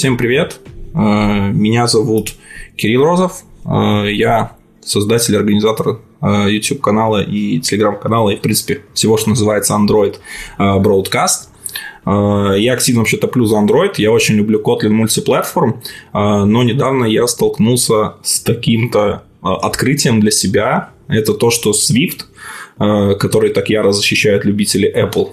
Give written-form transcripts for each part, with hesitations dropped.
Всем привет. Меня зовут Кирилл Розов. Я создатель и организатор YouTube-канала и Telegram-канала, и, в принципе, всего, что называется Android Broadcast. Я активно вообще топлю за Android. Я очень люблю Kotlin Multiplatform, но недавно я столкнулся с таким-то открытием для себя. Это то, что Swift, который так яро защищают любители Apple,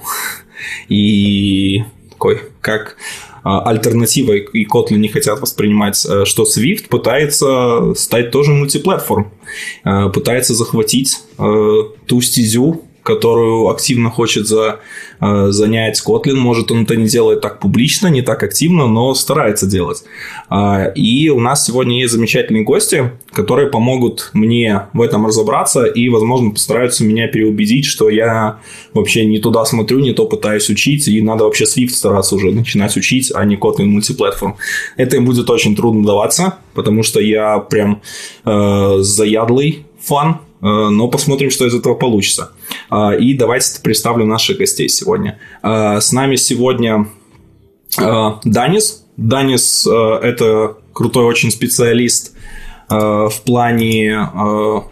и такой, как альтернатива, и Kotlin не хотят воспринимать, что Swift пытается стать тоже мультиплатформ, пытается захватить ту стезю, которую активно хочет занять Kotlin. Может, он это не делает так публично, не так активно, но старается делать. И у нас сегодня есть замечательные гости, которые помогут мне в этом разобраться и, возможно, постараются меня переубедить, что я вообще не туда смотрю, не то пытаюсь учить, и надо вообще Swift стараться уже начинать учить, а не Kotlin Multiplatform. Это им будет очень трудно даваться, потому что я прям заядлый фан. Но посмотрим, что из этого получится. И давайте представлю наших гостей сегодня. С нами сегодня Данис. Данис – это крутой очень специалист в плане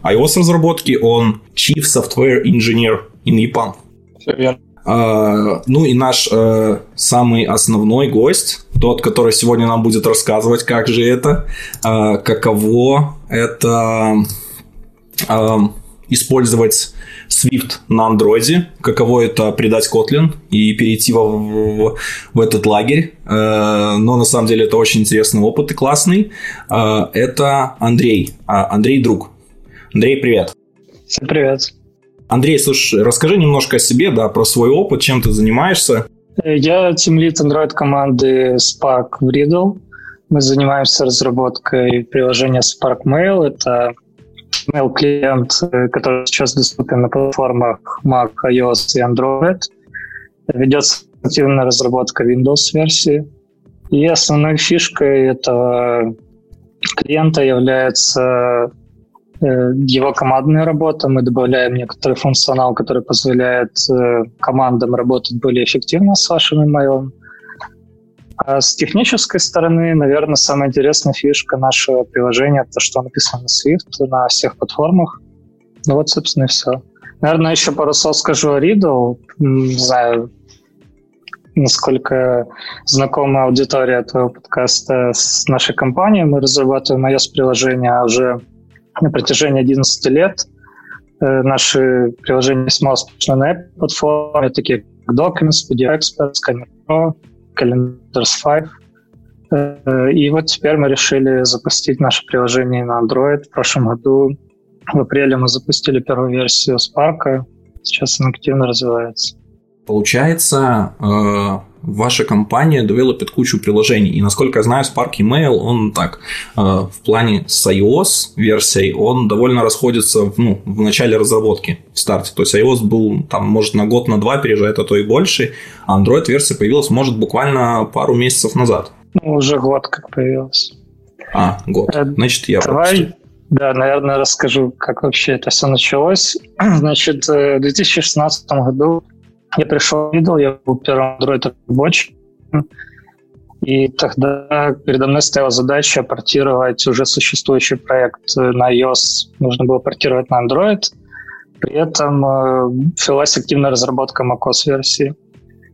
iOS-разработки. Он Chief Software Engineer in Japan. Все верно. Ну и наш самый основной гость, тот, который сегодня нам будет рассказывать, как же это, каково это... использовать Swift на Android, каково это придать Kotlin и перейти в этот лагерь. Но на самом деле это очень интересный опыт и классный. Это Андрей. Андрей, друг. Андрей, привет. Всем привет. Андрей, слушай, расскажи немножко о себе, да, про свой опыт, чем ты занимаешься. Я тимлид Android команды Spark в Riddle. Мы занимаемся разработкой приложения Spark Mail. Это Mail-клиент, который сейчас доступен на платформах Mac, iOS и Android. Ведется активная разработка Windows-версии. И основной фишкой этого клиента является его командная работа. Мы добавляем некоторый функционал, который позволяет командам работать более эффективно с вашим email. А с технической стороны, наверное, самая интересная фишка нашего приложения — это что написано на Swift на всех платформах. Ну вот, собственно, и все. Наверное, еще пару слов скажу о Riddle. Не знаю, насколько знакома аудитория этого подкаста с нашей компанией. Мы разрабатываем iOS-приложения уже на протяжении 11 лет. Наши приложения весьма успешны на Apple-платформе, такие как Documents, Video Expert, Camera Pro, Calendars 5. И вот теперь мы решили запустить наше приложение на Android. В прошлом году, в апреле, мы запустили первую версию Spark. Сейчас она активно развивается. Получается, ваша компания девелопит кучу приложений. И, насколько я знаю, Spark Email, он так, в плане с iOS-версией, он довольно расходится в начале разработки, в старте. То есть iOS был, там, может, на год, на два опережает, а то и больше. А Android-версия появилась, может, буквально пару месяцев назад. Уже год как появилась. Год. Значит, я пропустил. Да, наверное, расскажу, как вообще это все началось. Значит, в 2016 году я пришел в Riddle, я был первым Android-разработчиком, и тогда передо мной стояла задача портировать уже существующий проект на iOS. Нужно было портировать на Android, при этом велась активная разработка macOS-версии.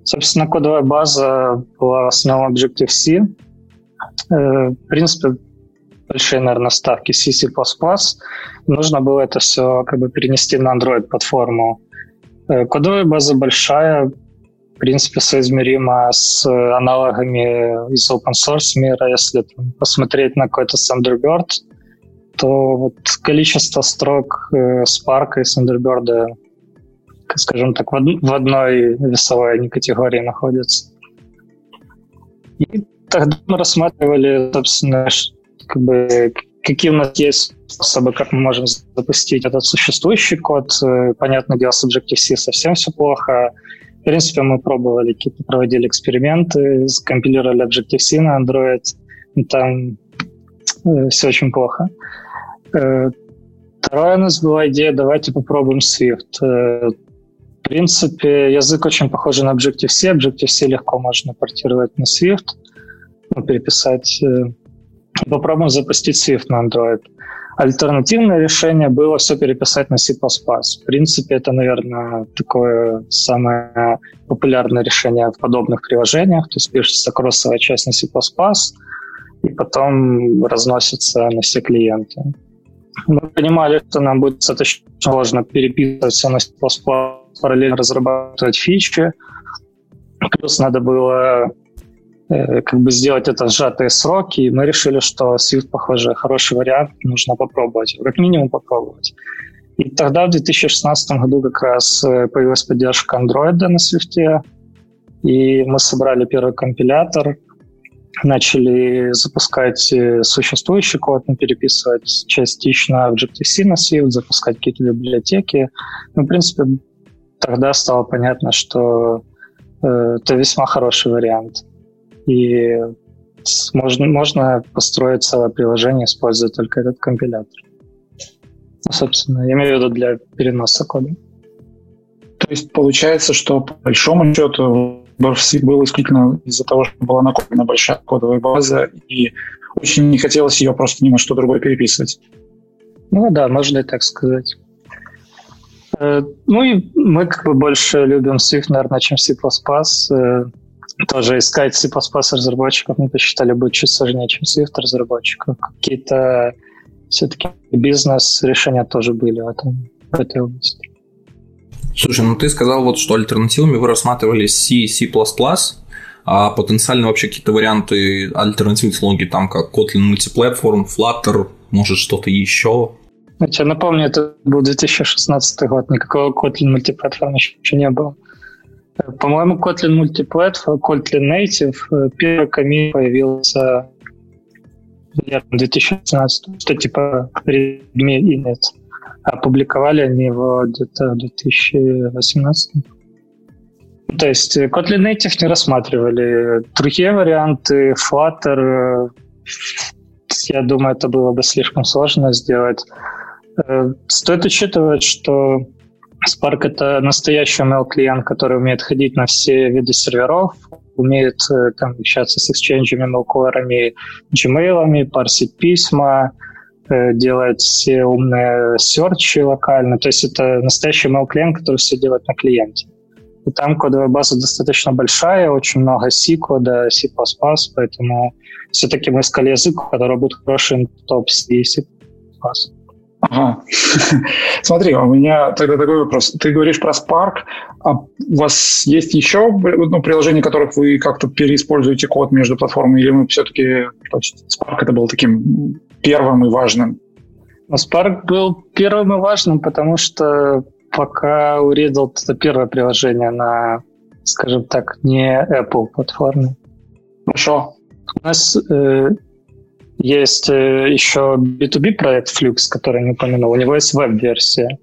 Собственно, кодовая база была в основном Objective-C. В принципе, большие, наверное, вставки C, C++. Нужно было это все как бы перенести на Android-платформу. Кодовая база большая, в принципе, соизмерима с аналогами из open source мира. Если посмотреть на какой-то Thunderbird, то вот количество строк Spark и Thunderbird, скажем так, в одной весовой категории находятся. И тогда мы рассматривали, собственно, как бы, какие у нас есть способы, как мы можем запустить этот существующий код. Понятное дело, с Objective-C совсем все плохо. В принципе, мы пробовали, проводили эксперименты, скомпилировали Objective-C на Android. Там все очень плохо. Вторая у нас была идея, давайте попробуем Swift. В принципе, язык очень похож на Objective-C. Objective-C легко можно портировать на Swift. переписать, попробуем запустить Swift на Android. Альтернативное решение было все переписать на C++. В принципе, это, наверное, такое самое популярное решение в подобных приложениях. То есть пишется кроссовая часть на C++, и потом разносится на все клиенты. Мы понимали, что нам будет достаточно сложно переписывать все на C++, параллельно разрабатывать фичи. Плюс надо было сделать это в сжатые сроки, и мы решили, что Swift, похоже, хороший вариант, нужно попробовать, как минимум попробовать. И тогда, в 2016 году, как раз появилась поддержка Android на Swift, и мы собрали первый компилятор, начали запускать существующий код, переписывать частично Objective-C на Swift, запускать какие-то библиотеки. Ну, в принципе, тогда стало понятно, что это весьма хороший вариант. И можно построить целое приложение, используя только этот компилятор. Ну, собственно, я имею в виду для переноса кода. То есть получается, что по большому счету было исключительно из-за того, что была накоплена большая кодовая база, и очень не хотелось ее просто ни на что другое переписывать. Ну да, можно и так сказать. Ну и мы больше любим Swift, наверное, чем C++. Тоже искать C++ разработчиков мы посчитали будет чуть сложнее, чем Swift разработчиков. Какие-то все-таки бизнес-решения тоже были в этой области. Слушай, ну ты сказал, что альтернативами вы рассматривали C, C++, а потенциально вообще какие-то варианты альтернативной технологии, там как Kotlin Multiplatform, Flutter, может что-то еще? Я напомню, это был 2016 год, никакого Kotlin Multiplatform еще не было. По-моему, Kotlin Multiplatform, Kotlin Native, первый комит появился в 2016, что типа предмет. Опубликовали они его где-то в 2018. То есть Kotlin Native не рассматривали. Другие варианты, Flutter, я думаю, это было бы слишком сложно сделать. Стоит учитывать, что Spark — это настоящий ML-клиент, который умеет ходить на все виды серверов, умеет общаться с Exchange-ами, ML-корами, Gmail-ами, парсить письма, делать все умные серчи локально. То есть это настоящий ML-клиент, который все делает на клиенте. И там кодовая база достаточно большая, очень много C-кода, C++, поэтому все-таки мы искали язык, который будет хорошим топ-C и C++. Ага. Смотри, у меня тогда такой вопрос. Ты говоришь про Spark, а у вас есть еще приложения, в которых вы как-то переиспользуете код между платформами, или мы все-таки... Spark это был таким первым и важным? Spark был первым и важным, потому что пока у Riddle это первое приложение на, скажем так, не Apple платформе. Хорошо. У нас... Есть еще B2B проект Flux, который я не упомянул. У него есть веб-версия.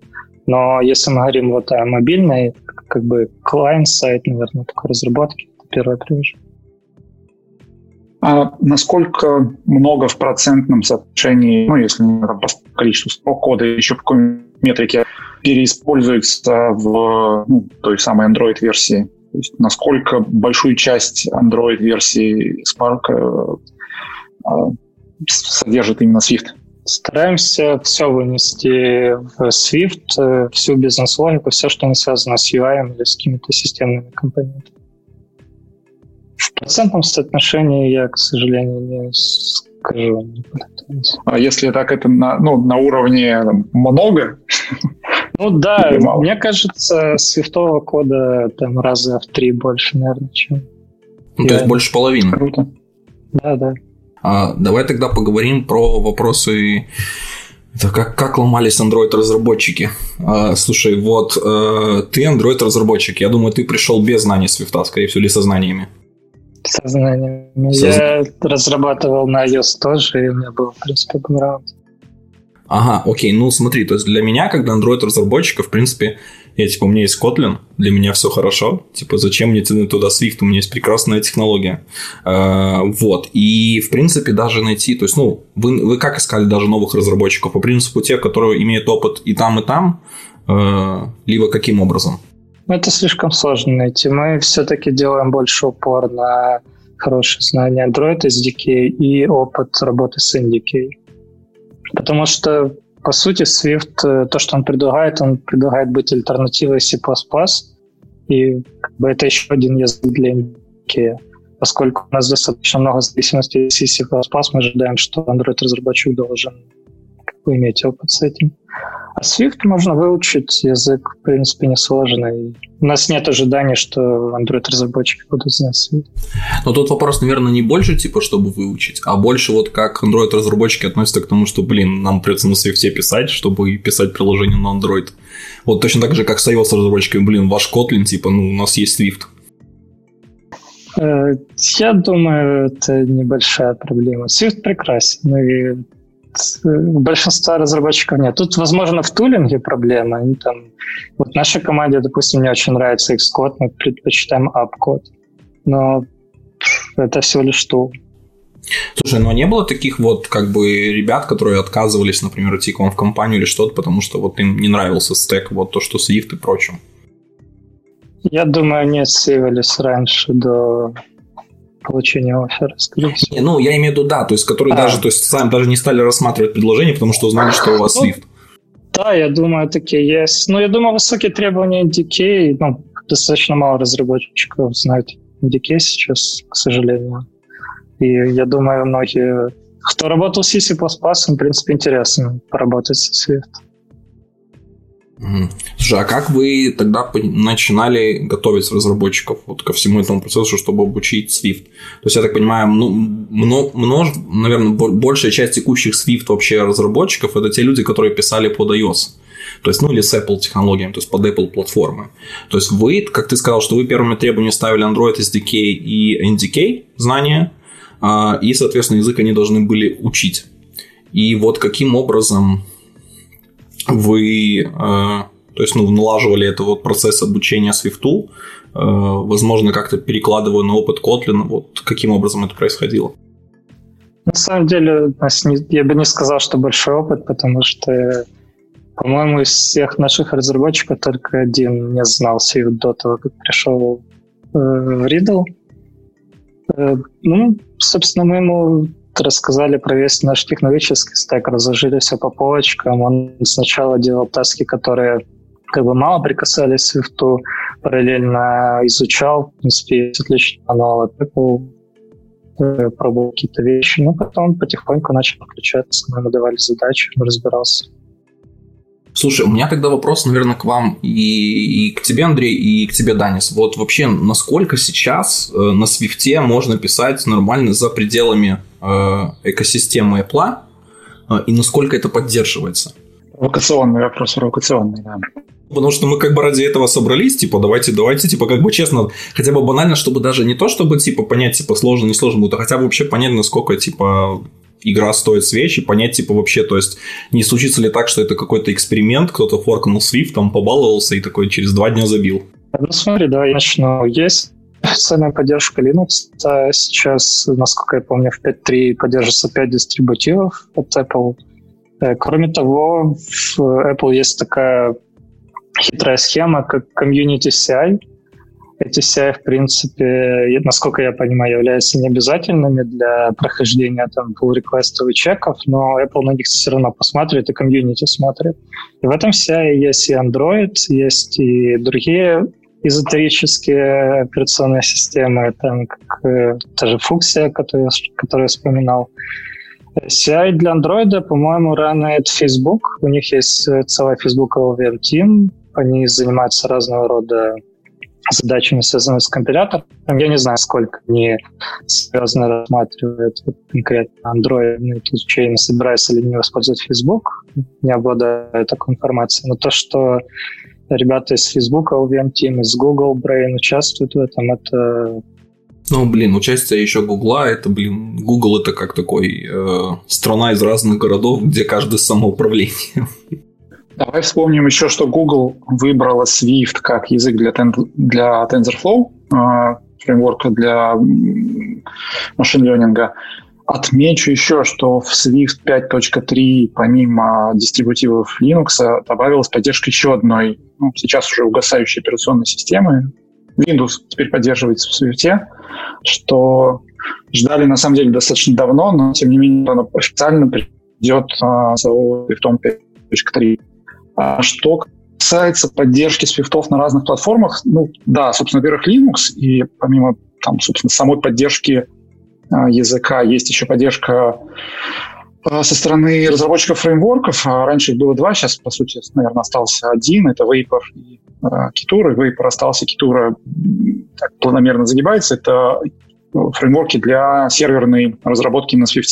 Но если мы говорим о мобильной, клиент-сайт, наверное, такой разработки, это первое приложение. А насколько много в процентном соотношении, если количество строк кода, еще в какой метрике переиспользуется в той самой Android-версии? То есть насколько большую часть Android-версии Spark содержит именно Swift? Стараемся все вынести в Swift, всю бизнес-логику, все, что не связано с UI или с какими-то системными компонентами. В процентном соотношении я, к сожалению, не скажу. А если так, это на уровне много? Ну да, мне кажется, свифтового кода раза в 3 больше, наверное, чем... То есть больше половины? Круто. Да. Давай тогда поговорим про вопросы, как ломались Android-разработчики. Слушай, ты Android-разработчик. Я думаю, ты пришел без знаний Swift, скорее всего, или со знаниями. Со знаниями. Я разрабатывал на iOS тоже, и у меня был, в принципе, бэкграунд. Ага, окей, смотри, то есть для меня, как для Android-разработчика, в принципе, у меня есть Kotlin, для меня все хорошо, зачем мне туда Swift, у меня есть прекрасная технология, и, в принципе, даже найти, то есть, вы как искали даже новых разработчиков, по принципу тех, которые имеют опыт и там, либо каким образом? Это слишком сложно найти, мы все-таки делаем больше упор на хорошее знание Android SDK и опыт работы с NDK. Потому что, по сути, Swift, то, что он предлагает быть альтернативой C++, и это еще один язык для NDK. Поскольку у нас достаточно много зависимостей от C++, мы ожидаем, что Android-разработчик должен иметь опыт с этим. А Swift можно выучить, язык, в принципе, несложный. У нас нет ожиданий, что Android-разработчики будут знать Swift. Но тут вопрос, наверное, не больше, типа, чтобы выучить, а больше вот как Android-разработчики относятся к тому, что, блин, нам придется на Swift писать, чтобы писать приложение на Android. Вот точно так же, как с iOS-разработчиками, блин, ваш Kotlin, типа, ну, у нас есть Swift. Я думаю, это небольшая проблема. Swift прекрасен, и большинства разработчиков нет. Тут, возможно, в тулинге проблема. Они там... Вот нашей команде, допустим, мне очень нравится Xcode, мы предпочитаем апкод. Но это всего лишь тул. Слушай, ну а не было таких вот как бы ребят, которые отказывались, например, идти к вам в компанию или что-то, потому что вот им не нравился стэк, вот то, что Swift и прочее? Я думаю, они отсеивались раньше до... получение оффера, скорее всего. Не, ну, я имею в виду, да, то есть, которые даже, то есть, сами даже не стали рассматривать предложение, потому что узнали, что у вас Swift. Да, я думаю, такие есть. Ну, я думаю, высокие требования NDK, ну, достаточно мало разработчиков знают NDK сейчас, к сожалению. И я думаю, многие, кто работал с C++, им, в принципе, интересно поработать с Swift. Слушай, а как вы тогда начинали готовить разработчиков вот ко всему этому процессу, чтобы обучить Swift? То есть, я так понимаю, наверное, большая часть текущих Swift вообще разработчиков — это те люди, которые писали под iOS. То есть, ну, или с Apple технологиями, то есть, под Apple платформы. То есть, вы, как ты сказал, что вы первыми требованиями ставили Android SDK и NDK знания, и, соответственно, язык они должны были учить. И вот каким образом... Вы, то есть, ну, налаживали этот вот процесс обучения Swift, возможно, как-то перекладывая на опыт Kotlin, вот каким образом это происходило? На самом деле, я бы не сказал, что большой опыт, потому что, по-моему, из всех наших разработчиков только один не знал Swift до того, как пришел в Riddle. Ну, собственно, мы ему... рассказали про весь наш технологический стек, разложили все по полочкам. Он сначала делал таски, которые как бы мало прикасались к Swift, параллельно изучал, в принципе, отлично аналог, пробовал какие-то вещи, но потом потихоньку начал включаться, мы ему давали задачи, он разбирался. Слушай, у меня тогда вопрос, наверное, к вам и к тебе, Андрей, и к тебе, Данис. Вот вообще, насколько сейчас на Swift можно писать нормально за пределами экосистемы Apple, и насколько это поддерживается? Провокационный вопрос, провокационный, да. Потому что мы как бы ради этого собрались, типа, давайте, типа, как бы честно, хотя бы банально, чтобы даже не то, чтобы, типа, понять, типа, сложно, не сложно будет, а хотя бы вообще понять, насколько, типа... игра стоит свеч, и понять, типа, вообще, то есть, не случится ли так, что это какой-то эксперимент, кто-то форкнул Swift, там, побаловался и такой через 2 дня забил. Ну, смотри, давай я начну. Есть официальная поддержка Linux. Сейчас, насколько я помню, в 5.3 поддержится 5 дистрибутивов от Apple. Кроме того, в Apple есть такая хитрая схема, как Community CI. Эти CI, в принципе, насколько я понимаю, являются необязательными для прохождения там pull-реквестов и чеков, но Apple на них все равно посмотрит и комьюнити смотрит. И в этом CI есть и Android, есть и другие эзотерические операционные системы, там как та же Фуксия, которую я вспоминал. CI для Android, по-моему, ранит Facebook. У них есть целая Facebook LLVM Team, они занимаются разного рода задачами, связанными с компилятором. Я не знаю, сколько они серьезно рассматривают конкретно Android, случайно собираются ли они использовать Facebook. Не обладаю такой информацией. Но то, что ребята из Facebook, LVM Team, из Google Brain участвуют в этом, это... Ну, блин, участие еще Гугла, это, блин, Google — это как такой страна из разных городов, где каждый самоуправление. Давай вспомним еще, что Google выбрала Swift как язык для TensorFlow, фреймворка для машин-лернинга. Отмечу еще, что в Swift 5.3 помимо дистрибутивов Linux добавилась поддержка еще одной, ну, сейчас уже угасающей операционной системы. Windows теперь поддерживается в Swift, что Ждали, на самом деле, достаточно давно, но, тем не менее, она официально придет с Swift 3.3. Что касается поддержки свифтов на разных платформах, ну, да, собственно, во-первых, Linux, и помимо, там, собственно, самой поддержки языка, есть еще поддержка со стороны разработчиков фреймворков. Раньше их было два, сейчас, по сути, наверное, остался один. Это Vapor и Kitura. Vapor остался, Kitura так планомерно загибается. Это фреймворки для серверной разработки на Swift.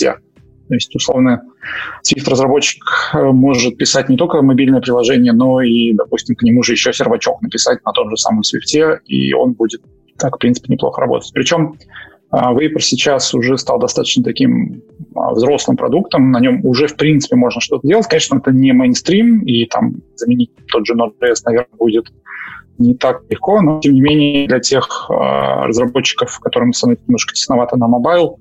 То есть, условно, Swift-разработчик может писать не только мобильное приложение, но и, допустим, к нему же еще сервачок написать на том же самом Swift, и он будет так, в принципе, неплохо работать. Причем Vapor сейчас уже стал достаточно таким взрослым продуктом, на нем уже, в принципе, можно что-то делать. Конечно, это не мейнстрим, и там заменить тот же Node.js, наверное, будет не так легко, но, тем не менее, для тех разработчиков, которым становится немножко тесновато на мобайл,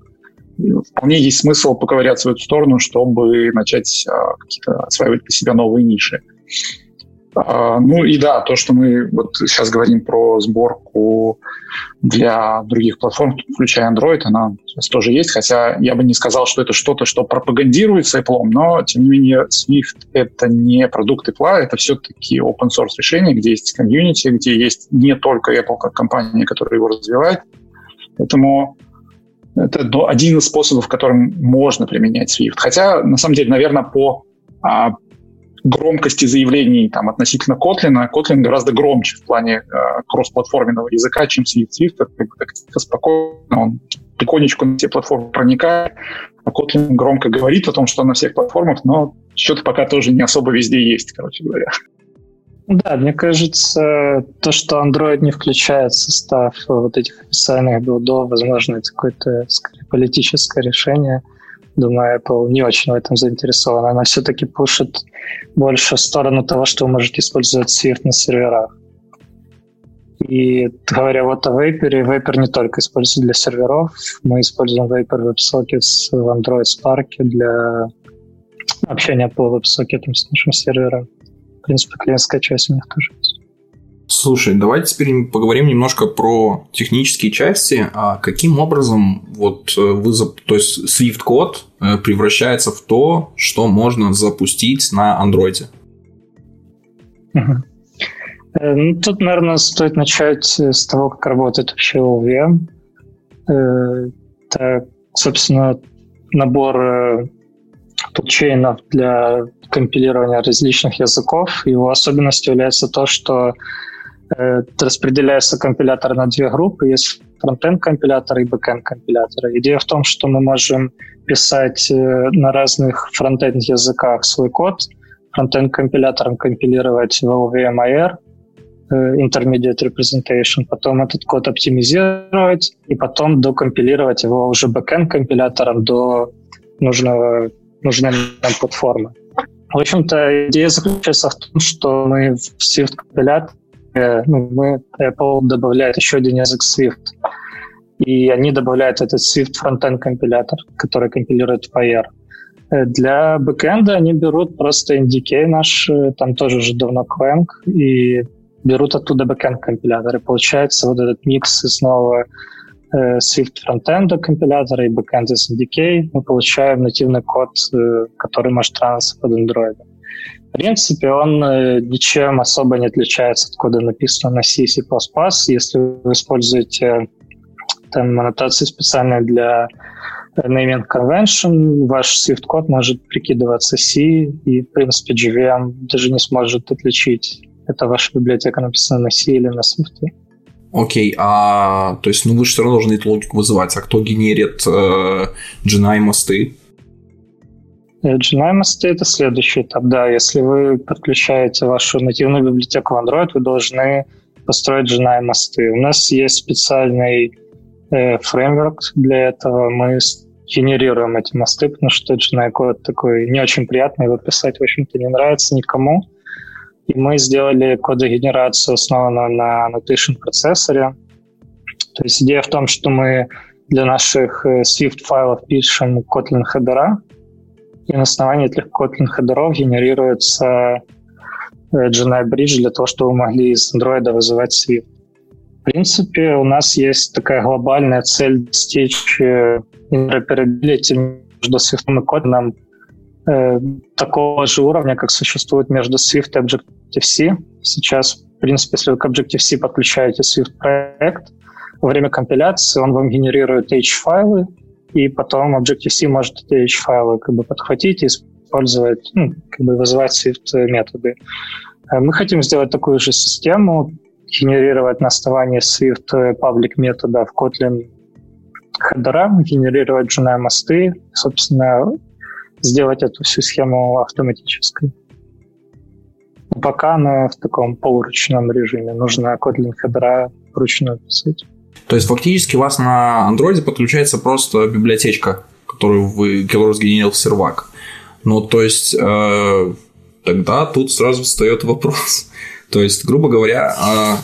вполне есть смысл поковыряться в эту сторону, чтобы начать какие-то осваивать для себя новые ниши. Ну и да, то, что мы вот сейчас говорим про сборку для других платформ, включая Android, она сейчас тоже есть, хотя я бы не сказал, что это что-то, что пропагандируется Apple, но, тем не менее, Swift — это не продукт Apple, это все-таки open-source решение, где есть комьюнити, где есть не только Apple как компания, которая его развивает, поэтому это один из способов, которым можно применять Swift. Хотя, на самом деле, наверное, по громкости заявлений там, относительно Kotlin, Kotlin гораздо громче в плане кроссплатформенного языка, чем Swift. Как-то спокойно он потихонечку на все платформы проникает. А Kotlin громко говорит о том, что он на всех платформах, но что-то пока тоже не особо везде есть, короче говоря. Да, мне кажется, то, что Android не включает в состав вот этих официальных билдов, возможно, это какое-то скорее политическое решение. Думаю, Apple не очень в этом заинтересована. Она все-таки пушит больше в сторону того, что вы можете использовать Swift на серверах. И говоря вот о Vapor, Vapor не только используется для серверов. Мы используем Vapor WebSockets в Android Spark для общения по WebSockets с нашим сервером. В принципе, клиентская часть у них тоже есть. Слушай, давайте теперь поговорим немножко про технические части. А каким образом вот вызов, то есть Swift-код превращается в то, что можно запустить на Android? Ну, тут, наверное, стоит начать с того, как работает вообще LLVM. Это, собственно, набор тулчейнов для компилирования различных языков. Его особенностью является то, что распределяется компилятор на две группы. Есть фронтенд компилятор и бэкенд компилятор. Идея в том, что мы можем писать на разных фронтенд языках свой код, фронтенд компилятором компилировать в LLVM IR, Intermediate Representation, потом этот код оптимизировать и потом докомпилировать его уже бэкенд компилятором до нужной нам платформы. В общем-то, идея заключается в том, что мы в Swift-компиляторе Apple добавляет еще один язык Swift. И они добавляют этот Swift Frontend компилятор, который компилирует PyR. Для бэкэнда они берут просто NDK наш, там тоже уже давно Clang, и берут оттуда бэкэнд компилятор. И получается вот этот микс из нового Swift Frontend компилятора и бэкэнда из NDK. Мы получаем нативный код, который может раниться под Android. В принципе, он ничем особо не отличается от кода, написанного на C и C++. Если вы используете там, аннотации специальные для naming convention, ваш Swift-код может прикидываться C, и, в принципе, JVM даже не сможет отличить, это ваша библиотека написана на C или на Swift. Окей, а то есть, ну, вы же все равно должны эту логику вызывать. А кто генерит JNI мосты? JNI-мосты — это следующий этап. Да, если вы подключаете вашу нативную библиотеку в Android, вы должны построить JNI-мосты. У нас есть специальный фреймворк для этого. Мы генерируем эти мосты, потому что JNI-код такой не очень приятный, его писать, в общем-то, не нравится никому. И мы сделали кодогенерацию, основанную на annotation процессоре. То есть идея в том, что мы для наших Swift-файлов пишем Kotlin-хедера, и на основании этих Kotlin-хедеров генерируется JNI-бридж для того, чтобы вы могли из Android вызывать Swift. В принципе, у нас есть такая глобальная цель достичь интероперабилити между Swift и Kotlin такого же уровня, как существует между Swift и Objective-C. Сейчас, в принципе, если вы к Objective-C подключаете Swift-проект, во время компиляции он вам генерирует H-файлы, и потом Objective-C может эти H-файлы подхватить и использовать, вызывать Swift-методы. Мы хотим сделать такую же систему, генерировать на основании Swift паблик метода в Kotlin хедера, генерировать JNI-мосты, собственно, сделать эту всю схему автоматической. Пока она в таком полуручном режиме. Нужно Kotlin хедера вручную писать. То есть фактически у вас на Android подключается просто библиотечка, которую сгенерил в сервак. Ну, то есть тогда тут сразу встает вопрос. То есть, грубо говоря,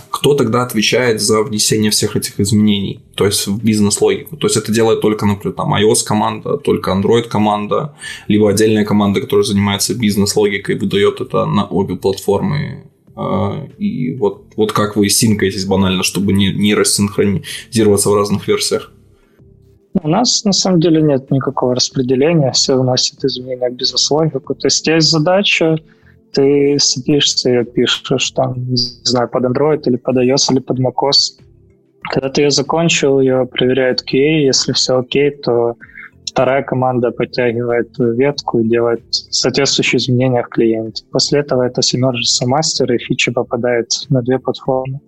кто тогда отвечает за внесение всех этих изменений, то есть в бизнес-логику? То есть это делает только, например, там iOS-команда, только Android-команда, либо отдельная команда, которая занимается бизнес-логикой, выдает это на обе платформы. И вот как вы синкаетесь банально, чтобы не рассинхронизироваться в разных версиях? У нас, на самом деле, нет никакого распределения, все вносят изменения в бизнес-логику. То есть есть задача, ты садишься и пишешь там, не знаю, под Android или под iOS или под macOS. Когда ты ее закончил, ее проверяет QA, если все окей, то вторая команда подтягивает ветку и делает соответствующие изменения в клиенте. После этого это семержится мастер, и фичи попадает на две платформы.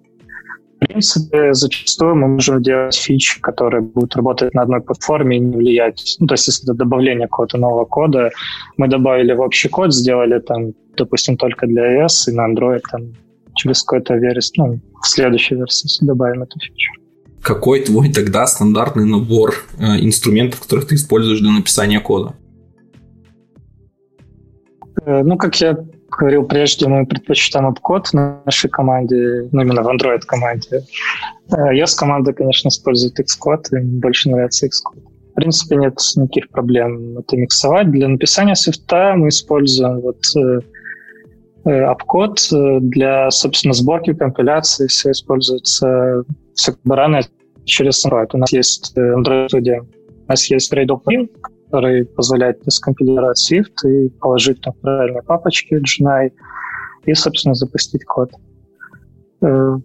В принципе, зачастую мы можем делать фичи, которые будут работать на одной платформе и не влиять. То есть, если это добавление какого-то нового кода, мы добавили в общий код, сделали там, допустим, только для iOS, и на Android там через какой-то версию, в следующей версии добавим эту фичу. Какой твой тогда стандартный набор инструментов, которых ты используешь для написания кода? Как я говорил прежде, мы предпочитаем обкод в нашей команде, именно в Android-команде. iOS-команда, конечно, использует Xcode, им больше нравится Xcode. В принципе, нет никаких проблем это миксовать. Для написания Swift мы используем обкод. Для, собственно, сборки, компиляции все используется рано через Android. У нас есть Android Studio, у нас есть Riddle, который позволяет скомпилировать Swift и положить в правильные папочки JNI и, собственно, запустить код. В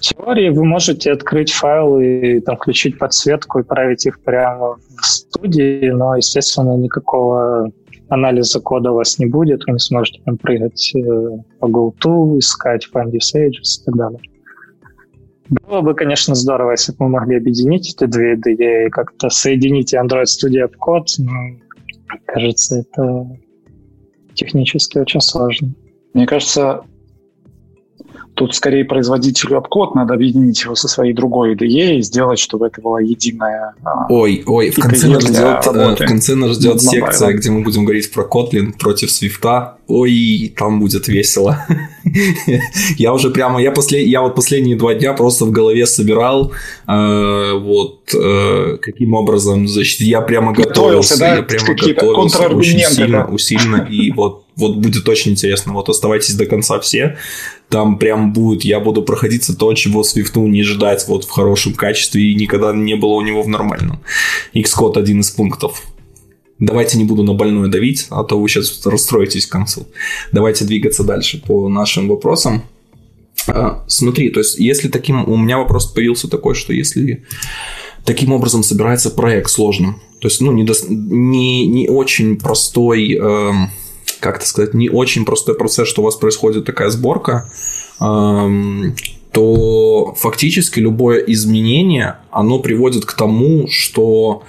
теории вы можете открыть файлы, включить подсветку и править их прямо в студии, но, естественно, никакого анализа кода у вас не будет. Вы не сможете прыгать по GoTo, искать Find Usages и так далее. Было бы, конечно, здорово, если бы мы могли объединить эти две IDE и как-то соединить Android Studio в код, но, кажется, это технически очень сложно. Мне кажется, тут скорее производителю обкод надо объединить его со своей другой IDE и сделать, чтобы это была единая... В конце нас ждет секция, где мы будем говорить про Kotlin против Swift. Там будет весело. Я последние 2 дня просто в голове собирал, каким образом защитить. Я прямо готовился. Я прямо готовился очень сильно, усиленно. И будет очень интересно. Оставайтесь до конца все. Там прям я буду проходиться то, чего Swift не ждать в хорошем качестве и никогда не было у него в нормальном. Xcode один из пунктов. Давайте не буду на больное давить, а то вы сейчас расстроитесь к концу. Давайте двигаться дальше по нашим вопросам. Смотри, то есть, если таким... У меня вопрос появился такой, что если таким образом собирается проект сложным, то есть, не очень простой... не очень простой процесс, что у вас происходит такая сборка, то фактически любое изменение, оно приводит к тому, что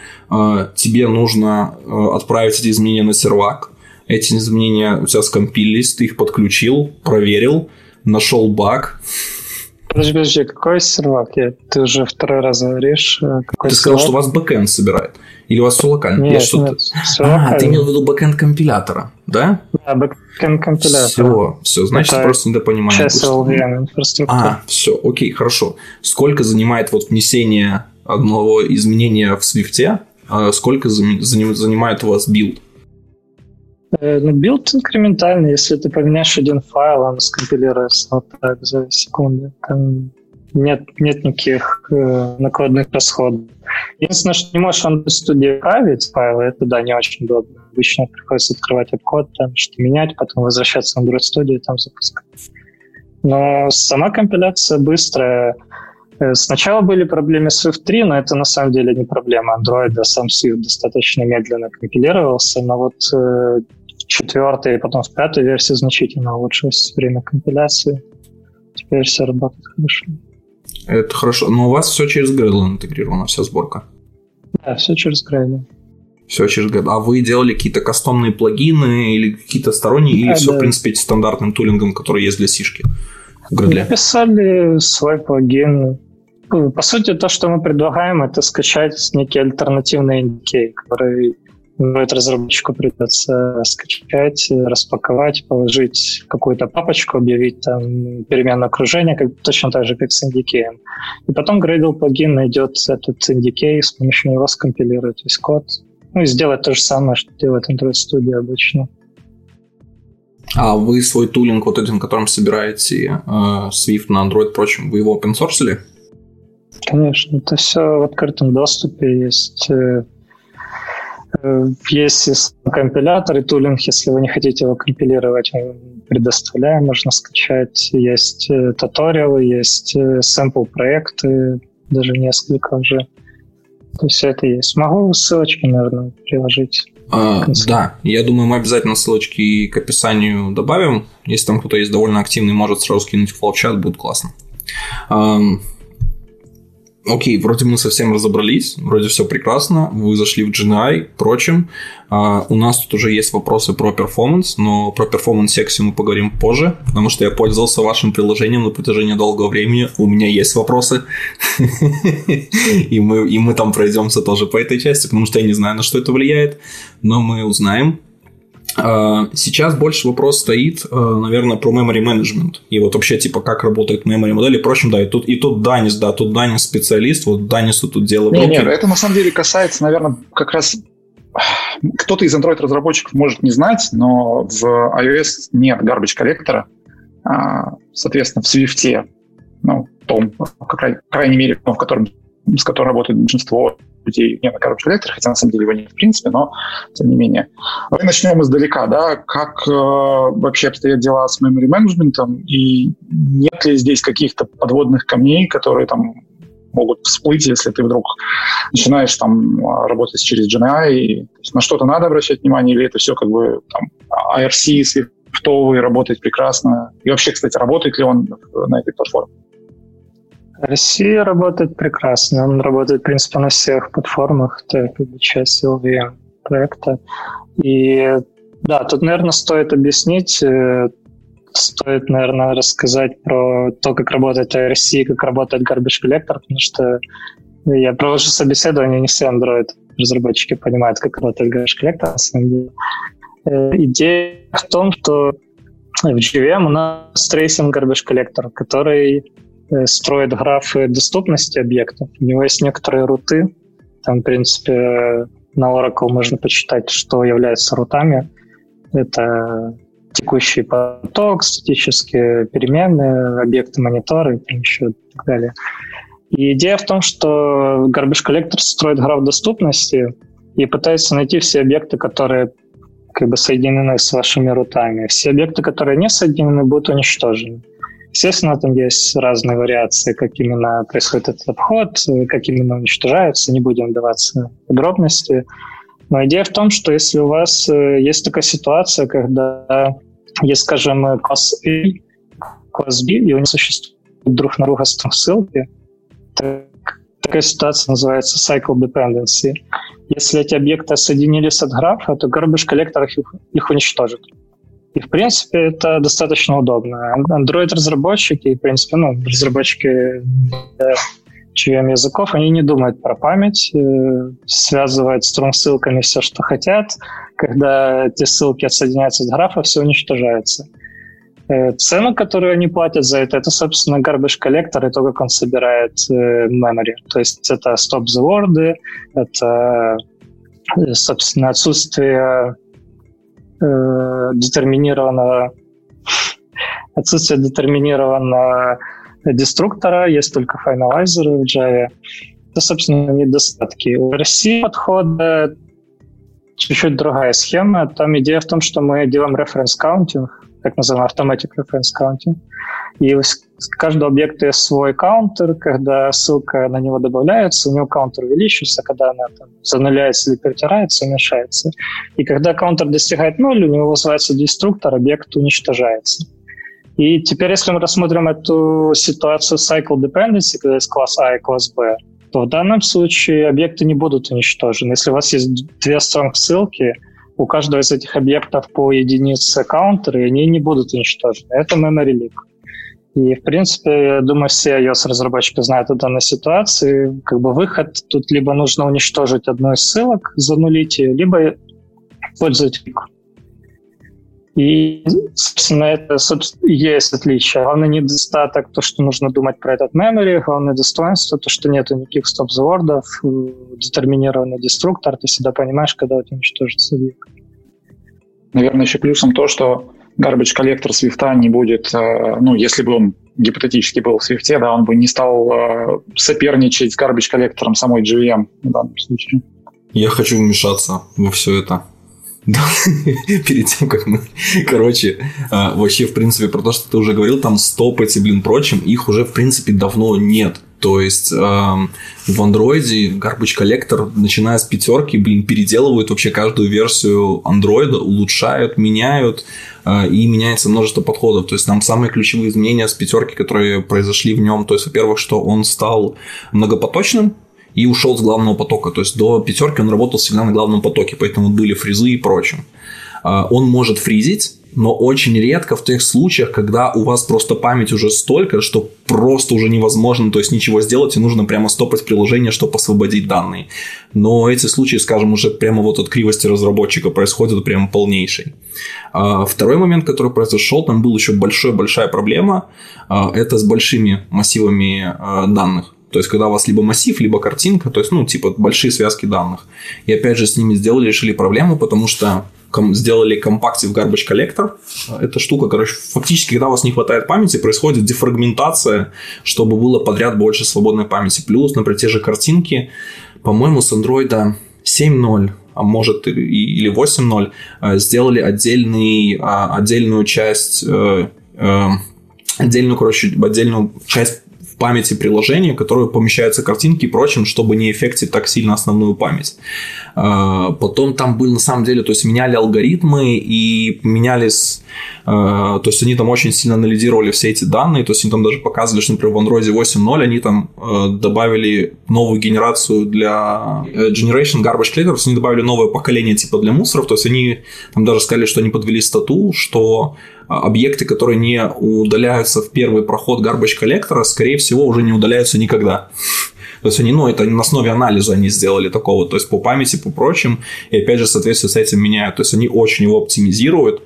тебе нужно отправить эти изменения на сервак. Эти изменения у тебя скомпилились, ты их подключил, проверил, нашел баг. Подожди, какой сервак? Ты уже второй раз говоришь. Какой ты сказал, сервак? Что у вас бэкэнд собирает. Или у вас все локально? Нет, все локально. Ты имел в виду бэкэнд компилятора, да? Да, бэкэнд компилятора. Все, значит, это просто недопонимание. Часть LLVM инфраструктуры. Все, окей, хорошо. Сколько занимает внесение одного изменения в Swift? Сколько занимает у вас билд? Ну, билд инкрементальный. Если ты поменяешь один файл, он скомпилируется вот так за секунду. Там нет никаких накладных расходов. Единственное, что не можешь Android Studio править файлы, это, да, не очень удобно. Обычно приходится открывать этот код, там что-то менять, потом возвращаться в Android Studio и там запускать. Но сама компиляция быстрая. Сначала были проблемы с Swift 3, но это на самом деле не проблема Android, сам Swift достаточно медленно компилировался, но вот в 4-й и потом в 5-й версии значительно улучшилось время компиляции. Теперь все работает хорошо. Это хорошо. Но у вас все через Gradle интегрирована, вся сборка? Да, все через Gradle. Все через Gradle. А вы делали какие-то кастомные плагины или какие-то сторонние, или все, да, в принципе, стандартным тулингом, который есть для сишки в Gradle? Мы писали свой плагин. По сути, то, что мы предлагаем, это скачать некий альтернативный NDK, который разработчику придется скачать, распаковать, положить в какую-то папочку, объявить там переменное окружение, точно так же, как с NDK. И потом Gradle плагин найдет этот NDK, с помощью него скомпилирует весь код. Ну и сделать то же самое, что делает Android Studio обычно. А вы свой тулинг, вот этим, которым собираете Swift на Android, впрочем, вы его open-source'ли? Конечно, это все в открытом доступе есть. Есть компилятор и тулинг, если вы не хотите его компилировать, мы предоставляем, можно скачать. Есть туториалы, есть сэмпл-проекты, даже несколько уже. То есть это есть. Могу ссылочки, наверное, приложить? Да, я думаю, мы обязательно ссылочки к описанию добавим. Если там кто-то есть довольно активный, может сразу скинуть в чат, будет классно. Окей, вроде мы совсем разобрались, вроде все прекрасно, вы зашли в JNI, впрочем, у нас тут уже есть вопросы про перформанс, но про перформанс-секцию мы поговорим позже, потому что я пользовался вашим приложением на протяжении долгого времени, у меня есть вопросы, и мы там пройдемся тоже по этой части, потому что я не знаю, на что это влияет, но мы узнаем. Сейчас больше вопрос стоит, наверное, про memory management. И вот вообще, типа, как работает memory модель. Впрочем, да, и тут Данис, да, тут Данис специалист, вот Данису тут дело в руки. Нет, это на самом деле касается, наверное, как раз... Кто-то из Android-разработчиков может не знать, но в iOS нет garbage-коллектора. Соответственно, в Swift, ну, в том, по крайней мере, в котором, с которым работает большинство людей нет на garbage-коллектор, хотя на самом деле его нет в принципе, но тем не менее. Давай начнем издалека, да, как вообще обстоят дела с memory management, и нет ли здесь каких-то подводных камней, которые там могут всплыть, если ты вдруг начинаешь там работать через JNI, и, то есть, на что-то надо обращать внимание, или это все как бы там ARC, свифтовый, работает прекрасно, и вообще, кстати, работает ли он на этой платформе? Россия работает прекрасно. Он работает, в принципе, на всех платформах. Это как бы часть LLVM проекта. И да, тут, наверное, стоит объяснить, стоит, наверное, рассказать про то, как работает ARC, как работает Garbage Collector, потому что я провожу собеседование, не все Android-разработчики понимают, как работает Garbage Collector, на самом деле. Идея в том, что в JVM у нас трейсинг Garbage Collector, который строит графы доступности объектов. У него есть некоторые руты. Там, в принципе, на Oracle можно почитать, что является рутами. Это текущий поток, статические переменные, объекты мониторы и еще так далее. И идея в том, что Garbage Collector строит граф доступности и пытается найти все объекты, которые как бы соединены с вашими рутами. Все объекты, которые не соединены, будут уничтожены. Естественно, там есть разные вариации, как именно происходит этот обход, как именно уничтожаются, не будем вдаваться в подробности. Но идея в том, что если у вас есть такая ситуация, когда есть, скажем, класс A, класс B, и они существуют друг на друга ссылки, такая ситуация называется cycle dependency. Если эти объекты отсоединились от графа, то garbage collector их уничтожит. И, в принципе, это достаточно удобно. Android-разработчики и, в принципе, ну, разработчики JVM языков, они не думают про память, связывают струнг-ссылками все, что хотят. Когда эти ссылки отсоединяются от графа, все уничтожается. Цену, которую они платят за это, собственно, garbage collector и то, как он собирает memory. То есть это stop the word, это, собственно, отсутствие детерминировано, отсутствие детерминированного деструктора, есть только финалайзеры в Java. Это, собственно, недостатки. У RSC подхода чуть-чуть другая схема. Там идея в том, что мы делаем reference counting, так называемый automatic reference counting. И у каждого объекта есть свой каунтер. Когда ссылка на него добавляется, у него каунтер увеличивается. Когда она там зануляется или перетирается, уменьшается. И когда каунтер достигает 0, у него вызывается деструктор, объект уничтожается. И теперь, если мы рассмотрим эту ситуацию cycle dependency, когда есть класс А и класс Б, то в данном случае объекты не будут уничтожены. Если у вас есть две strong-ссылки, у каждого из этих объектов по единице каунтера, и они не будут уничтожены. Это memory leak. И, в принципе, я думаю, все iOS-разработчики знают о данной ситуации. Как бы выход тут либо нужно уничтожить одну из ссылок, занулить ее, либо использовать leak. И, собственно, это есть отличие. Главный недостаток — то, что нужно думать про этот memory. Главное достоинство — то, что нету никаких стоп-завордов, детерминированный деструктор. Ты всегда понимаешь, когда это уничтожится век. Наверное, еще плюсом то, что garbage collector Swift не будет... Ну, если бы он гипотетически был в Swift, да, он бы не стал соперничать с garbage collector самой JVM в данном случае. Я хочу вмешаться во все это. Перед тем, как мы... Короче, вообще, в принципе, про то, что ты уже говорил, там стопать и, прочим, их уже, в принципе, давно нет. То есть в Андроиде Garbage Collector, начиная с 5, переделывают вообще каждую версию Андроида, улучшают, меняют, и меняется множество подходов. То есть там самые ключевые изменения с 5, которые произошли в нем, то есть, во-первых, что он стал многопоточным, и ушел с главного потока. То есть до 5 он работал всегда на главном потоке, поэтому были фризы и прочее. Он может фризить, но очень редко в тех случаях, когда у вас просто память уже столько, что просто уже невозможно, то есть ничего сделать, и нужно прямо стопать приложение, чтобы освободить данные. Но эти случаи, скажем, уже прямо вот от кривости разработчика происходят прямо полнейший. Второй момент, который произошел, там была еще большая проблема, это с большими массивами данных. То есть, когда у вас либо массив, либо картинка, то есть, ну, типа, большие связки данных. И, опять же, с ними решили проблему, потому что сделали компактив Garbage Collector. Эта штука, короче, фактически, когда у вас не хватает памяти, происходит дефрагментация, чтобы было подряд больше свободной памяти. Плюс, например, те же картинки, по-моему, с Android 7.0, а может, или 8.0, сделали отдельную часть памяти приложения, в которую помещаются картинки и прочим, чтобы не эффектить так сильно основную память. Потом там был, на самом деле, то есть меняли алгоритмы и менялись, то есть они там очень сильно анализировали все эти данные, то есть они там даже показывали, что, например, в Android 8.0 они там добавили новую генерацию для Generation Garbage Collector, то есть они добавили новое поколение типа для мусоров, то есть они там даже сказали, что они подвели стату, что объекты, которые не удаляются в первый проход Garbage Collector, скорее всего, уже не удаляются никогда. То есть они, ну, это на основе анализа они сделали такого, то есть по памяти, по прочим, и опять же, соответственно, с этим меняют. То есть они очень его оптимизируют,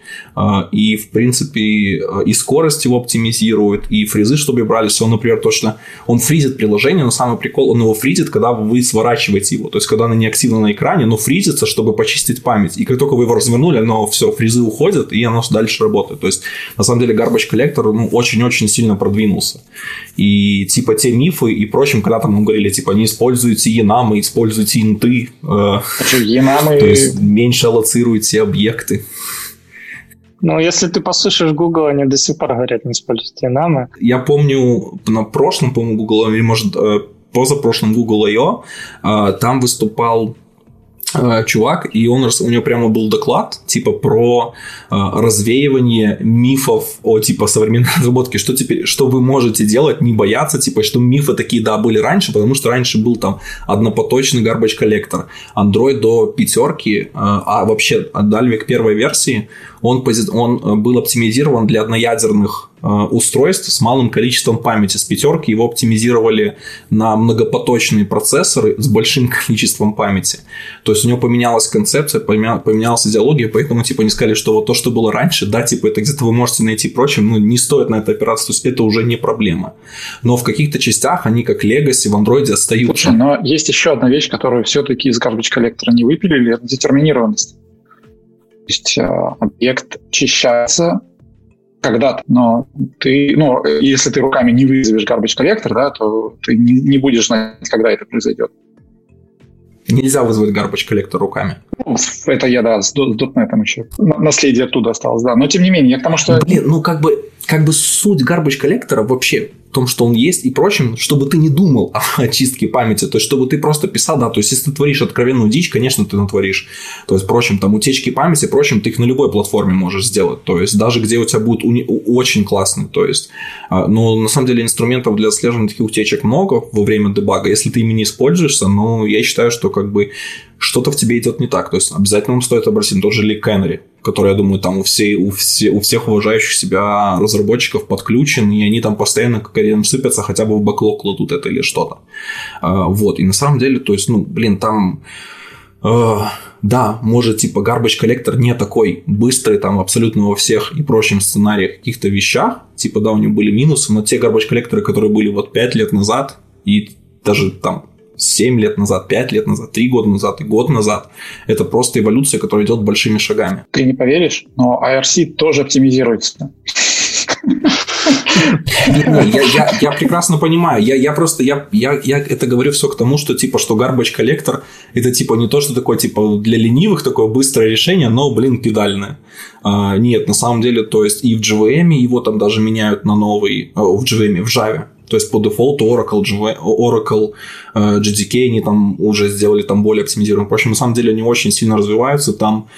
и, в принципе, и скорость его оптимизируют, и фризы, чтобы брались. Он, например, точно, он фризит приложение, но самый прикол, он его фризит, когда вы сворачиваете его, то есть когда оно не активно на экране, но фризится, чтобы почистить память. И как только вы его развернули, оно все, фризы уходят, и оно дальше работает. То есть, на самом деле, Garbage Collector, ну, очень-очень сильно продвинулся. И типа те мифы и прочим, когда там говорили, типа, не используйте енамы, используйте инты. То есть меньше аллоцируйте объекты. Ну, если ты послушаешь Google, они до сих пор говорят, не используйте енамы. Я помню, на прошлом, по-моему, Google, или, может, позапрошлом Google I.O., там выступал чувак, и у него прямо был доклад, типа, про развеивание мифов о, типа, современной разработке, что теперь, что вы можете делать, не бояться, типа, что мифы такие, да, были раньше, потому что раньше был там однопоточный Garbage Collector. Android до 5, а вообще Dalvik первой версии, он был оптимизирован для одноядерных устройств с малым количеством памяти. С 5 его оптимизировали на многопоточные процессоры с большим количеством памяти. То есть у него поменялась концепция, поменялась идеология, поэтому типа не сказали, что вот то, что было раньше, да, типа это где-то вы можете найти прочим, но не стоит на это опираться, то есть это уже не проблема. Но в каких-то частях они как легаси в Android отстают. Слушай, но есть еще одна вещь, которую все-таки из Garbage Collector не выпилили, это детерминированность. есть объект очищается когда-то, но ты, если ты руками не вызовешь garbage collector, да, то ты не будешь знать, когда это произойдет. Нельзя вызвать garbage collector руками. Это я, да, с .NET еще. Наследие оттуда осталось, да. Но тем не менее, я к тому, что... Блин, как бы суть garbage collector вообще в том, что он есть и прочим, чтобы ты не думал о очистке памяти, то есть чтобы ты просто писал, да, то есть если ты творишь откровенную дичь, конечно, ты натворишь, то есть прочим, там утечки памяти, прочим, ты их на любой платформе можешь сделать, то есть даже где у тебя будет очень классно, то есть, но на самом деле инструментов для отслеживания таких утечек много во время дебага, если ты ими не используешься, но я считаю, что как бы что-то в тебе идет не так, то есть обязательно вам стоит обратить тот же Ли Кеннери, который, я думаю, там у всех уважающих себя разработчиков подключен, и они там постоянно как рядом сыпятся, хотя бы в бэклог кладут это или что-то. Вот, и на самом деле, то есть, там... Да, может, типа, garbage collector не такой быстрый, там, абсолютно во всех и прочем сценариях каких-то вещах, типа, да, у него были минусы, но те garbage collector, которые были вот 5 лет назад, и даже там 7 лет назад, 5 лет назад, 3 года назад и год назад. Это просто эволюция, которая идет большими шагами. Ты не поверишь, но IRC тоже оптимизируется. Я прекрасно понимаю. Я просто это говорю все к тому, что типа, что garbage collector это типа не то, что такое типа для ленивых такое быстрое решение, но, блин, педальное. Нет, на самом деле, то есть и в JVM его там даже меняют на новый, в JVM, в Java. То есть по дефолту Oracle, JDK, они там уже сделали там более оптимизированные. Впрочем, на самом деле они очень сильно развиваются. Там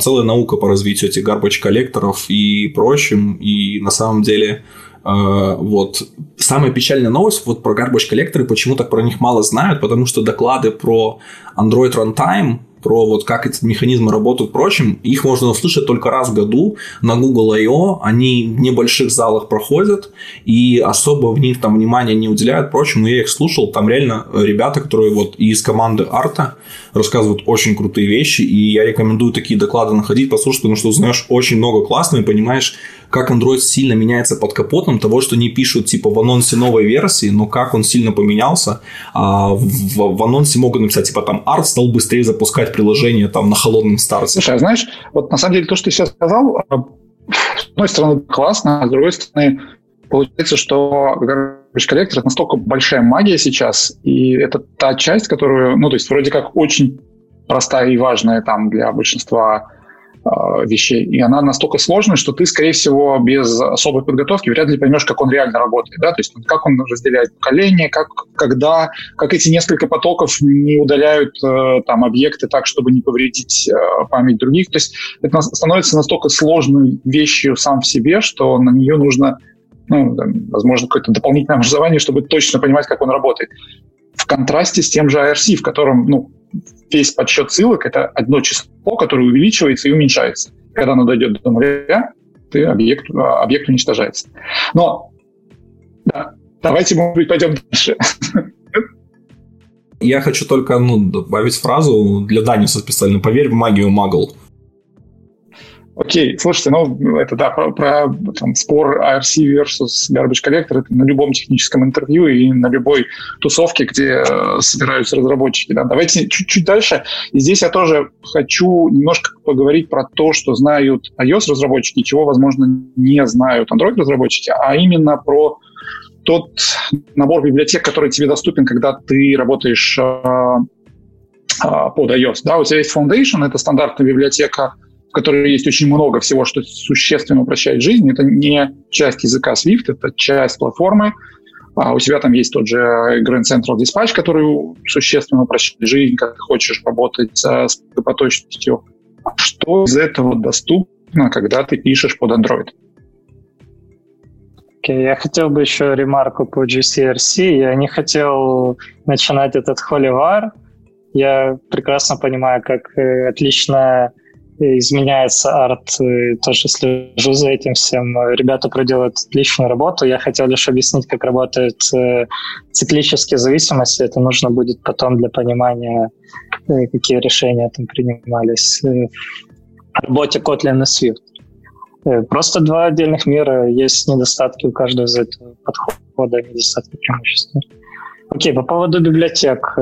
целая наука по развитию этих garbage коллекторов и прочим. И на самом деле вот самая печальная новость вот про garbage коллекторы, почему так про них мало знают, потому что доклады про Android Runtime, про вот как эти механизмы работают, прочим, их можно услышать только раз в году на Google I.O., они в небольших залах проходят, и особо в них там внимания не уделяют, прочим, я их слушал, там реально ребята, которые вот из команды Арта рассказывают очень крутые вещи, и я рекомендую такие доклады находить, послушать, потому что узнаешь очень много классного и понимаешь, как Android сильно меняется под капотом того, что не пишут типа в анонсе новой версии, но как он сильно поменялся. В анонсе могут написать, типа там Арт стал быстрее запускать приложение там на холодном старте. Слушай, а знаешь, вот на самом деле то, что ты сейчас сказал, с одной стороны классно, а с другой стороны получается, что garbage collector это настолько большая магия сейчас, и это та часть, которую, то есть вроде как очень простая и важная там для большинства вещей, и она настолько сложная, что ты, скорее всего, без особой подготовки вряд ли поймешь, как он реально работает, да, то есть как он разделяет поколения, как эти несколько потоков не удаляют там объекты так, чтобы не повредить память других, то есть это становится настолько сложной вещью сам в себе, что на нее нужно, возможно, какое-то дополнительное образование, чтобы точно понимать, как он работает. В контрасте с тем же IRC, в котором, весь подсчет ссылок — это одно число, которое увеличивается и уменьшается. Когда оно дойдет до нуля, объект уничтожается. Но да, давайте, может быть, пойдем дальше. Я хочу только добавить фразу для Даниса специально. Поверь в магию, магл. Окей, слушайте, это да, про спор IRC versus Garbage Collector это на любом техническом интервью и на любой тусовке, где собираются разработчики. Да. Давайте чуть-чуть дальше. И здесь я тоже хочу немножко поговорить про то, что знают iOS-разработчики, чего, возможно, не знают Android-разработчики, а именно про тот набор библиотек, который тебе доступен, когда ты работаешь под iOS. Да, у тебя есть Foundation, это стандартная библиотека, в которой есть очень много всего, что существенно упрощает жизнь. Это не часть языка Swift, это часть платформы. У тебя там есть тот же Grand Central Dispatch, который существенно упрощает жизнь, как ты хочешь работать с поточностью. Что из этого доступно, когда ты пишешь под Android? Okay, я хотел бы еще ремарку по GCRC. Я не хотел начинать этот холивар. Я прекрасно понимаю, как отлично изменяется арт, тоже слежу за этим всем. Ребята проделают отличную работу. Я хотел лишь объяснить, как работают циклические зависимости. Это нужно будет потом для понимания, какие решения там принимались в работе Kotlin и Swift. Просто два отдельных мира. Есть недостатки у каждого из этого подхода, недостатки преимущества. Окей, по поводу библиотек.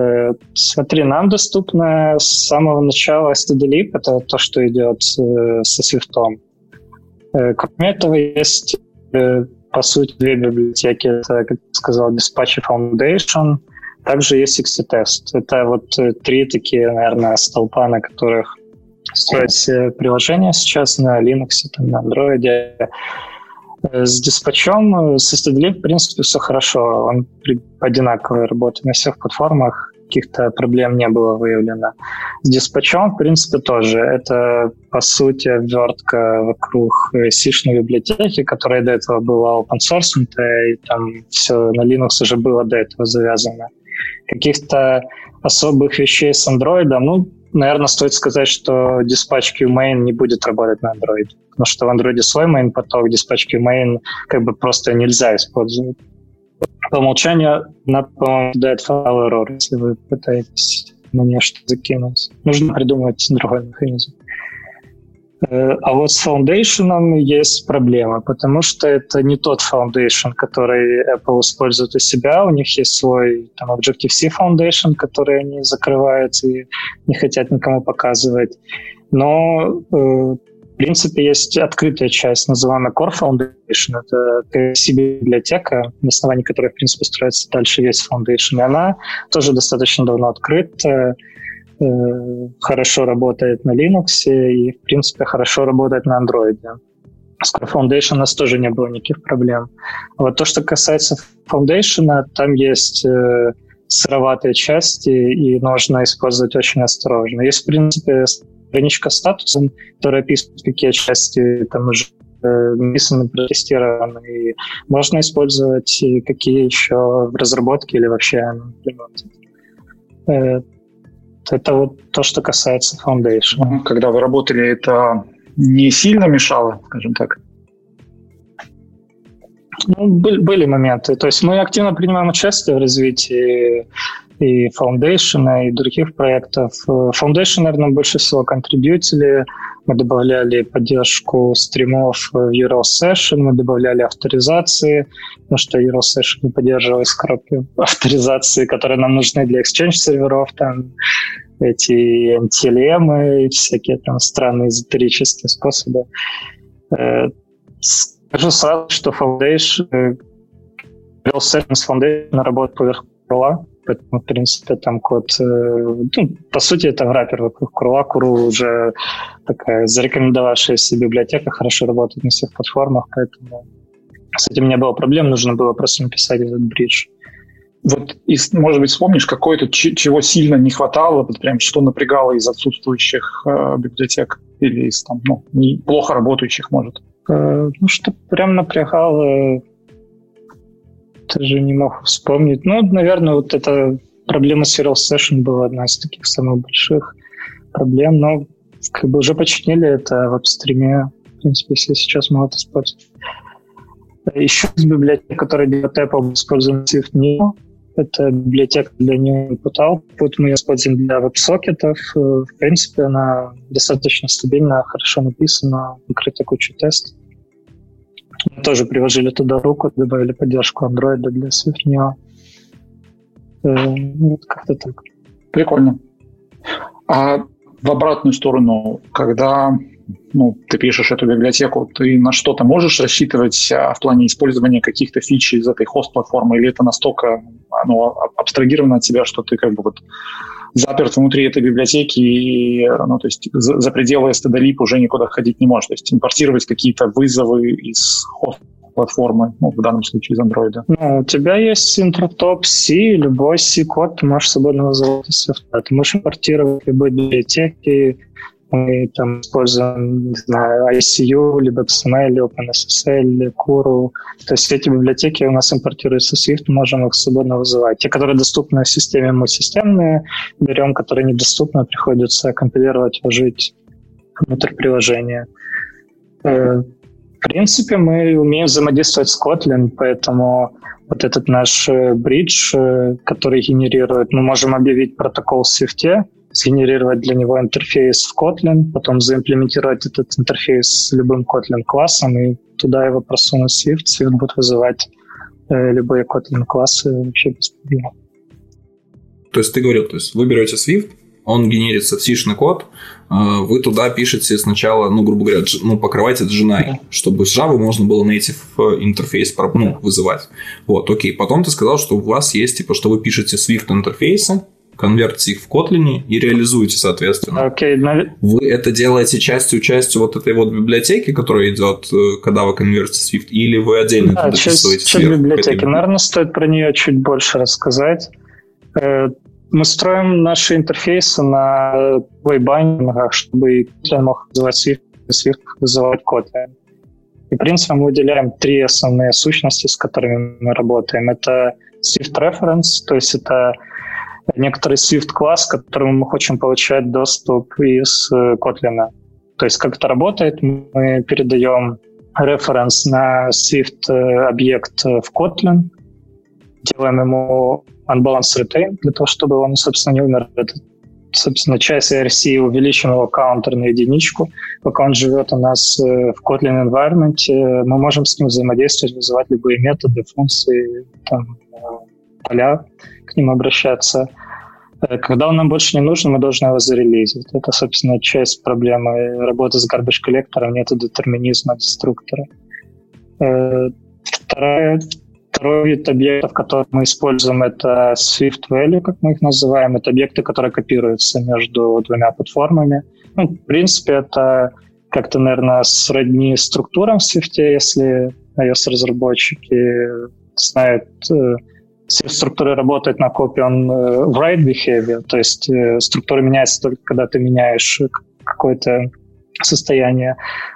Смотри, нам доступно с самого начала stdlib, это то, что идет со Swift. Кроме этого, есть, по сути, две библиотеки. Это, как я сказал, Dispatch и Foundation. Также есть XC-Test. Это вот три такие, наверное, столпа, на которых строить приложение сейчас на Linux, там, на Android. С диспатчем, со stdlib, в принципе, все хорошо. Он одинаково работает на всех платформах, каких-то проблем не было выявлено. С диспатчом, в принципе, тоже. Это, по сути, обвертка вокруг C-шной библиотеки, которая до этого была open-source, и там все на Linux уже было до этого завязано. Каких-то особых вещей с Android, ну, наверное, стоит сказать, что Dispatch QMain не будет работать на Android, потому что в Android свой main-поток, Dispatch QMain как бы просто нельзя использовать. По умолчанию она, по-моему, дает файл error, если вы пытаетесь на нее что-то закинуть. Нужно придумывать другой механизм. А вот с Foundation есть проблема, потому что это не тот Foundation, который Apple использует у себя. У них есть свой там, Objective-C Foundation, который они закрывают и не хотят никому показывать. Но, в принципе, есть открытая часть, называемая Core Foundation. Это C-библиотека, на основании которой, в принципе, строится дальше весь Foundation. И она тоже достаточно давно открыта. Хорошо работает на Linux и, в принципе, хорошо работает на Android. С Core Foundation у нас тоже не было никаких проблем. Вот то, что касается Foundation, там есть сыроватые части, и нужно использовать очень осторожно. Есть, в принципе, страничка статуса, которая описывает, какие части там уже написаны, протестированы, и можно использовать, и какие еще в разработке или вообще это вот то, что касается Foundation. Когда вы работали, это не сильно мешало, скажем так? Ну, были моменты. То есть мы активно принимаем участие в развитии и Foundation, и других проектов. Foundation, наверное, больше всего контрибьютили. Мы добавляли поддержку стримов в URL Session, мы добавляли авторизации, потому что URL Session не поддерживалась коробки авторизации, которые нам нужны для Exchange серверов, там эти NTLM и всякие там странные эзотерические способы. Скажу сразу, что Foundation, URL Session с Foundation работает поверх URL. Поэтому, в принципе, там код... по сути, это враппер вокруг Курла. Курл уже такая зарекомендовавшаяся библиотека, хорошо работает на всех платформах, поэтому с этим не было проблем, нужно было просто написать этот бридж. Вот, и, может быть, вспомнишь, какое-то, чего сильно не хватало, вот прям что напрягало из отсутствующих библиотек или из там, плохо работающих, может? Что прям напрягало... Даже не мог вспомнить. Наверное, вот эта проблема с Serial Session была одна из таких самых больших проблем, но как бы уже починили это в апстриме. В принципе, все сейчас могут использовать. Еще из библиотек, которые для Apple используем SwiftUI, это библиотека для New Input Output. Мы ее используем для веб-сокетов. В принципе, она достаточно стабильна, хорошо написана, покрыта кучей тестов. Мы тоже приложили туда руку, добавили поддержку Android для SwiftUI. Как-то так. Прикольно. А в обратную сторону, когда ты пишешь эту библиотеку, ты на что-то можешь рассчитывать в плане использования каких-то фич из этой хост-платформы? Или это настолько абстрагировано от тебя, что ты как бы заперт внутри этой библиотеки, и, то есть за пределы stdlib уже никуда ходить не можешь. То есть импортировать какие-то вызовы из хост-платформы, в данном случае из Android. У тебя есть Intertop C, любой C-код ты можешь свободно вызывать из Swift. Ты можешь импортировать любые библиотеки, мы там используем, ICU, либо XML, OpenSSL, Kuru. То есть эти библиотеки у нас импортируются в Swift, можем их свободно вызывать. Те, которые доступны в системе, мы системные берем, которые недоступны, приходится компилировать, вложить внутрь приложения. В принципе, мы умеем взаимодействовать с Kotlin, поэтому вот этот наш бридж, который генерирует, мы можем объявить протокол в Swift, сгенерировать для него интерфейс в Kotlin, потом заимплементировать этот интерфейс с любым Kotlin-классом и туда его просунуть Swift. Swift будет вызывать любые Kotlin-классы вообще без проблем. То есть ты говорил, то есть вы берете Swift, он генерится в C-шный код, вы туда пишете сначала, ну, грубо говоря, покрываете JNI, чтобы с Java можно было native интерфейс вызывать. Вот, окей. Потом ты сказал, что у вас есть, типа, что вы пишете Swift интерфейсы, конвертите их в Kotlin и реализуете, соответственно. Okay, вы это делаете частью вот этой вот библиотеки, которая идет, когда вы конвертите Swift, или вы отдельно это дописываете? Часть библиотеки. Наверное, стоит про нее чуть больше рассказать. Мы строим наши интерфейсы на веб-байнерах, чтобы Kotlin мог вызывать Swift, и Swift вызывать Kotlin. И, в принципе, мы выделяем три основные сущности, с которыми мы работаем. Это Swift Reference, то есть это некоторый Swift-класс, к которому мы хотим получать доступ из Kotlin. То есть как это работает, мы передаем референс на Swift-объект в Kotlin, делаем ему unbalanced retain, для того, чтобы он, собственно, не умер. Это, собственно, часть ARC, увеличим его каунтер на единичку. Пока он живет у нас в Kotlin environment, мы можем с ним взаимодействовать, вызывать любые методы, функции, там, поля, к ним обращаться. Когда он нам больше не нужен, мы должны его зарелизить. Это, собственно, часть проблемы работы с garbage коллектором, нет детерминизма деструктора. Второй вид объектов, которые мы используем, это Swift Value, как мы их называем. Это объекты, которые копируются между двумя платформами. Ну, в принципе, это как-то, наверное, сродни структурам в Swift, если iOS-разработчики знают. Структуры работают на копии, он write behavior, то есть структура меняется только, когда ты меняешь какое-то состояние.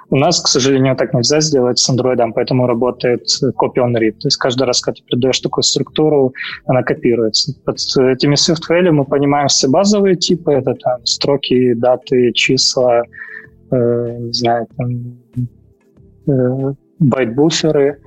У нас, к сожалению, так нельзя сделать с Android, поэтому работает copy on read. То есть каждый раз, когда ты передаешь такую структуру, она копируется. Под этими Swift value мы понимаем все базовые типы, это там строки, даты, числа, не знаю, байт-буферы.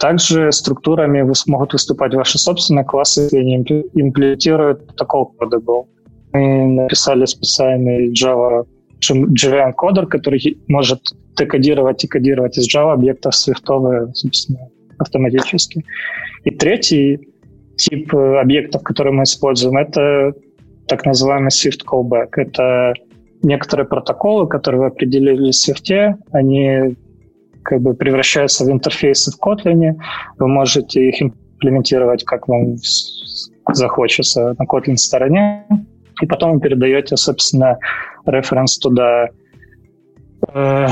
Также структурами могут выступать ваши собственные классы, если они имплементируют протокол Codable. Мы написали специальный Java JVM кодер, который может декодировать и кодировать из Java объектов свифтовые, собственно, автоматически. И третий тип объектов, которые мы используем, это так называемый Swift Callback. Это некоторые протоколы, которые вы определили в Swift, они как бы превращаются в интерфейсы в Kotlin. Вы можете их имплементировать, как вам захочется, на Kotlin стороне. И потом вы передаете, собственно, референс туда в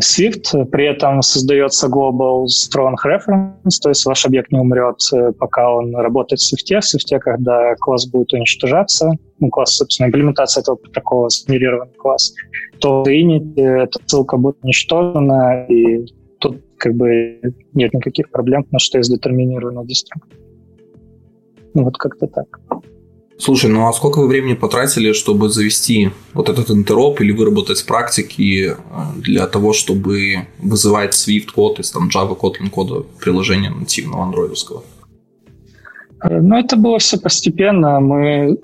Swift. При этом создается Global Strong Reference, то есть ваш объект не умрет, пока он работает в Swift. В Swift, когда класс будет уничтожаться, класс, собственно, имплементация этого протокола, сгенерированный класс, то в init эта ссылка будет уничтожена, и тут как бы нет никаких проблем, потому что есть детерминированный деструктор. Ну, вот как-то так. Слушай, ну а сколько вы времени потратили, чтобы завести вот этот интероп или выработать практики для того, чтобы вызывать Swift-код из там Java Kotlin-кода приложения нативного андроидовского? Ну, это было все постепенно. Мы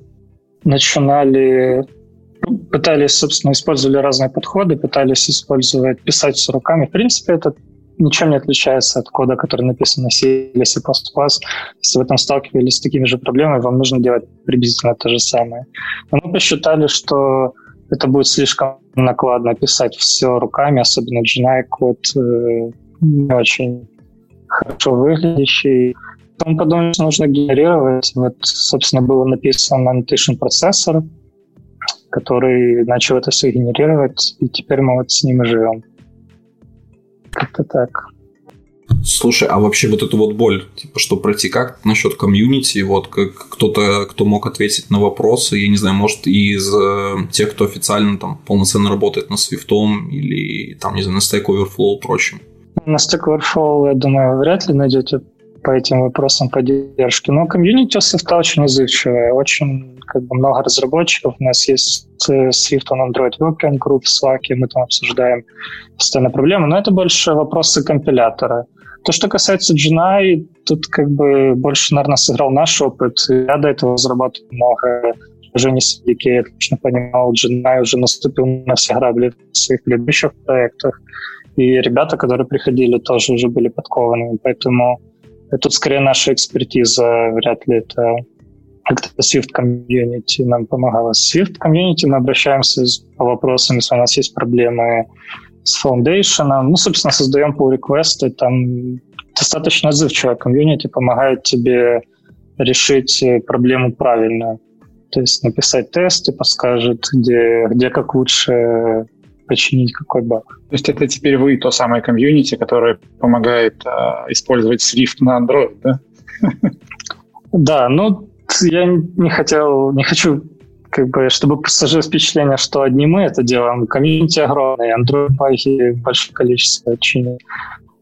пытались, собственно, использовали разные подходы, пытались использовать, писать все руками. В принципе, это ничем не отличается от кода, который написан на C или C++. Если вы там сталкивались с такими же проблемами, вам нужно делать приблизительно то же самое. Но мы посчитали, что это будет слишком накладно писать все руками, особенно JNI код не очень хорошо выглядящий. Потом подумали, что нужно генерировать. Вот, собственно, был написан annotation процессор, который начал это все генерировать, и теперь мы вот с ним и живем. Как-то так. Слушай, а вообще вот эту вот боль, типа, что пройти, как насчет комьюнити, вот как кто-то, кто мог ответить на вопросы, я не знаю, может, из тех, кто официально там полноценно работает над Swift'ом или там, не знаю, на Stack Overflow и прочим? На Stack Overflow, я думаю, вряд ли найдете по этим вопросам поддержки. Но комьюнити у Swift очень отзывчивая, очень как бы много разработчиков. У нас есть Swift on Android Working Group, Slack, и мы там обсуждаем постоянно проблемы. Но это больше вопросы компилятора. То, что касается JNI, тут как бы больше, наверное, сыграл наш опыт. Я до этого разрабатывал много. Уже не с NDK, я точно понимал, JNI уже наступил на все грабли в своих предыдущих проектах. И ребята, которые приходили, тоже уже были подкованы. Поэтому тут скорее наша экспертиза, вряд ли это как-то Swift Community нам помогало. С Swift Community мы обращаемся по вопросам, если у нас есть проблемы с Foundation. Ну, собственно, создаем pull-реквесты. Там достаточно отзывчивая комьюнити помогает тебе решить проблему правильно. То есть написать тесты, подскажет, где как лучше починить какой баг. То есть это теперь вы то самое комьюнити, которое помогает использовать Swift на Android, да? Да, ну я не хочу, как бы, чтобы сложилось впечатление, что одни мы это делаем. Комьюнити огромное, Android-баги большое количество чинит.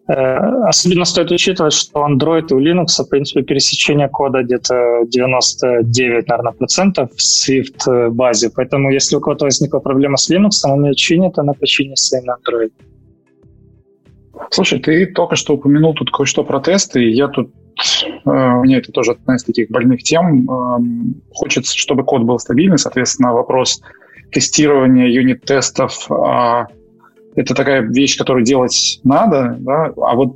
Особенно стоит учитывать, что Android и у Linux, в принципе, пересечение кода где-то 99, наверное, процентов в Swift-базе. Поэтому если у кого-то возникла проблема с Linux, он ее чинит, она починится и на Android. Слушай, ты только что упомянул тут кое-что про тесты, и я тут... У меня это тоже одна из таких больных тем. Хочется, чтобы код был стабильный, соответственно, вопрос тестирования юнит-тестов это такая вещь, которую делать надо, да? А вот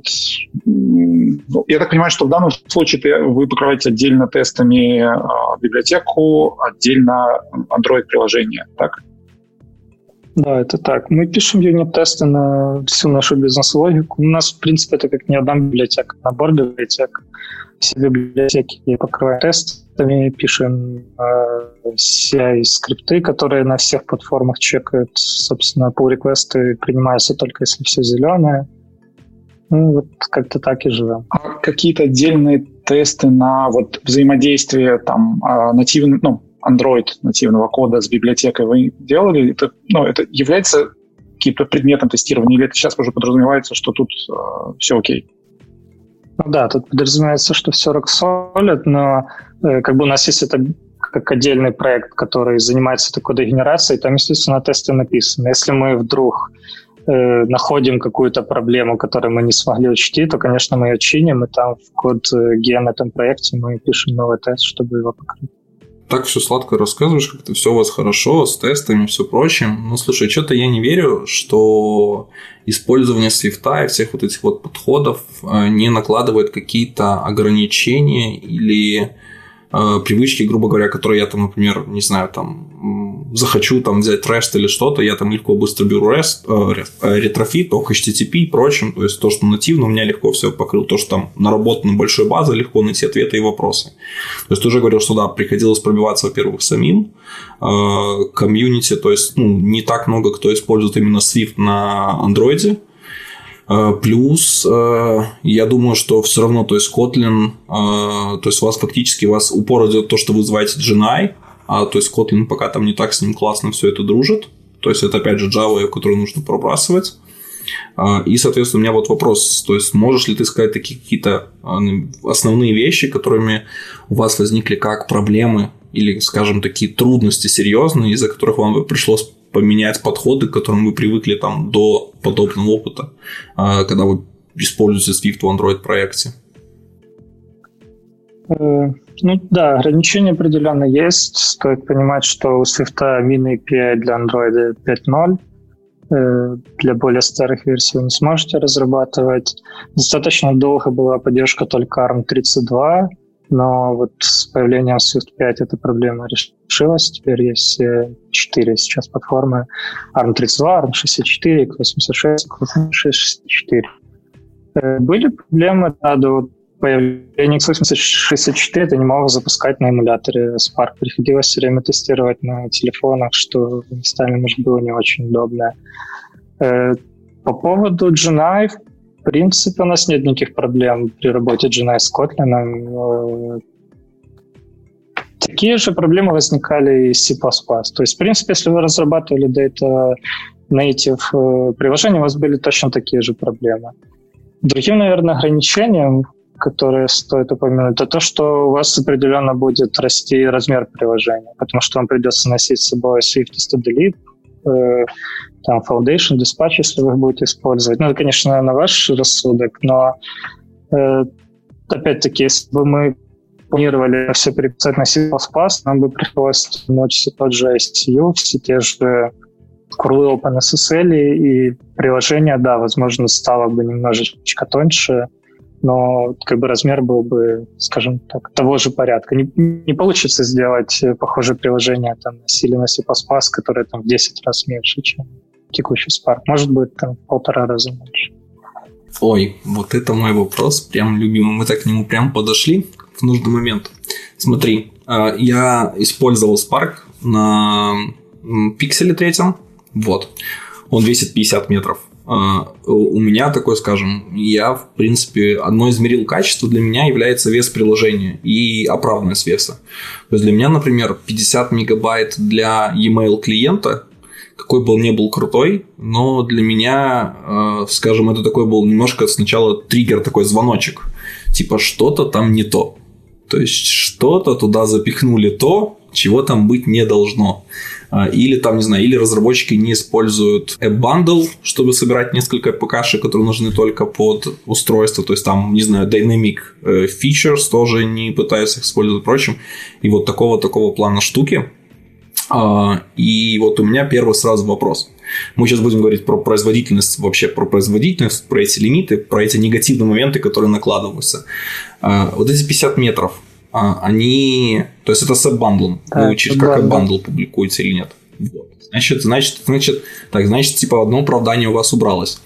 я так понимаю, что в данном случае вы покрываете отдельно тестами библиотеку, отдельно Android-приложение, так? Да, это так. Мы пишем юнит-тесты на всю нашу бизнес-логику. У нас, в принципе, это как не одна библиотека, набор библиотек. Все библиотеки покрываем тестами, пишем CI-скрипты, которые на всех платформах чекают. Собственно, pull-реквесты принимаются только если все зеленое. Ну, вот как-то так и живем. А какие-то отдельные тесты на вот, взаимодействие там, нативных... Ну, Android нативного кода с библиотекой вы делали? Это, ну, это является каким-то предметом тестирования? Или это сейчас уже подразумевается, что тут все окей? Ну да, тут подразумевается, что все rock solid, но как бы у нас есть это как отдельный проект, который занимается такой дегенерацией, там, естественно, тесты написаны. Если мы вдруг находим какую-то проблему, которую мы не смогли учтить, то, конечно, мы ее чиним, и там в код ген этом проекте мы пишем новый тест, чтобы его покрыть. Так все сладко рассказываешь, как-то все у вас хорошо, с тестами и все прочим. Но, слушай, что-то я не верю, что использование Swift и всех вот этих вот подходов не накладывает какие-то ограничения или привычки, грубо говоря, которые я там, например, не знаю, там, захочу там взять REST или что-то, я там легко быстро беру REST, ретрофит, HTTP и прочим, то есть то, что нативно, у меня легко все покрыл, то, что там наработана большой база, легко найти ответы и вопросы. То есть ты уже говорил, что да, приходилось пробиваться, во-первых, самим, комьюнити, то есть ну, не так много кто использует именно Swift на Android. Плюс, я думаю, что все равно, то есть Kotlin, то есть у вас фактически упор идет то, что вы называете JNI, а то есть Kotlin пока там не так с ним классно все это дружит, то есть это опять же Java, которую нужно пробрасывать. И, соответственно, у меня вот вопрос, то есть можешь ли ты сказать такие какие-то основные вещи, которыми у вас возникли как проблемы или, скажем, такие трудности серьезные, из-за которых вам пришлось поменять подходы, к которым вы привыкли там, до подобного опыта, когда вы используете Swift в Android-проекте? Ну да, ограничения определенно есть. Стоит понимать, что у Swift mini-API для Android 5.0. Для более старых версий вы не сможете разрабатывать. Достаточно долго была поддержка только ARM 32, но вот с появлением Swift 5 эта проблема решилась. Теперь есть 4 сейчас платформы. ARM 32, ARM 64, x86, x86-64. Были проблемы, да, до появления x86-64 ты не мог запускать на эмуляторе Spark. Приходилось все время тестировать на телефонах, что местами, может, было не очень удобно. По поводу JNI, в принципе, у нас нет никаких проблем при работе JNI с Kotlin. Такие же проблемы возникали и с C++. То есть, в принципе, если вы разрабатывали Data Native приложение, у вас были точно такие же проблемы. Другим, наверное, ограничением, которое стоит упомянуть, это то, что у вас определенно будет расти размер приложения, потому что вам придется носить с собой Swift и Delete, там, Foundation, Dispatch, если вы их будете использовать. Ну, это, конечно, на ваш рассудок, но опять-таки, если бы мы планировали все переписать на C++, нам бы пришлось мочь все тот же ICU, все те же крулы OpenSSL, и приложение, да, возможно, стало бы немножечко тоньше, но как бы размер был бы, скажем так, того же порядка. Не получится сделать похожее приложение там, на C или на C++, которое там, в 10 раз меньше, чем текущий Spark. Может быть, там, в 1,5 раза меньше. Ой, вот это мой вопрос, прям любимый. Мы так к нему прям подошли в нужный момент. Смотри, я использовал Spark на пикселе 3, вот, он весит 50 метров. У меня такой, скажем, я, в принципе, одно измерил качество, для меня является вес приложения и оправданность веса. То есть для меня, например, 50 мегабайт для e-mail клиента, какой бы он ни был крутой, но для меня, скажем, это такой был немножко сначала триггер, такой звоночек, типа что-то там не то. То есть что-то туда запихнули то, чего там быть не должно. Или там, не знаю, или разработчики не используют app-bundle, чтобы собирать несколько ПКшек, которые нужны только под устройство. То есть там, не знаю, dynamic features тоже не пытаются их использовать, впрочем. И вот такого плана штуки. И вот у меня первый сразу вопрос. Мы сейчас будем говорить про производительность, вообще про производительность, про эти лимиты, про эти негативные моменты, которые накладываются. Вот эти 50 метров, они... То есть это с app-бандлом. Вы учите, как app-бандл публикуете или нет. Вот. Значит, типа одно оправдание у вас убралось.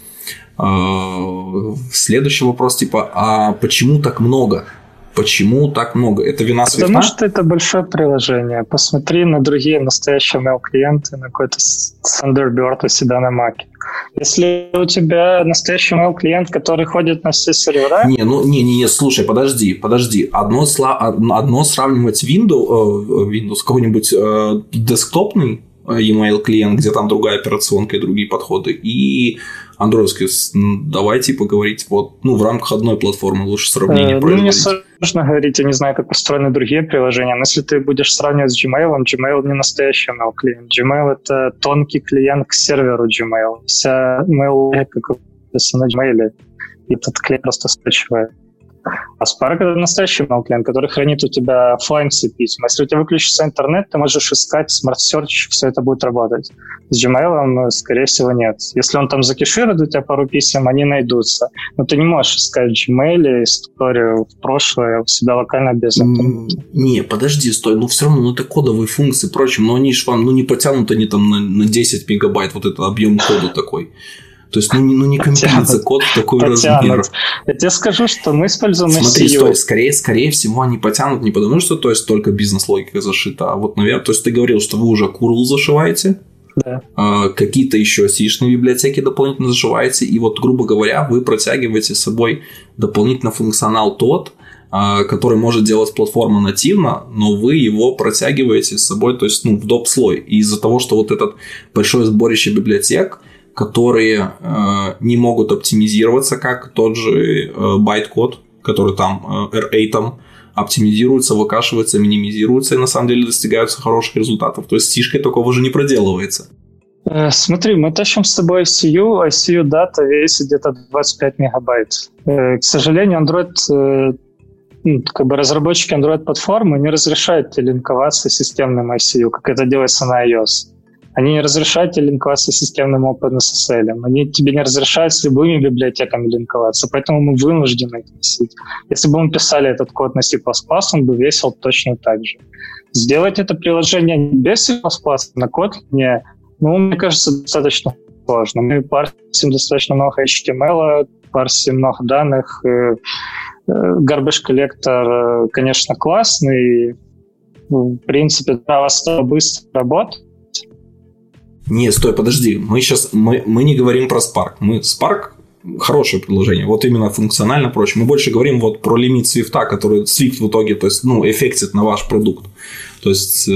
Следующий вопрос, типа, а почему так много? Почему так много? Это вина Swift? Потому что это большое приложение. Посмотри на другие настоящие mail-клиенты, на какой-то Thunderbird у себя на Mac. Если у тебя настоящий mail-клиент, который ходит на все сервера... Слушай, подожди. Одно сравнивать Windows какой-нибудь десктопный e-mail-клиент, где там другая операционка и другие подходы, и... Андроидский, давайте поговорить вот, в рамках одной платформы лучше сравнение производить. Мне сложно говорить, я не знаю, как устроены другие приложения, но если ты будешь сравнивать с Gmail, Gmail не настоящий mail-клиент. Gmail — это тонкий клиент к серверу Gmail. Вся mail-логика крутится на Gmail, и этот клиент просто скачивает. А Spark — это настоящий mail-клиент, который хранит у тебя офлайн-все письма. Если у тебя выключится интернет, ты можешь искать смарт-серч, все это будет работать. С Gmail, скорее всего, нет. Если он там закеширует у тебя пару писем, они найдутся. Но ты не можешь искать в Gmail историю в прошлое, всегда локально без интернета. Не, подожди, стой. Все равно, это кодовые функции и прочее. Но они ж вам, не потянут они там на 10 мегабайт вот этот объем кода такой. То есть, не компилируется код в такой размер. Я тебе скажу, что мы используем ICU. Смотри, стой, скорее всего, они потянут не потому, что то есть, только бизнес-логика зашита, а вот, наверное, то есть, ты говорил, что вы уже curl зашиваете, да. Какие-то еще сишные библиотеки дополнительно зашиваете, и вот, грубо говоря, вы протягиваете с собой дополнительно функционал тот, который может делать платформа нативно, но вы его протягиваете с собой, то есть, в доп-слой. И из-за того, что вот этот большое сборище библиотек, которые не могут оптимизироваться, как тот же байт-код, который там R8 оптимизируется, выкашивается, минимизируется, и на самом деле достигаются хороших результатов. То есть сишкой такого же не проделывается. Смотри, мы тащим с собой ICU дата весит где-то 25 мегабайт. К сожалению, Android... разработчики Android-платформы не разрешают линковаться системным ICU, как это делается на iOS. Они не разрешают тебе линковаться системным OpenSSL. Они тебе не разрешают с любыми библиотеками линковаться, поэтому мы вынуждены их носить. Если бы мы писали этот код на C++, он бы весил точно так же. Сделать это приложение без C++, на Kotlin, мне кажется, достаточно сложно. Мы парсим достаточно много HTML, парсим много данных. Garbage collector, конечно, классный. В принципе, Java стала быстро работать. Не, стой, подожди. Мы не говорим про Spark. Spark хорошее приложение. Вот именно функционально прочее. Мы больше говорим вот про лимит Swift, который Swift в итоге, то есть, эффектит на ваш продукт. То есть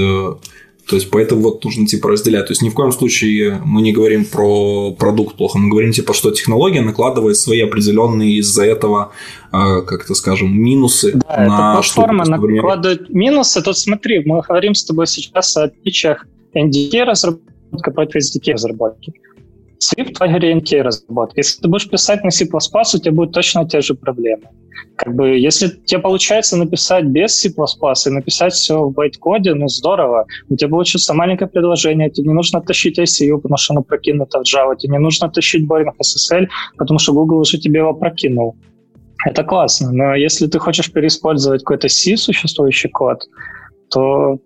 поэтому вот нужно типа разделять. То есть ни в коем случае мы не говорим про продукт плохо. Мы говорим типа, что технология накладывает свои определенные из-за этого, минусы на штуку. Да, эта платформа накладывает минусы. Тут смотри, мы говорим с тобой сейчас о отличиях NDK разработки против SDK разработки. Swift лагерь NDK разработки. Если ты будешь писать на C++, у тебя будут точно те же проблемы. Если тебе получается написать без C++ и написать все в байт-коде, здорово. У тебя получится маленькое предложение, тебе не нужно тащить ICU, потому что оно прокинуто в Java, тебе не нужно тащить Boring SSL, потому что Google уже тебе его прокинул. Это классно, но если ты хочешь переиспользовать какой-то C существующий код, то,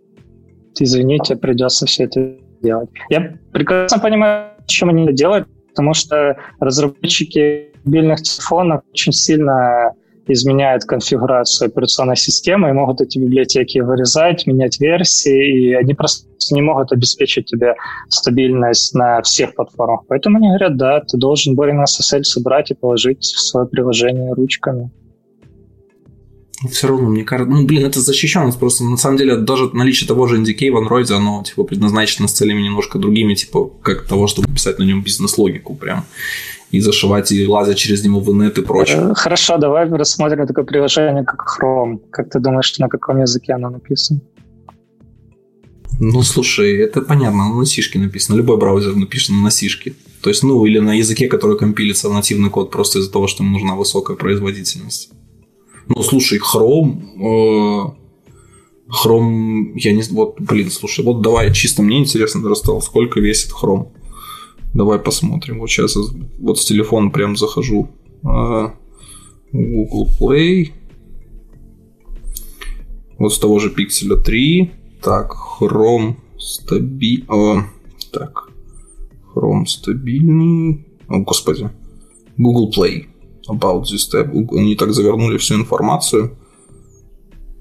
извините, придется все это делать. Я прекрасно понимаю, почему они это делают, потому что разработчики мобильных телефонов очень сильно изменяют конфигурацию операционной системы и могут эти библиотеки вырезать, менять версии, и они просто не могут обеспечить тебе стабильность на всех платформах. Поэтому они говорят, да, ты должен Boring SSL собрать и положить в свое приложение ручками. Все равно, мне кажется, это защищенность просто. На самом деле, даже наличие того же NDK в Android, оно, предназначено с целями немножко другими, как того, чтобы писать на нем бизнес-логику прям. И зашивать, и лазить через него в инет и прочее. Хорошо, давай рассмотрим такое приложение, как Chrome. Как ты думаешь, на каком языке оно написано? Слушай, это понятно, оно на C-шке написано. Любой браузер написан на C-шке. То есть, или на языке, который компилится в нативный код, просто из-за того, что ему нужна высокая производительность. Слушай, Chrome, я не... давай, чисто мне интересно стало, сколько весит Chrome. Давай посмотрим. Сейчас с телефона прям захожу в Google Play. С того же пикселя 3. Так, Chrome стабильный. Господи. Google Play. About this tab. Они так завернули всю информацию.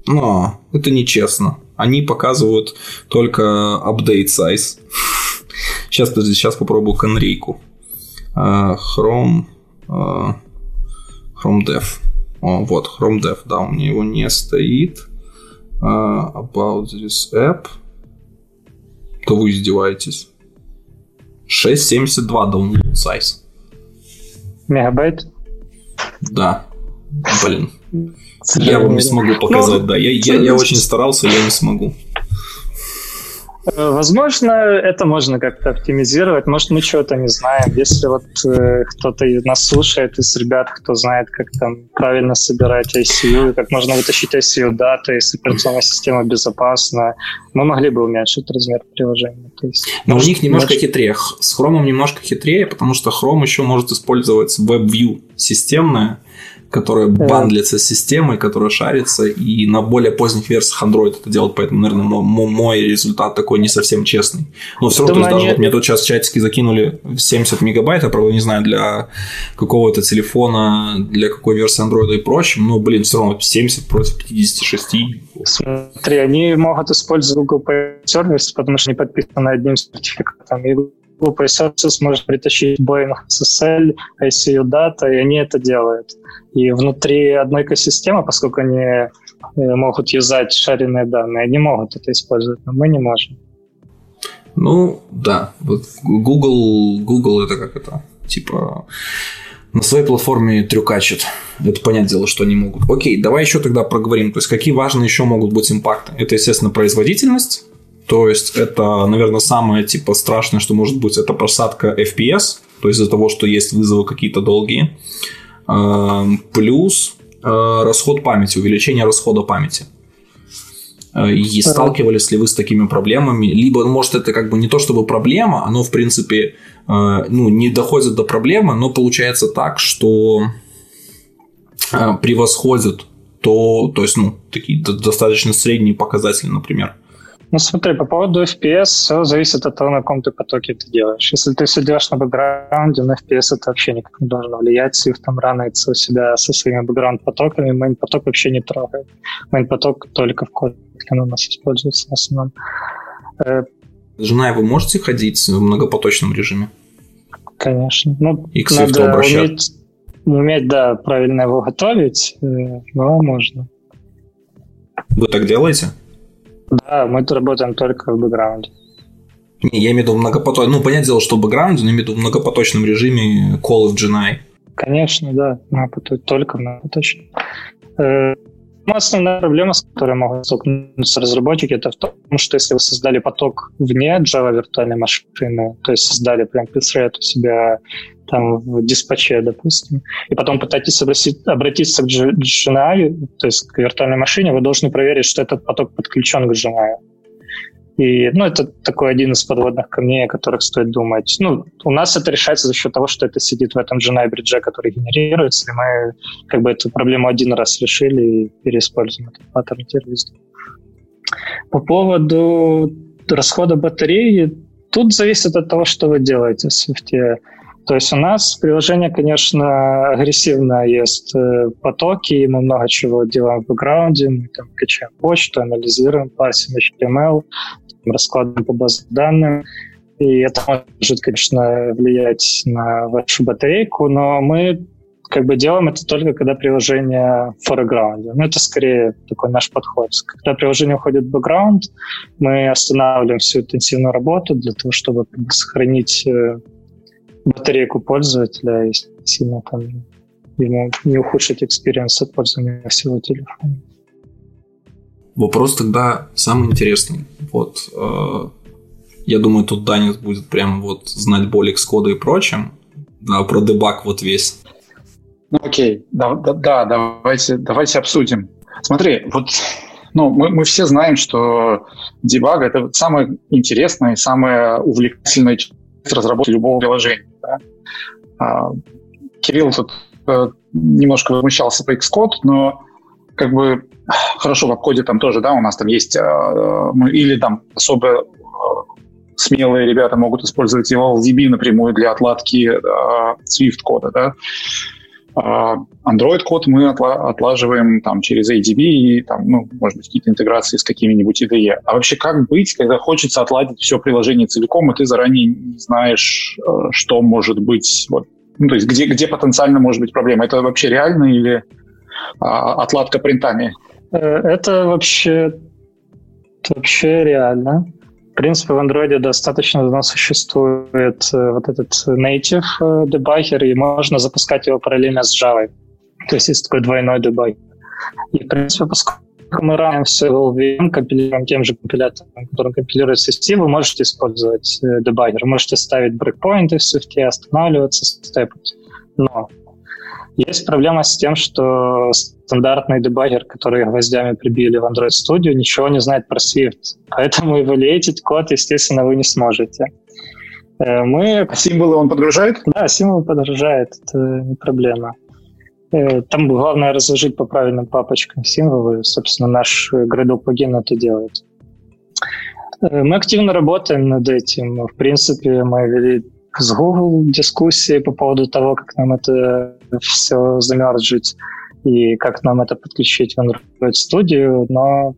Но это нечестно. Они показывают только update size. Сейчас попробую конрейку. Chrome Dev. Chrome Dev, да, у меня его не стоит. About this app. То вы издеваетесь. 6.72 download size. Мегабайт? Да. Я вам не смогу показать, да. Я очень старался, я не смогу. Возможно, это можно как-то оптимизировать. Может, мы чего-то не знаем. Если кто-то нас слушает из ребят, кто знает, как там правильно собирать ICU, как можно вытащить ICU даты, если операционная система безопасна, мы могли бы уменьшить размер приложения. То есть, у них немножко хитрее. С Chrome немножко хитрее, потому что Chrome еще может использовать WebView системное, которая бандлится с системой, которая шарится, и на более поздних версиях Android это делает, поэтому, наверное, мой результат такой не совсем честный. Но все равно, даже мне тут сейчас чатики закинули 70 мегабайт, я, правда, не знаю, для какого-то телефона, для какой версии Android и прочим, все равно 70 против 56. Смотри, они могут использовать Google Play сервис, потому что они подписаны одним сертификатом, и Google Play Services может притащить Boeing SSL, ICU Data, и они это делают. И внутри одной экосистемы, поскольку они могут юзать шаренные данные, они могут это использовать, но мы не можем. Да. Google это как это? На своей платформе трюкачат. Это понятное дело, что они могут. Окей, давай еще тогда проговорим. То есть, какие важные еще могут быть импакты? Это, естественно, производительность. То есть, это, наверное, самое страшное, что может быть, это просадка FPS, то есть из-за того, что есть вызовы какие-то долгие, плюс расход памяти, увеличение расхода памяти. И сталкивались ли вы с такими проблемами? Либо, может, это не то чтобы проблема, оно, в принципе, не доходит до проблемы, но получается так, что превосходит такие достаточно средние показатели, например. Смотри, по поводу FPS все зависит от того, на каком ты потоке это делаешь. Если ты все делаешь на бэкграунде, на FPS это вообще никак не должно влиять. Swift там ранается у себя со своими бэкграунд-потоками, мейн-поток вообще не трогает. Мейн-поток только в Kotlin у нас используется в основном. Жена, вы можете ходить в многопоточном режиме? Конечно. И к Swift обращаться? Уметь, да, правильно его готовить, но можно. Вы так делаете? Да, мы работаем только в бэкграунде. Не, я имею в виду многопоточном. Понятное дело, что в бэкграунде, но я имею в виду в многопоточном режиме колы в JNI. Конечно, да, только многопоточном. Основная проблема, с которой могут столкнуться разработчики, это в том, что если вы создали поток вне Java виртуальной машины, то есть создали прям пиццерет у себя там в диспаче, допустим, и потом пытаетесь обратиться к JNI, то есть к виртуальной машине, вы должны проверить, что этот поток подключен к JNI. И, ну, это такой один из подводных камней, о которых стоит думать. Ну, у нас это решается за счет того, что это сидит в этом JNI бриджа, который генерируется, и мы как бы эту проблему один раз решили и переиспользуем этот паттерн теперь везде. По поводу расхода батареи, тут зависит от того, что вы делаете в Swift. То есть у нас приложение, конечно, агрессивно ест потоки, и мы много чего делаем в бэкграунде, мы там качаем почту, анализируем, парсим HTML, раскладываем по базам данных, и это может, конечно, влиять на вашу батарейку, но мы как бы делаем это только когда приложение в фореграунде. Ну, это скорее такой наш подход. Когда приложение уходит в бэкграунд, мы останавливаем всю интенсивную работу для того, чтобы сохранить батарейку пользователя и сильно там ему не ухудшить экспириенс от пользования всего телефона. Вопрос тогда самый интересный. Вот, я думаю, тут Данис будет прям вот знать боль Xcode и прочим. Да, про дебаг вот весь. Ну, окей, да, давайте обсудим. Смотри, вот мы все знаем, что дебаг — это самое интересное и самое увлекательное разработки любого приложения. Да? Кирилл тут немножко возмущался по Xcode, но как бы хорошо, в обходе там тоже, да, у нас там есть или там особо смелые ребята могут использовать LLVM напрямую для отладки Swift-кода, да. Android-код мы отлаживаем там через ADB и там, ну, может быть, какие-то интеграции с какими-нибудь IDE. А вообще как быть, когда хочется отладить все приложение целиком, и ты заранее не знаешь, что может быть, вот, ну, то есть где потенциально может быть проблема? Это вообще реально или отладка принтами? Это вообще реально. В принципе, в Android достаточно давно существует вот этот native дебаггер, и можно запускать его параллельно с Java. То есть есть такой двойной дебаггер. И, в принципе, поскольку мы раним все в LLVM, компилируем тем же компилятором, который компилирует Swift, вы можете использовать дебаггер. Вы можете ставить брейкпоинты в Swift, останавливаться, степать. Но есть проблема с тем, что стандартный дебаггер, который гвоздями прибили в Android Studio, ничего не знает про Swift. Поэтому эвалюировать код, естественно, вы не сможете. А символы он подгружает? Да, символы подгружает, это не проблема. Там главное разложить по правильным папочкам символы. Собственно, наш Gradle плагин это делает. Мы активно работаем над этим. В принципе, мы вели с Google дискуссии по поводу того, как нам это все замерджить и как нам это подключить в Android Studio, но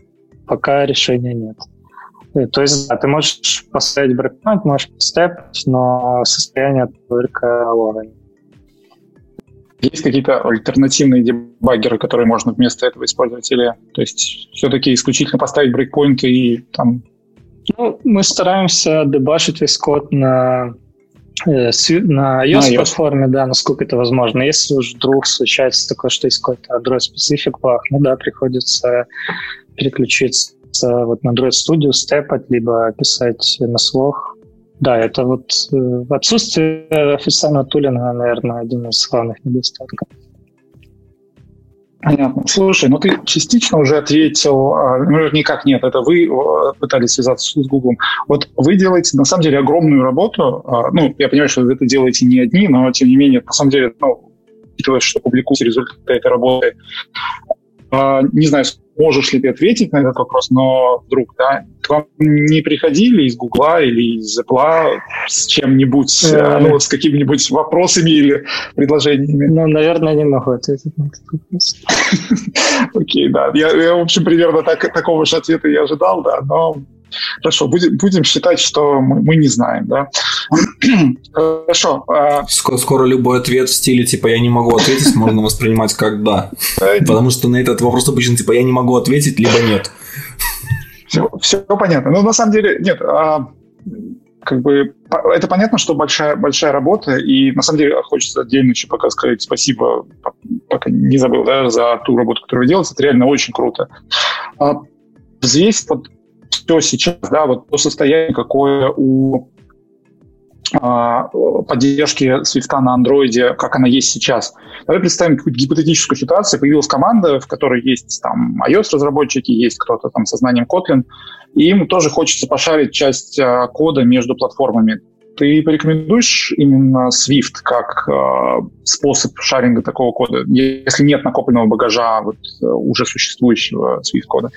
пока решения нет. То есть, да, ты можешь поставить брейкпоинт, можешь степать, но состояние только уровень. Есть какие-то альтернативные дебаггеры, которые можно вместо этого использовать? Или, то есть, все-таки исключительно поставить брейкпоинт и там... Ну, мы стараемся дебажить весь код на iOS-платформе, да, насколько это возможно. Если уж вдруг случается такое, что есть какой-то Android-специфик баг, ну да, приходится переключиться вот на Android Studio, степать, либо писать на слог. Да, это вот отсутствие официального тулинга, наверное, один из главных недостатков. Понятно. Слушай, ну ты частично уже ответил, ну никак нет, это вы пытались связаться с Google. Вот вы делаете, на самом деле, огромную работу, ну, я понимаю, что вы это делаете не одни, но, тем не менее, на самом деле, ну, учитывая, что публикуете результаты этой работы, не знаю, можешь ли ты ответить на этот вопрос, но вдруг, да, к вам не приходили из Гугла или из Apple с чем-нибудь, ну, с какими-нибудь вопросами или предложениями? Ну, наверное, не могу ответить на этот вопрос. Окей, да. Я, в общем, примерно такого же ответа и ожидал, да, но хорошо, будем считать, что мы не знаем, да. Хорошо. Скоро любой ответ в стиле, типа, я не могу ответить, можно воспринимать как да. Потому что на этот вопрос обычно, типа, я не могу ответить, либо нет. Все понятно. Ну, на самом деле, нет, как бы это понятно, что большая работа, и на самом деле хочется отдельно еще пока сказать спасибо, пока не забыл, да, за ту работу, которую вы делаете. Это реально очень круто. Здесь вот все сейчас, да, вот то состояние, какое у поддержки Swift на Android, как она есть сейчас. Давай представим какую-то гипотетическую ситуацию. Появилась команда, в которой есть там iOS-разработчики, есть кто-то там со знанием Kotlin, и им тоже хочется пошарить часть кода между платформами. Ты порекомендуешь именно Swift как способ шаринга такого кода, если нет накопленного багажа вот, уже существующего Swift-кода?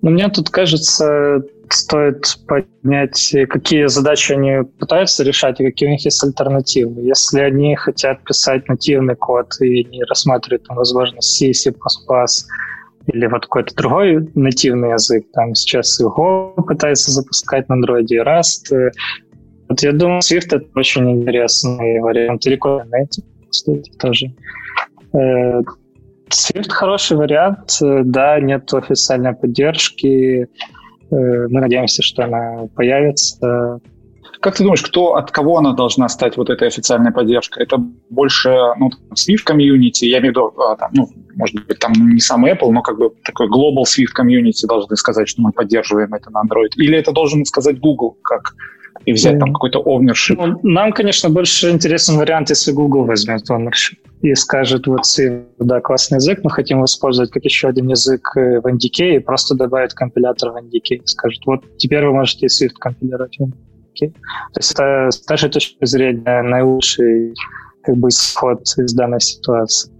Но мне тут кажется, стоит поднять, какие задачи они пытаются решать и какие у них есть альтернативы. Если они хотят писать нативный код и не рассматривают там, возможность C, C++, или вот какой-то другой нативный язык, там сейчас и Go пытаются запускать на Android, и Rust. Вот я думаю, Swift — это очень интересный вариант. Или Kotlin Native, кстати, тоже. Swift — хороший вариант, да, нет официальной поддержки, мы надеемся, что она появится. Как ты думаешь, от кого она должна стать, вот эта официальная поддержка? Это больше Swift комьюнити, я имею в виду, может быть, там не сам Apple, но как бы такой global Swift комьюнити должны сказать, что мы поддерживаем это на Android, или это должен сказать Google, как... и взять там какой-то ownership? Нам, конечно, больше интересен вариант, если Google возьмет ownership и скажет, вот, да, классный язык, мы хотим использовать как еще один язык в NDK, и просто добавит компилятор в NDK, и скажет, вот, теперь вы можете Swift компилировать в NDK. То есть это, с нашей точки зрения, наилучший как бы исход из данной ситуации.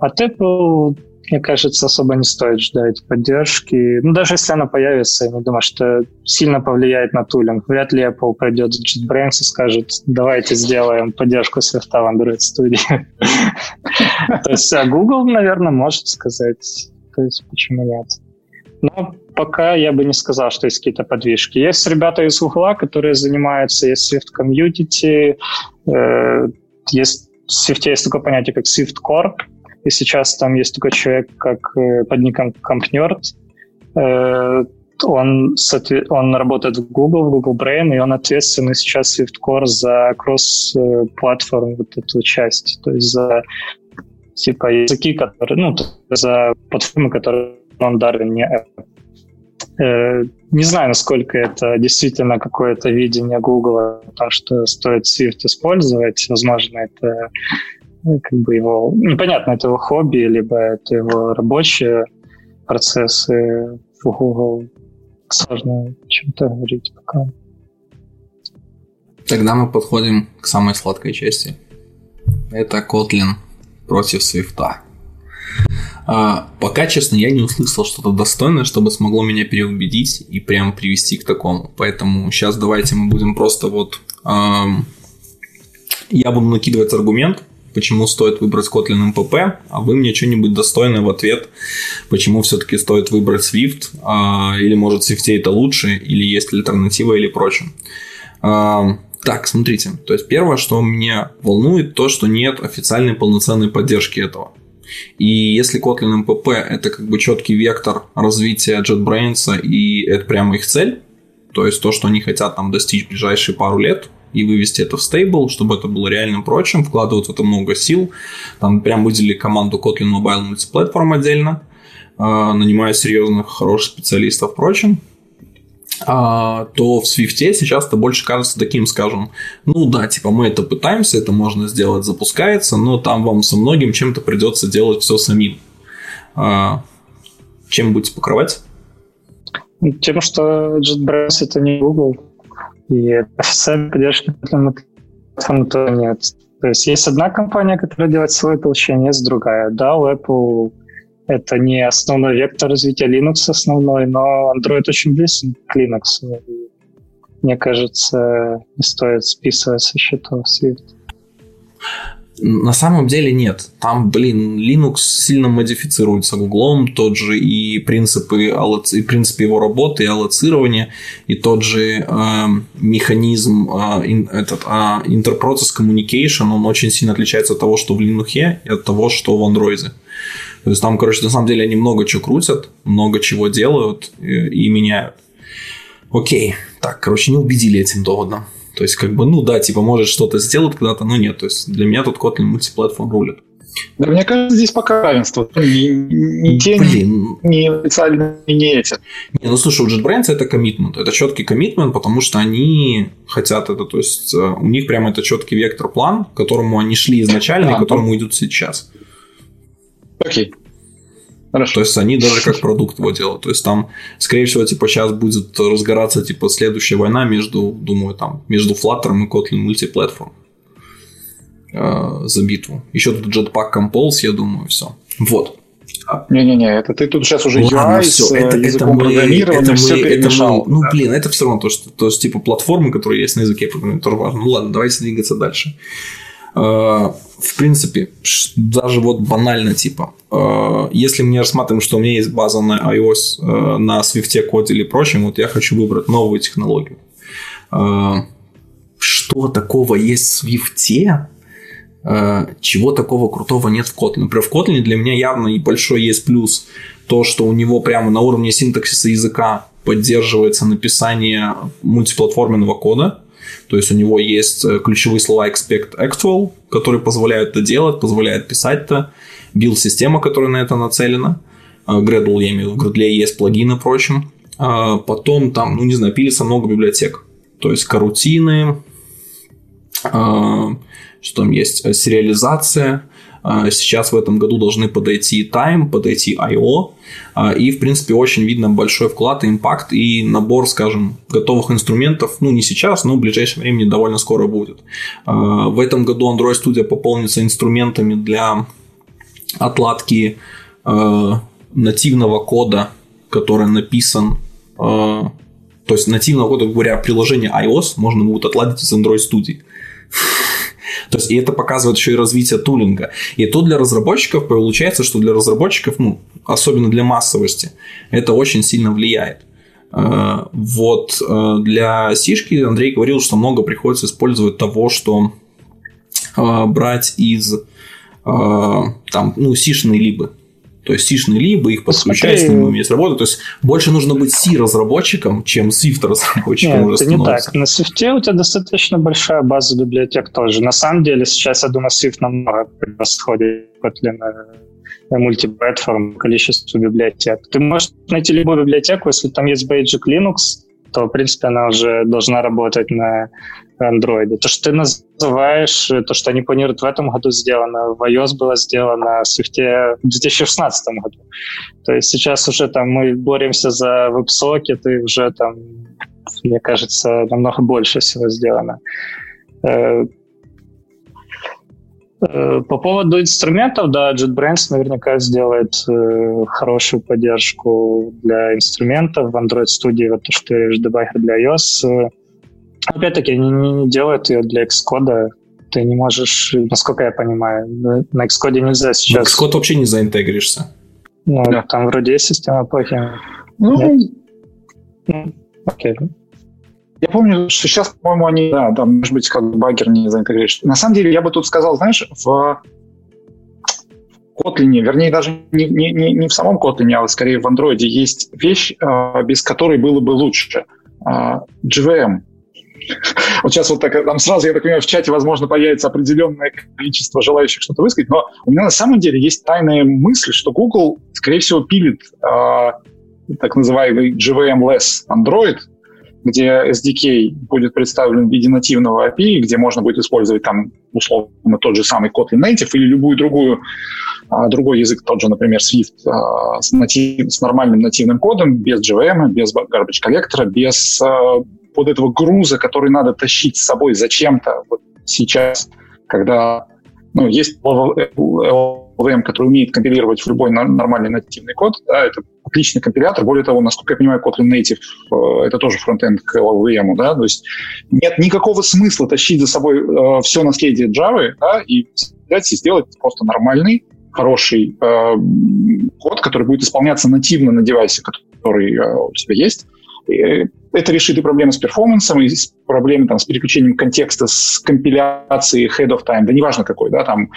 От Apple, мне кажется, особо не стоит ждать поддержки. Даже если она появится, я не думаю, что сильно повлияет на тулинг. Вряд ли Apple пройдет в JetBrains и скажет, давайте сделаем поддержку Swift в Android Studio. То есть, а Google, наверное, может сказать, то есть, почему нет. Но пока я бы не сказал, что есть какие-то подвижки. Есть ребята из Google, которые занимаются, есть Swift Community, есть в Swift есть такое понятие, как Swift Core. И сейчас там есть такой человек, как под ником Компнерд. Он работает в Google Brain, и он ответственный сейчас Swift Core за кросс-платформу, вот эту часть, то есть за типа языки, которые, за платформы, которые он дарит мне. Не знаю, насколько это действительно какое-то видение Google, потому что стоит Swift использовать, возможно, это как бы его... Непонятно, это его хобби, либо это его рабочие процессы в Google. Сложно чем-то говорить пока. Тогда мы подходим к самой сладкой части. Это Kotlin против Swift. Пока, честно, я не услышал что-то достойное, чтобы смогло меня переубедить и прям привести к такому. Поэтому сейчас давайте мы будем просто вот... Я буду накидывать аргумент, почему стоит выбрать Kotlin MPP, а вы мне что-нибудь достойное в ответ, почему все-таки стоит выбрать Swift, или, может, Swift это лучше, или есть альтернатива, или прочее. Так, смотрите, то есть первое, что меня волнует, то, что нет официальной полноценной поддержки этого. И если Kotlin MPP это как бы четкий вектор развития JetBrains, и это прямо их цель, то есть то, что они хотят там достичь в ближайшие пару лет, и вывести это в стейбл, чтобы это было реально прочим, вкладывать в это много сил. Там прям выделили команду Kotlin Mobile Multiplatform отдельно, нанимая серьезных, хороших специалистов, прочим. То в Swift сейчас это больше кажется таким, скажем, мы это пытаемся, это можно сделать, запускается, но там вам со многим чем-то придется делать все самим. Чем будете покрывать? Тем, что JetBrains это не Google. И официальной поддержки Kotlin нет. То есть есть одна компания, которая делает свое получение, есть другая. Да, у Apple это не основной вектор развития Linux основной, но Android очень близок к Linux. И, мне кажется, не стоит списывать со счетов Swift. На самом деле нет. Там, Linux сильно модифицируется Гуглом, тот же и принципы его работы, и аллоцирования, и тот же механизм interprocess communication, он очень сильно отличается от того, что в Linux, и от того, что в Android. То есть там, короче, на самом деле они много чего крутят, много чего делают и меняют. Окей. Так, короче, не убедили этим доводом. То есть, можешь что-то сделать когда-то, но нет. То есть, для меня тут Kotlin Multiplatform рулит. Да, мне кажется, здесь пока равенство. Ни тень, ни официальные, ни эти. Не, ну слушай, у JetBrains это коммитмент. Это четкий коммитмент, потому что они хотят это. То есть у них прямо это четкий вектор-план, к которому они шли изначально и к которому идут сейчас. Окей. Хорошо. То есть они даже как продукт его делают. То есть там, скорее всего, типа сейчас будет разгораться типа следующая война между, думаю, там, между Flutter и Kotlin Multiplatform. За битву. Еще тут Jetpack Compose, я думаю, все. Вот. Не-не-не, это ты тут сейчас уже UI с языком программирования все перемешал. Ну, блин, это все равно то, что... То есть, типа, платформы, которые есть на языке программирования, тоже важно. Ну, ладно, давайте двигаться дальше. В принципе, даже вот банально, типа, если мы рассматриваем, что у меня есть база на iOS, на Swift, Kotlin или прочем, вот я хочу выбрать новую технологию. Что такого есть в Swift? Чего такого крутого нет в Kotlin. Например, в Kotlin для меня явно и большой есть плюс то, что у него прямо на уровне синтаксиса языка поддерживается написание мультиплатформенного кода. То есть у него есть ключевые слова expect, actual, которые позволяют это делать, позволяют писать это. Build-система, которая на это нацелена. Gradle, я имею в виду. В Gradle есть плагины, впрочем. Потом там, ну не знаю, пилится много библиотек. То есть корутины, что там есть сериализация. Сейчас в этом году должны подойти Time, подойти I.O. И, в принципе, очень видно большой вклад, импакт и набор, скажем, готовых инструментов. Ну, не сейчас, но в ближайшем времени довольно скоро будет. В этом году Android Studio пополнится инструментами для отладки нативного кода, который написан... То есть, нативного кода, говоря, приложение iOS можно будет отладить из Android Studio. То есть, и это показывает еще и развитие тулинга. И тут для разработчиков получается, что для разработчиков, ну, особенно для массовости, это очень сильно влияет. Вот для Сишки Андрей говорил, что много приходится использовать того, что брать из там, ну, сишные либы. То есть, сишные либы, их подключать, с ними уметь работать. То есть, больше нужно быть C-разработчиком, чем Swift-разработчиком. Нет, это не так. На Swift у тебя достаточно большая база библиотек тоже. На самом деле, сейчас, я думаю, Swift намного превосходит Kotlin мультиплатформ количеству библиотек. Ты можешь найти любую библиотеку, если там есть бейджик Linux, то, в принципе, она уже должна работать на Android. То, что ты называешь, то, что они планируют в этом году сделано, в iOS было сделано, в Swift в 2016 году. То есть сейчас уже там мы боремся за WebSocket, и уже там, мне кажется, намного больше всего сделано. По поводу инструментов, да, JetBrains наверняка сделает хорошую поддержку для инструментов в Android Studio, вот то, что я добавил для iOS. Опять-таки, они не делают ее для Xcode. Ты не можешь, насколько я понимаю, на Xcode нельзя сейчас... В Xcode вообще не заинтегришься. Ну, да. Там вроде есть система эпохи. Ну, окей. Я помню, что сейчас, по-моему, они, да, там, может быть, как баггер не заинтегрируешь. На самом деле, я бы тут сказал, знаешь, в Kotlin, вернее, даже не в самом Kotlin, а скорее в Android есть вещь, без которой было бы лучше. JVM. Вот сейчас вот так, там сразу, я так понимаю, в чате, возможно, появится определенное количество желающих что-то высказать, но у меня на самом деле есть тайная мысль, что Google, скорее всего, пилит так называемый JVM-less Android, где SDK будет представлен в виде нативного API, где можно будет использовать там, условно, тот же самый Kotlin Native или любую другой язык, тот же, например, Swift, с нормальным нативным кодом, без JVM, без garbage коллектора, без вот этого груза, который надо тащить с собой зачем-то вот сейчас, когда ну, есть LLVM, который умеет компилировать в любой нормальный нативный код, да, это отличный компилятор. Более того, насколько я понимаю, Kotlin Native — это тоже фронтенд к LLVM, да, то есть нет никакого смысла тащить за собой все наследие Java, да, и взять и сделать просто нормальный, хороший код, который будет исполняться нативно на девайсе, который у тебя есть. Это решит и проблемы с перформансом, и проблемы там, с переключением контекста, с компиляцией head of time, да неважно какой, да, там,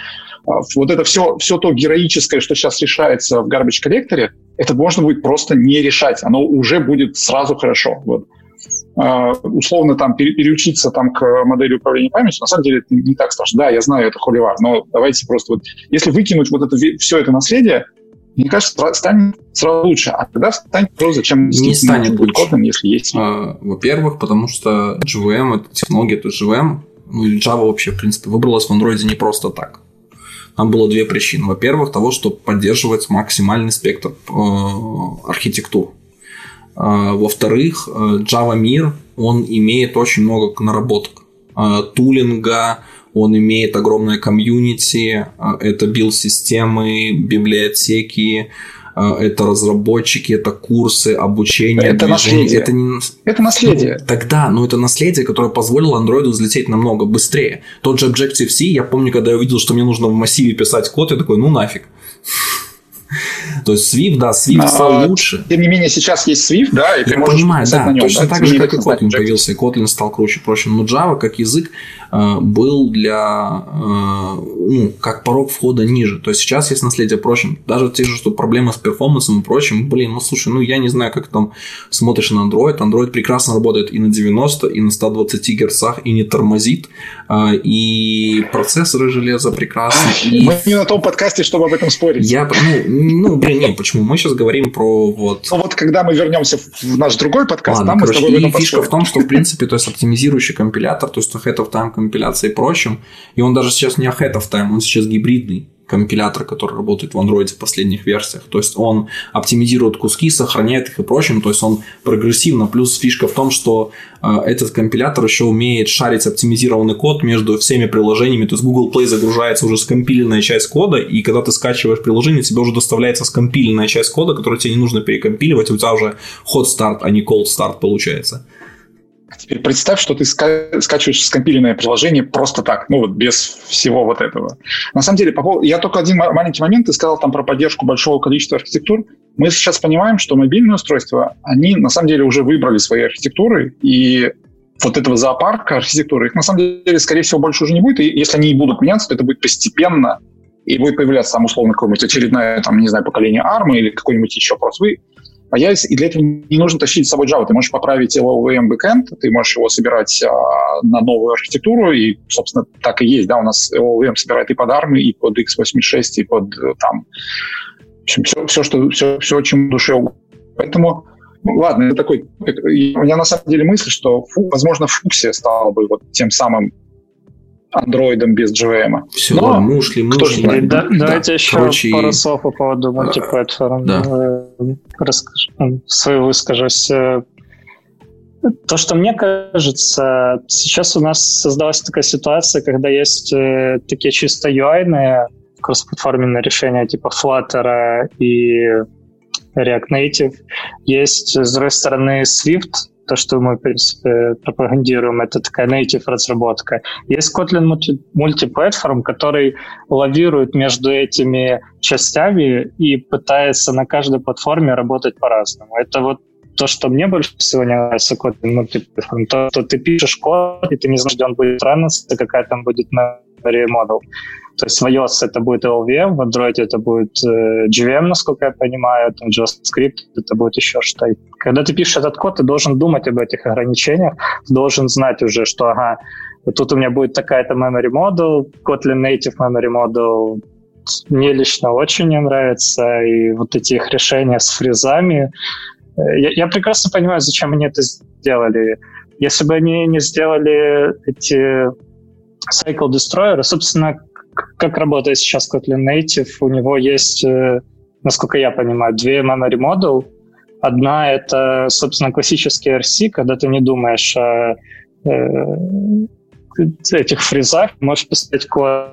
вот это все то героическое, что сейчас решается в garbage коллекторе, это можно будет просто не решать, оно уже будет сразу хорошо, вот. условно там переучиться там к модели управления памятью, на самом деле это не так страшно. Да, я знаю, это холивар, но давайте просто вот, если выкинуть вот это, все это наследие, мне кажется, станет сразу лучше. А тогда станет просто, чем не станет лучше. Котлин, если есть. Во-первых, потому что JVM, это технология, это JVM, ну и Java вообще, в принципе, выбралась в Android не просто так. Там было две причины. Во-первых, того, что поддерживать максимальный спектр архитектур. Во-вторых, Java мир, он имеет очень много наработок. Тулинга, он имеет огромное комьюнити, это билд-системы, библиотеки, это разработчики, это курсы, обучение, это движение. Наследие. Это, не... это наследие. Тогда, но это наследие, которое позволило Android взлететь намного быстрее. Тот же Objective-C, я помню, когда я увидел, что мне нужно в массиве писать код, я такой, ну нафиг. То есть Swift, да, Swift стал лучше. Тем не менее, сейчас есть Swift, да, и ты можешь писать на нем. Точно так же, как и Kotlin появился, и Kotlin стал круче, впрочем. Но Java, как язык, был для... ну, как порог входа ниже. То есть сейчас есть наследие, впрочем. Даже те же, что проблемы с перформансом и прочим. Блин, ну слушай, ну я не знаю, как там смотришь на Android. Android прекрасно работает и на 90, и на 120 герцах, и не тормозит. И процессоры железа прекрасны. Мы не на том подкасте, чтобы об этом спорить. Ну, блин, нет, почему? Мы сейчас говорим про вот... Ну, вот когда мы вернемся в наш другой подкаст, ладно, там короче, мы с тобой... И фишка в том, что, в принципе, то есть оптимизирующий компилятор, то есть ahead of time компиляция и прочим, и он даже сейчас не ahead of time, он сейчас гибридный компилятор, который работает в Android в последних версиях. То есть он оптимизирует куски, сохраняет их и прочим, то есть он прогрессивно. Плюс фишка в том, что этот компилятор еще умеет шарить оптимизированный код между всеми приложениями. То есть Google Play загружается уже скомпиленная часть кода, и когда ты скачиваешь приложение, тебе уже доставляется скомпиленная часть кода, которую тебе не нужно перекомпиливать, у тебя уже hot start, а не cold start получается. Теперь представь, что ты скачиваешь скомпиленное приложение просто так, ну вот без всего вот этого. На самом деле, я только один маленький момент, ты сказал там про поддержку большого количества архитектур. Мы сейчас понимаем, что мобильные устройства, они на самом деле уже выбрали свои архитектуры, и вот этого зоопарка архитектуры, их на самом деле, скорее всего, больше уже не будет, и если они и будут меняться, то это будет постепенно, и будет появляться там условно какое-нибудь очередное, там, не знаю, поколение ARM или какой-нибудь еще просто. И для этого не нужно тащить с собой Java. Ты можешь поправить LLVM backend, ты можешь его собирать на новую архитектуру, и, собственно, так и есть. Да, у нас LLVM собирает и под ARM, и под x86, и под там... В общем, все, чем душе угодно. Поэтому, ну, ладно, это такой... У меня на самом деле мысль, что, возможно, Фуксия стала бы вот тем самым андроидом без JVM. Все, но мы ушли. Давайте еще пару слов по поводу мультиплатформ. Свою выскажусь. То, что мне кажется, сейчас у нас создалась такая ситуация, когда есть такие чисто UI-ные кроссплатформенные решения типа Flutter и React Native. Есть, с другой стороны, Swift, то, что мы, в принципе, пропагандируем, это такая native-разработка. Есть Kotlin Multiplatform, который лавирует между этими частями и пытается на каждой платформе работать по-разному. Это вот то, что мне больше всего не нравится Kotlin Multiplatform, то, что ты пишешь код, и ты не знаешь, где он будет раниться, какая там будет memory model. То есть в iOS это будет LLVM, в Android это будет JVM, насколько я понимаю, там JavaScript, это будет еще что-то. Когда ты пишешь этот код, ты должен думать об этих ограничениях, должен знать уже, что ага, вот тут у меня будет такая-то memory model, Kotlin Native memory model мне лично очень не нравится, и вот эти их решения с фризами. Я прекрасно понимаю, зачем они это сделали. Если бы они не сделали эти cycle destroyer, собственно, как работает сейчас Kotlin Native, у него есть, насколько я понимаю, две memory model. Одна — это, собственно, классический RC, когда ты не думаешь о этих фризах, можешь писать код,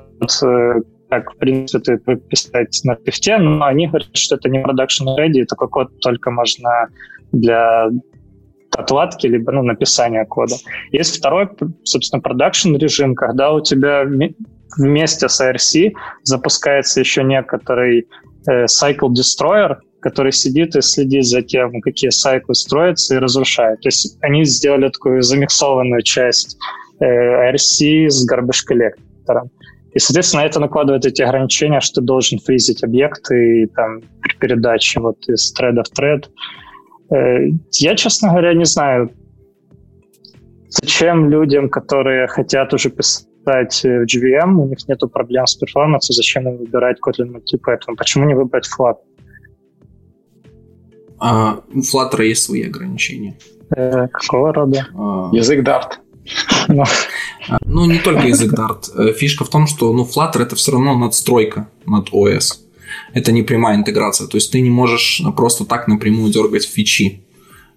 как, в принципе, ты будешь писать на Swift, но они говорят, что это не production ready, такой код только можно для отладки, либо ну, написания кода. Есть второй, собственно, production режим, когда у тебя... вместе с ARC запускается еще некоторый cycle destroyer, который сидит и следит за тем, какие cycle строятся и разрушает. То есть они сделали такую замиксованную часть ARC с garbage коллектором. И, соответственно, это накладывает эти ограничения, что ты должен фризить объекты и там передачи вот из thread в thread. Я, честно говоря, не знаю, Зачем людям, которые хотят уже писать в JVM, у них нет проблем с перформансом, зачем им выбирать Kotlin Multiplatform? Почему не выбрать Flutter? У Flutter есть свои ограничения. Какого рода? Язык Dart. Ну, не только язык Dart. Фишка в том, что Flutter — это все равно надстройка над OS. Это не прямая интеграция. То есть ты не можешь просто так напрямую дергать фичи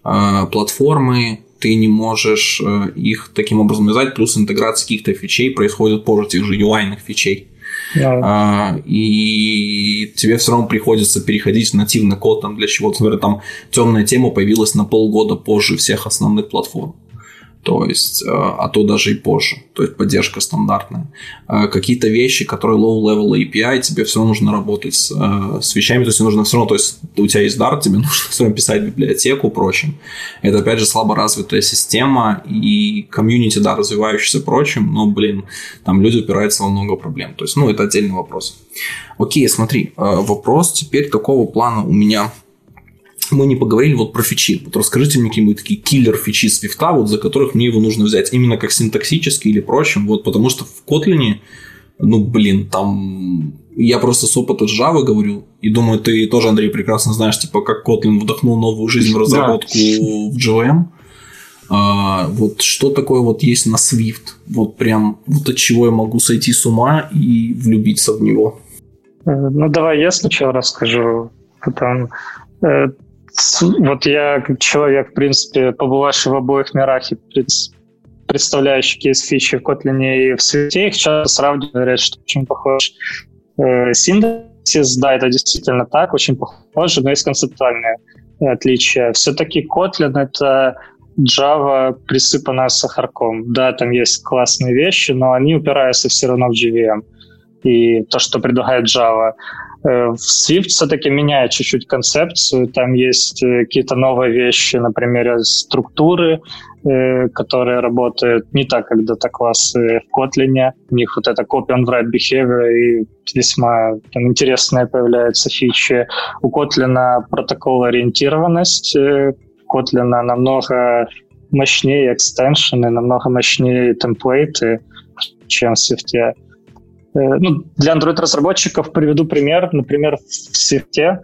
платформы, ты не можешь их таким образом вязать, плюс интеграция каких-то фичей происходит позже, тех же UI-ных фичей. Yeah. И тебе все равно приходится переходить нативно код там, для чего-то. Например, там темная тема появилась на полгода позже всех основных платформ. То есть, а то даже и позже. То есть, поддержка стандартная. Какие-то вещи, которые low-level API, тебе все равно нужно работать с вещами. То есть, нужно все равно, то есть, у тебя есть Dart, тебе нужно все равно писать библиотеку, прочим. Это, опять же, слабо развитая система и комьюнити, да, развивающийся, прочим. Но, блин, там люди упираются во много проблем. То есть, это отдельный вопрос. Окей, смотри, вопрос теперь такого плана у меня... Мы не поговорили про фичи. Расскажите мне какие-нибудь такие киллер-фичи Swift, за которых мне его нужно взять. Именно как синтаксически или прочим. Потому что в Kotlin, там... Я просто с опыта Java говорю. И думаю, ты тоже, Андрей, прекрасно знаешь, как Kotlin вдохнул новую жизнь в разработку в JVM. Что такое есть на Swift? От чего я могу сойти с ума и влюбиться в него? Давай я сначала расскажу. Потом... я, как человек, в принципе, побывавший в обоих мирах и представляющий кейс-фичи в Kotlin и в Swift, их часто сравнивают, говорят, что очень похож синтаксис. Да, это действительно так, очень похоже, но есть концептуальные отличия. Все-таки Kotlin — это Java, присыпанная сахарком. Да, там есть классные вещи, но они упираются все равно в JVM и то, что предлагает Java. Swift все-таки меняет чуть-чуть концепцию, там есть какие-то новые вещи, например, структуры, которые работают не так, как дата-классы в Kotlin, у них это copy-on-write behavior, и весьма интересные появляются фичи. У Kotlin протокол-ориентированность, у Kotlin намного мощнее экстеншены, намного мощнее темплейты, чем в Swift. Для Android-разработчиков приведу пример. Например, в Swift ты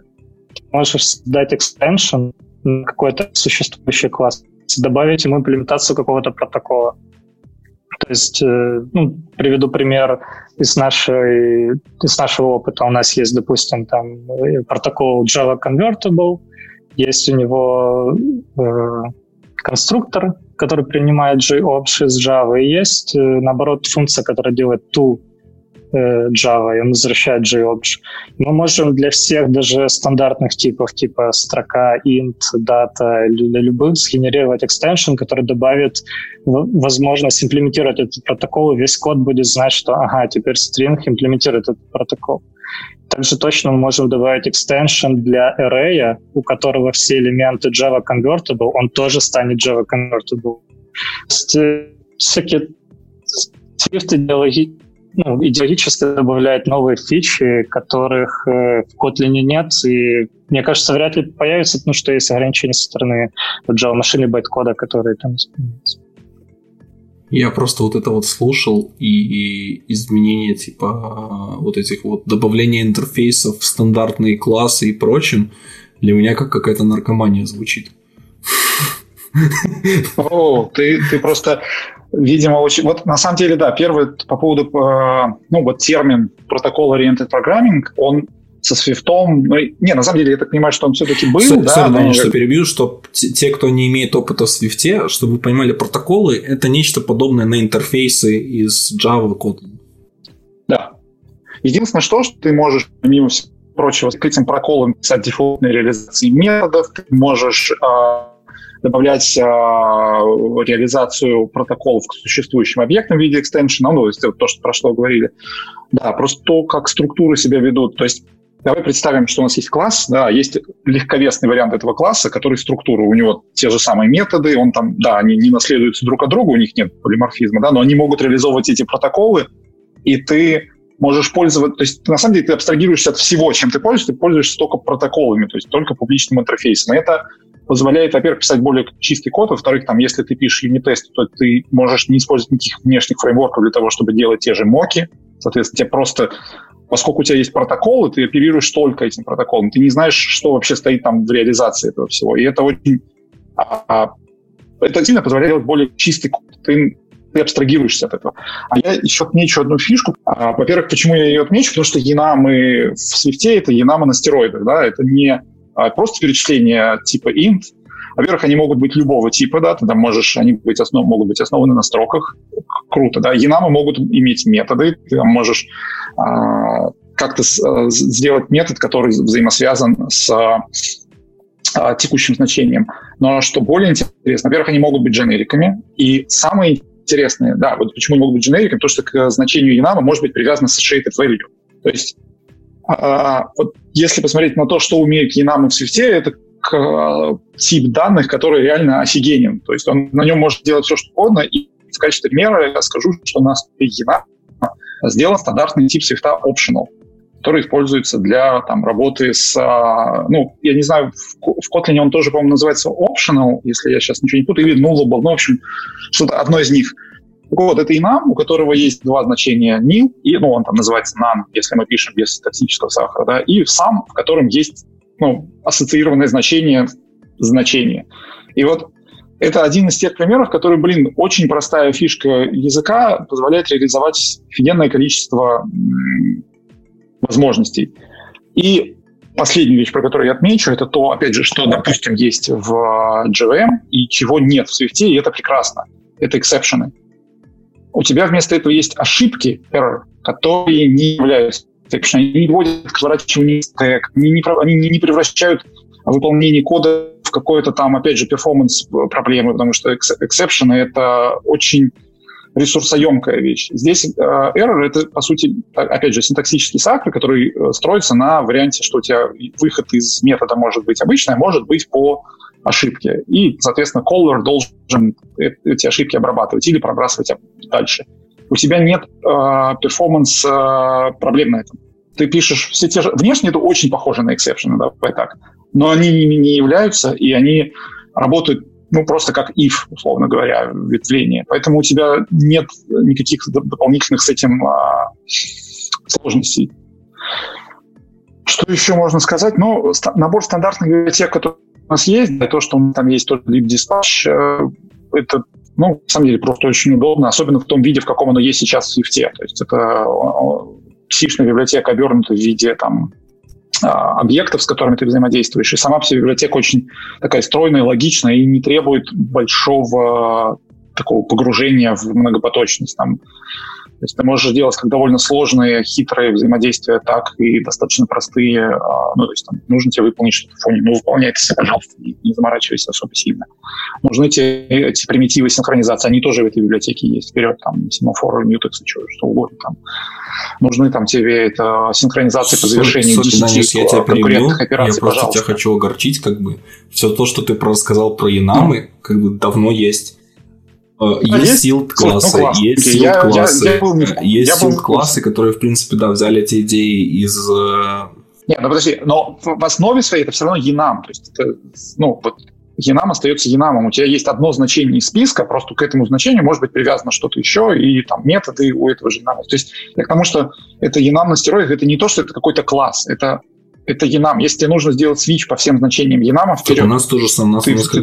можешь создать экстеншн на какой-то существующий класс, добавить ему имплементацию какого-то протокола. То есть, приведу пример из нашего опыта. У нас есть, допустим, там протокол Java Convertible, есть у него конструктор, который принимает J-Obj из Java, и есть, наоборот, функция, которая делает to Java, и он возвращает JObj. Мы можем для всех даже стандартных типов, типа строка, int, data, для любых, сгенерировать экстеншн, который добавит возможность имплементировать этот протокол, и весь код будет знать, что теперь string имплементирует этот протокол. Также точно мы можем добавить экстеншн для array, у которого все элементы Java Convertible, он тоже станет Java Convertible. Всякие Swift идеологически добавляет новые фичи, которых в Kotlin нет, и, мне кажется, вряд ли появится, потому что есть ограничения со стороны Java-машины байткода, которые там используются. Я просто это слушал, и изменения добавления интерфейсов в стандартные классы и прочим, для меня как какая-то наркомания звучит. О, ты просто... Видимо, очень... на самом деле, да, первый по поводу, термин protocol-oriented programming, он со Swift-ом... на самом деле, я так понимаю, что он все-таки был, Конечно, перебью, что те, кто не имеет опыта в Swift, чтобы вы понимали, протоколы — это нечто подобное на интерфейсы из Java Kotlin. Да. Единственное, что ты можешь, помимо всего прочего, с этим протоколом писать дефолтные реализации методов, ты можешь... добавлять реализацию протоколов к существующим объектам в виде экстеншена, то, что про что говорили. Да, просто то, как структуры себя ведут. То есть давай представим, что у нас есть класс, да, есть легковесный вариант этого класса, который структура, у него те же самые методы, он там, да, они не наследуются друг от друга, у них нет полиморфизма, да, но они могут реализовывать эти протоколы, и ты можешь пользоваться... То есть на самом деле ты абстрагируешься от всего, чем ты пользуешься только протоколами, то есть только публичным интерфейсом. И это позволяет, во-первых, писать более чистый код, во-вторых, там, если ты пишешь юнит-тесты, то ты можешь не использовать никаких внешних фреймворков для того, чтобы делать те же моки. Соответственно, тебе просто, поскольку у тебя есть протоколы, ты оперируешь только этим протоколом. Ты не знаешь, что вообще стоит там в реализации этого всего. И это очень... это сильно позволяет делать более чистый код. Ты абстрагируешься от этого. А я еще отмечу одну фишку. Во-первых, почему я ее отмечу? Потому что енамы в Свифте — это енамы на стероидах. Да? Это не просто перечисление типа int. Во-первых, они могут быть любого типа. Да? Ты там можешь, они могут быть основаны на строках. Круто. Да? Енамы могут иметь методы. Ты там можешь как-то сделать метод, который взаимосвязан с текущим значением. Но что более интересно, во-первых, они могут быть дженериками. И самое интересное, да, вот почему они могут быть дженериками, потому что к значению enum может быть привязано associated value. То есть, вот если посмотреть на то, что умеют enum в Swift, это тип данных, который реально офигенен. То есть он на нем может делать все, что угодно. И в качестве примера я скажу, что у нас enum сделан стандартный тип Swift optional, который используется для там, работы с... Ну, я не знаю, в Kotlin он тоже, по-моему, называется optional, если я сейчас ничего не путаю, или nullable, ну, в общем, что-то одно из них. Так вот, это enum, у которого есть два значения nil, и, ну, он там называется none, если мы пишем без токсического сахара, да, и сам, в котором есть, ну, ассоциированное значение. И вот это один из тех примеров, который, блин, очень простая фишка языка позволяет реализовать офигенное количество... возможностей. И последняя вещь, про которую я отмечу, это то, опять же, что, допустим, есть в JVM и чего нет в Swift, и это прекрасно. Это эксепшены. У тебя вместо этого есть ошибки, error, которые не являются эксепшенами, они не приводят к сворачиванию стэк, они не превращают выполнение кода в какое-то там, опять же, перформанс-проблемы, потому что эксепшены — это очень... ресурсоемкая вещь. Здесь error — это, по сути, опять же, синтаксический сахар, который строится на варианте, что у тебя выход из метода может быть обычный, а может быть по ошибке. И, соответственно, caller должен эти ошибки обрабатывать или пробрасывать дальше. У тебя нет перформанс-проблем на этом. Ты пишешь все те же... Внешне это очень похоже на exception, давай так. Но они не являются, и они работают ну, просто как if, условно говоря, ветвление. Поэтому у тебя нет никаких дополнительных с этим сложностей. Что еще можно сказать? Ну, набор стандартных библиотек, которые у нас есть, да, то, что там есть тот либо Dispatch, это, ну, на самом деле, просто очень удобно, особенно в том виде, в каком оно есть сейчас в Swift. То есть это C-шная библиотека, обернута в виде, там, объектов, с которыми ты взаимодействуешь. И сама вся библиотека очень такая стройная, логичная и не требует большого такого погружения в многопоточность. Там, то есть ты можешь делать как довольно сложные, хитрые взаимодействия, так и достаточно простые. Ну, то есть там, нужно тебе выполнить что-то в фоне. Ну, выполняй это, пожалуйста, не заморачивайся особо сильно. Нужны тебе эти примитивы синхронизации. Они тоже в этой библиотеке есть. Вперед, там, семафоры, мьютекс, что угодно там. Нужны там тебе это синхронизации по завершению 10 конкурентных операций, я просто пожалуйста. Тебя хочу огорчить, как бы. Все то, что ты рассказал про енамы, как бы давно есть. Есть силд-классы, ну, есть силд-классы, есть силд-классы, которые, в принципе, да, взяли эти идеи из... Нет, ну подожди, но в основе своей это все равно енам, то есть это, ну, вот енам остается енамом, у тебя есть одно значение из списка, просто к этому значению может быть привязано что-то еще, и там методы у этого же енама. То есть я к тому, что это енам на стероидах, это не то, что это какой-то класс, это енам. Если тебе нужно сделать свич по всем значениям енама, вперед. У нас тоже самое есть,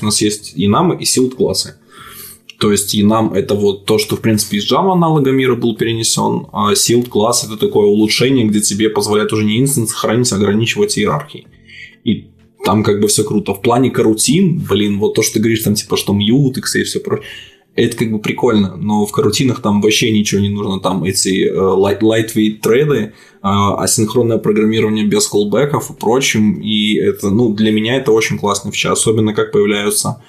у нас есть енамы и силд-классы. То есть enum — это вот то, что, в принципе, из Java аналога мира был перенесен, а Silt-класс — это такое улучшение, где тебе позволяет уже не инстанс хранить, а ограничивать иерархии. И там как бы все круто. В плане корутин, блин, вот то, что ты говоришь, там типа, что mute, и все прочее, это как бы прикольно, но в корутинах там вообще ничего не нужно, там эти lightweight треды, асинхронное программирование без колбеков и прочим, и это, ну, для меня это очень классно, особенно как появляются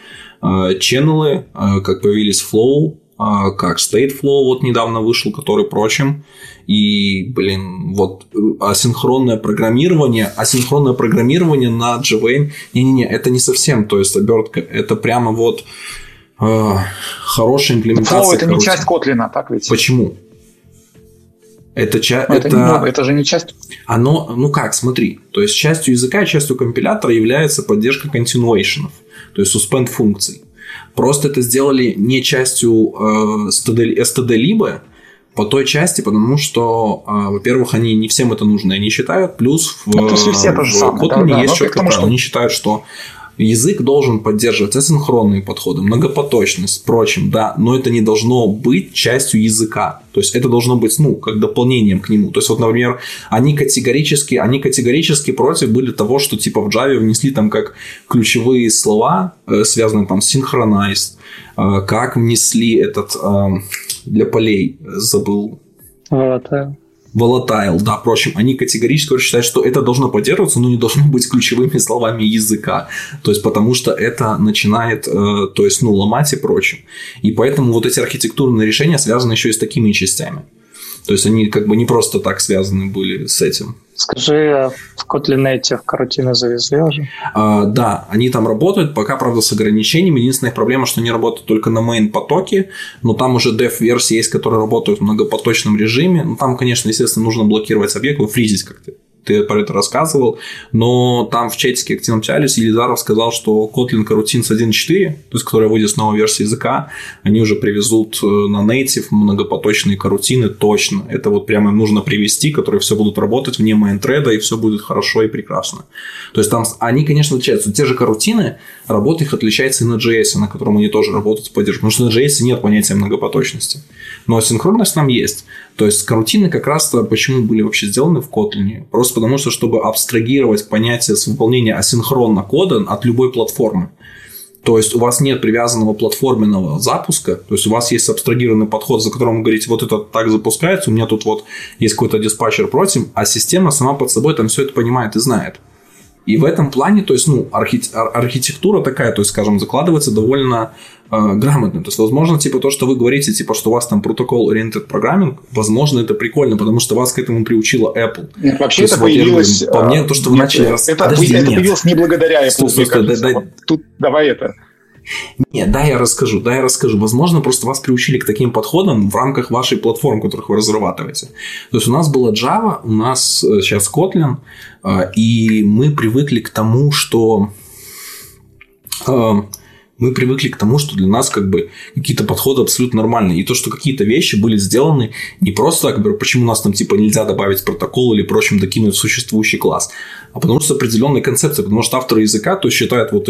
ченнелы, как появились Flow, как State Flow вот недавно вышел, который прочим. И, блин, вот асинхронное программирование на JVM, не-не-не, это не совсем, то есть обертка, это прямо вот хорошая имплементация. Flow — это не часть Kotlin, так ведь? Почему? Это же не часть. Оно, ну как, смотри, то есть частью языка, частью компилятора является поддержка continuation'ов, то есть suspend функций. Просто это сделали не частью std-либо по той части, потому что, во-первых, они не всем это нужно, они считают, плюс в Kotlin есть четкое правило, они считают, что язык должен поддерживать асинхронные подходы, многопоточность, прочим, да, но это не должно быть частью языка. То есть это должно быть, ну, как дополнением к нему. То есть вот, например, они категорически против были того, что типа в Java внесли там как ключевые слова, связанные там с synchronized, как внесли этот для полей, забыл. Volatile, да, впрочем, они категорически считают, что это должно поддерживаться, но не должно быть ключевыми словами языка, то есть потому что это начинает, то есть, ну, ломать и прочим, и поэтому вот эти архитектурные решения связаны еще и с такими частями, то есть они как бы не просто так связаны были с этим. Скажи, в Kotlin Native карутины завезли уже? Да, они там работают, пока, правда, с ограничениями. Единственная проблема, что они работают только на main-потоке, но там уже dev-версии есть, которые работают в многопоточном режиме. Ну, там, конечно, естественно, нужно блокировать объект, его фризить, как ты про это рассказывал, но там в чатике активно общались, Елизаров сказал, что Kotlin Coroutines 1.4, то есть, которая выйдет с новой версии языка, они уже привезут на Native многопоточные карутины точно. Это вот прямо им нужно привести, которые все будут работать вне мейнтреда, и все будет хорошо и прекрасно. То есть, там они, конечно, отличаются. Те же карутины, работа их отличается и на JS, на котором они тоже работают с поддержкой, потому что на JS нет понятия многопоточности. Но синхронность там есть. То есть, карутины как раз почему были вообще сделаны в Kotlin? Просто потому что, чтобы абстрагировать понятие с выполнения асинхронно кода от любой платформы. То есть, у вас нет привязанного платформенного запуска, то есть, у вас есть абстрагированный подход, за которым вы говорите, вот это так запускается, у меня тут вот есть какой-то диспатчер против, а система сама под собой там все это понимает и знает. И в этом плане, то есть, ну, архитектура такая, то есть, скажем, закладывается довольно грамотно. То есть, возможно, типа то, что вы говорите, типа, что у вас там протокол-ориентед программинг, возможно, это прикольно, потому что вас к этому приучила Apple. Нет, вообще это появилось... По мне, то, что вы начали... Это появилось не благодаря Apple. Нет, да, я расскажу. Возможно, просто вас приучили к таким подходам в рамках вашей платформы, которых вы разрабатываете. То есть, у нас была Java, у нас сейчас Kotlin, и мы привыкли к тому, что для нас как бы какие-то подходы абсолютно нормальные. И то, что какие-то вещи были сделаны не просто так, например, почему у нас там типа нельзя добавить протокол или, прочим, докинуть в существующий класс, а потому что определенная концепция, потому что авторы языка то считают вот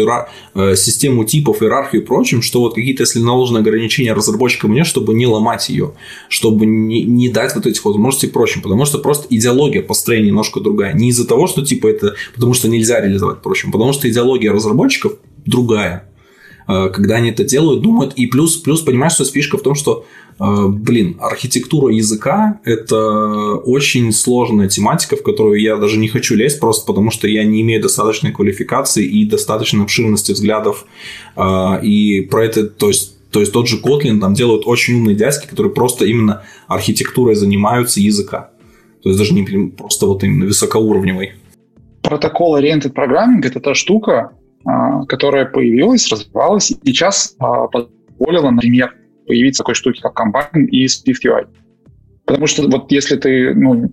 систему типов, иерархию и прочим, что вот какие-то, если наложены ограничения разработчикам нет, чтобы не ломать ее, чтобы не дать вот этих возможностей и прочим, потому что просто идеология построения немножко другая. Не из-за того, что типа это, потому что нельзя реализовать, прочим, потому что идеология разработчиков другая, когда они это делают, думают. И плюс понимаешь, что фишка в том, что, архитектура языка – это очень сложная тематика, в которую я даже не хочу лезть, просто потому что я не имею достаточной квалификации и достаточной обширности взглядов. И про это, то есть тот же Kotlin там делают очень умные дядьки, которые просто именно архитектурой занимаются языка. То есть даже не просто вот именно высокоуровневой. Protocol-oriented programming – это та штука, которая появилась, развивалась и сейчас позволила, например, появиться такой штуки, как комбайн и SwiftUI. Потому что вот если ты, мы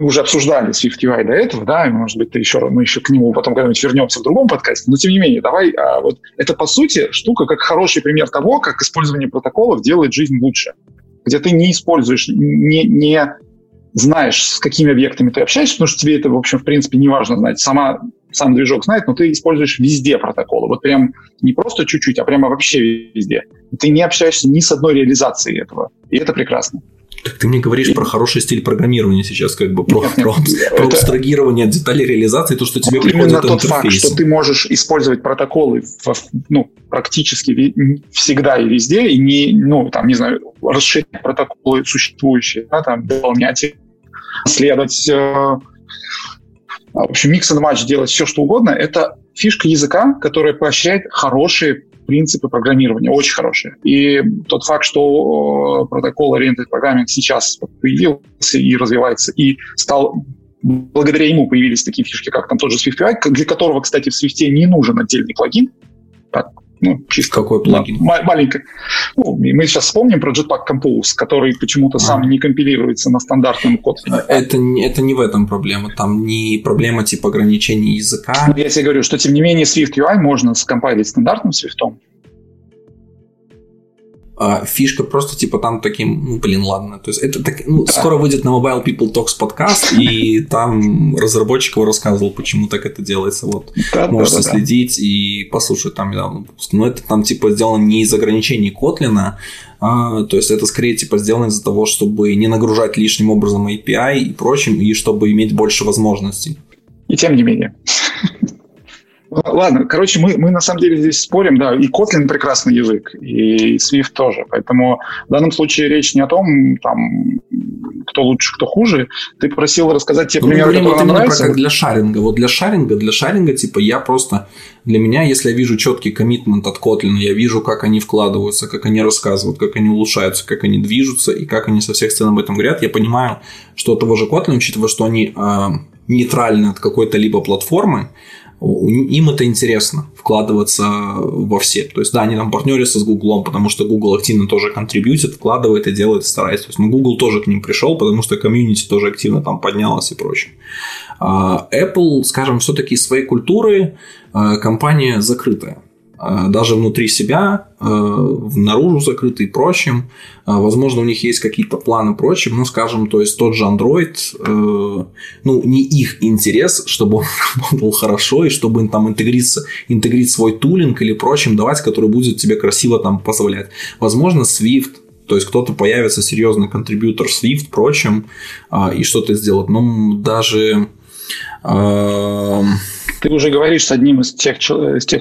уже обсуждали SwiftUI до этого, да, и, может быть, мы еще к нему потом когда-нибудь вернемся в другом подкасте, но тем не менее, давай, вот это, по сути, штука, как хороший пример того, как использование протоколов делает жизнь лучше, где ты не используешь, не знаешь, с какими объектами ты общаешься, потому что тебе это, в общем, в принципе, не важно знать. Сам движок знает, но ты используешь везде протоколы. Вот прям не просто чуть-чуть, а прямо вообще везде. Ты не общаешься ни с одной реализацией этого. И это прекрасно. Так ты мне говоришь про хороший стиль программирования сейчас, как бы про абстрагирование деталей реализации, то, что тебе вот приходит именно тот интерфейс. Факт, что ты можешь использовать протоколы практически всегда и везде, и расширять протоколы существующие, да, там, дополнять, следовать. В общем, микс and match, делать все, что угодно, это фишка языка, которая поощряет хорошие принципы программирования, очень хорошие. И тот факт, что протокол-ориентед программинг сейчас появился и развивается, и благодаря ему появились такие фишки, как там тот же SwiftUI, для которого, кстати, в Swift не нужен отдельный плагин, так, Ну, чисто какой плагин? Маленькая. Ну, мы сейчас вспомним про Jetpack Compose, который почему-то сам не компилируется на стандартном Kotlin. Это не в этом проблема. Там не проблема типа ограничений языка. Но я тебе говорю, что тем не менее SwiftUI можно скомпайлить стандартным Swift. Фишка просто типа там таким, ладно. То есть это так, скоро выйдет на Mobile People Talks подкаст, и там разработчик его рассказывал, почему так это делается. Вот можете следить и послушать там недавно. Но это там типа сделано не из ограничений Котлина, то есть это скорее типа сделано из-за того, чтобы не нагружать лишним образом API и прочим, и чтобы иметь больше возможностей. И тем не менее. Ладно, короче, мы на самом деле здесь спорим, да, и Kotlin прекрасный язык, и Swift тоже, поэтому в данном случае речь не о том, там, кто лучше, кто хуже. Ты просил рассказать те примеры, которые нам нравятся. Как для шаринга, вот для шаринга, типа, я просто, для меня, если я вижу четкий коммитмент от Kotlin, я вижу, как они вкладываются, как они рассказывают, как они улучшаются, как они движутся, и как они со всех сторон об этом говорят, я понимаю, что того же Kotlin, учитывая, что они нейтральны от какой-то либо платформы, им это интересно, вкладываться во все. То есть, да, они там партнерятся с Google, потому что Google активно тоже контрибьютит, вкладывает и делает, старается. То есть, Google тоже к ним пришел, потому что комьюнити тоже активно там поднялось и прочее. Apple, скажем, все-таки из своей культуры компания закрытая. Даже внутри себя, наружу закрыты и прочим. Возможно, у них есть какие-то планы прочим. Ну, скажем, то есть тот же Android, ну, не их интерес, чтобы он работал хорошо и чтобы там интегрировать свой тулинг или прочим давать, который будет тебе красиво там позволять. Возможно, Swift, то есть кто-то появится серьезный контрибьютор Swift, прочим, и что-то сделать. Ну, даже... Ты уже говоришь с одним из тех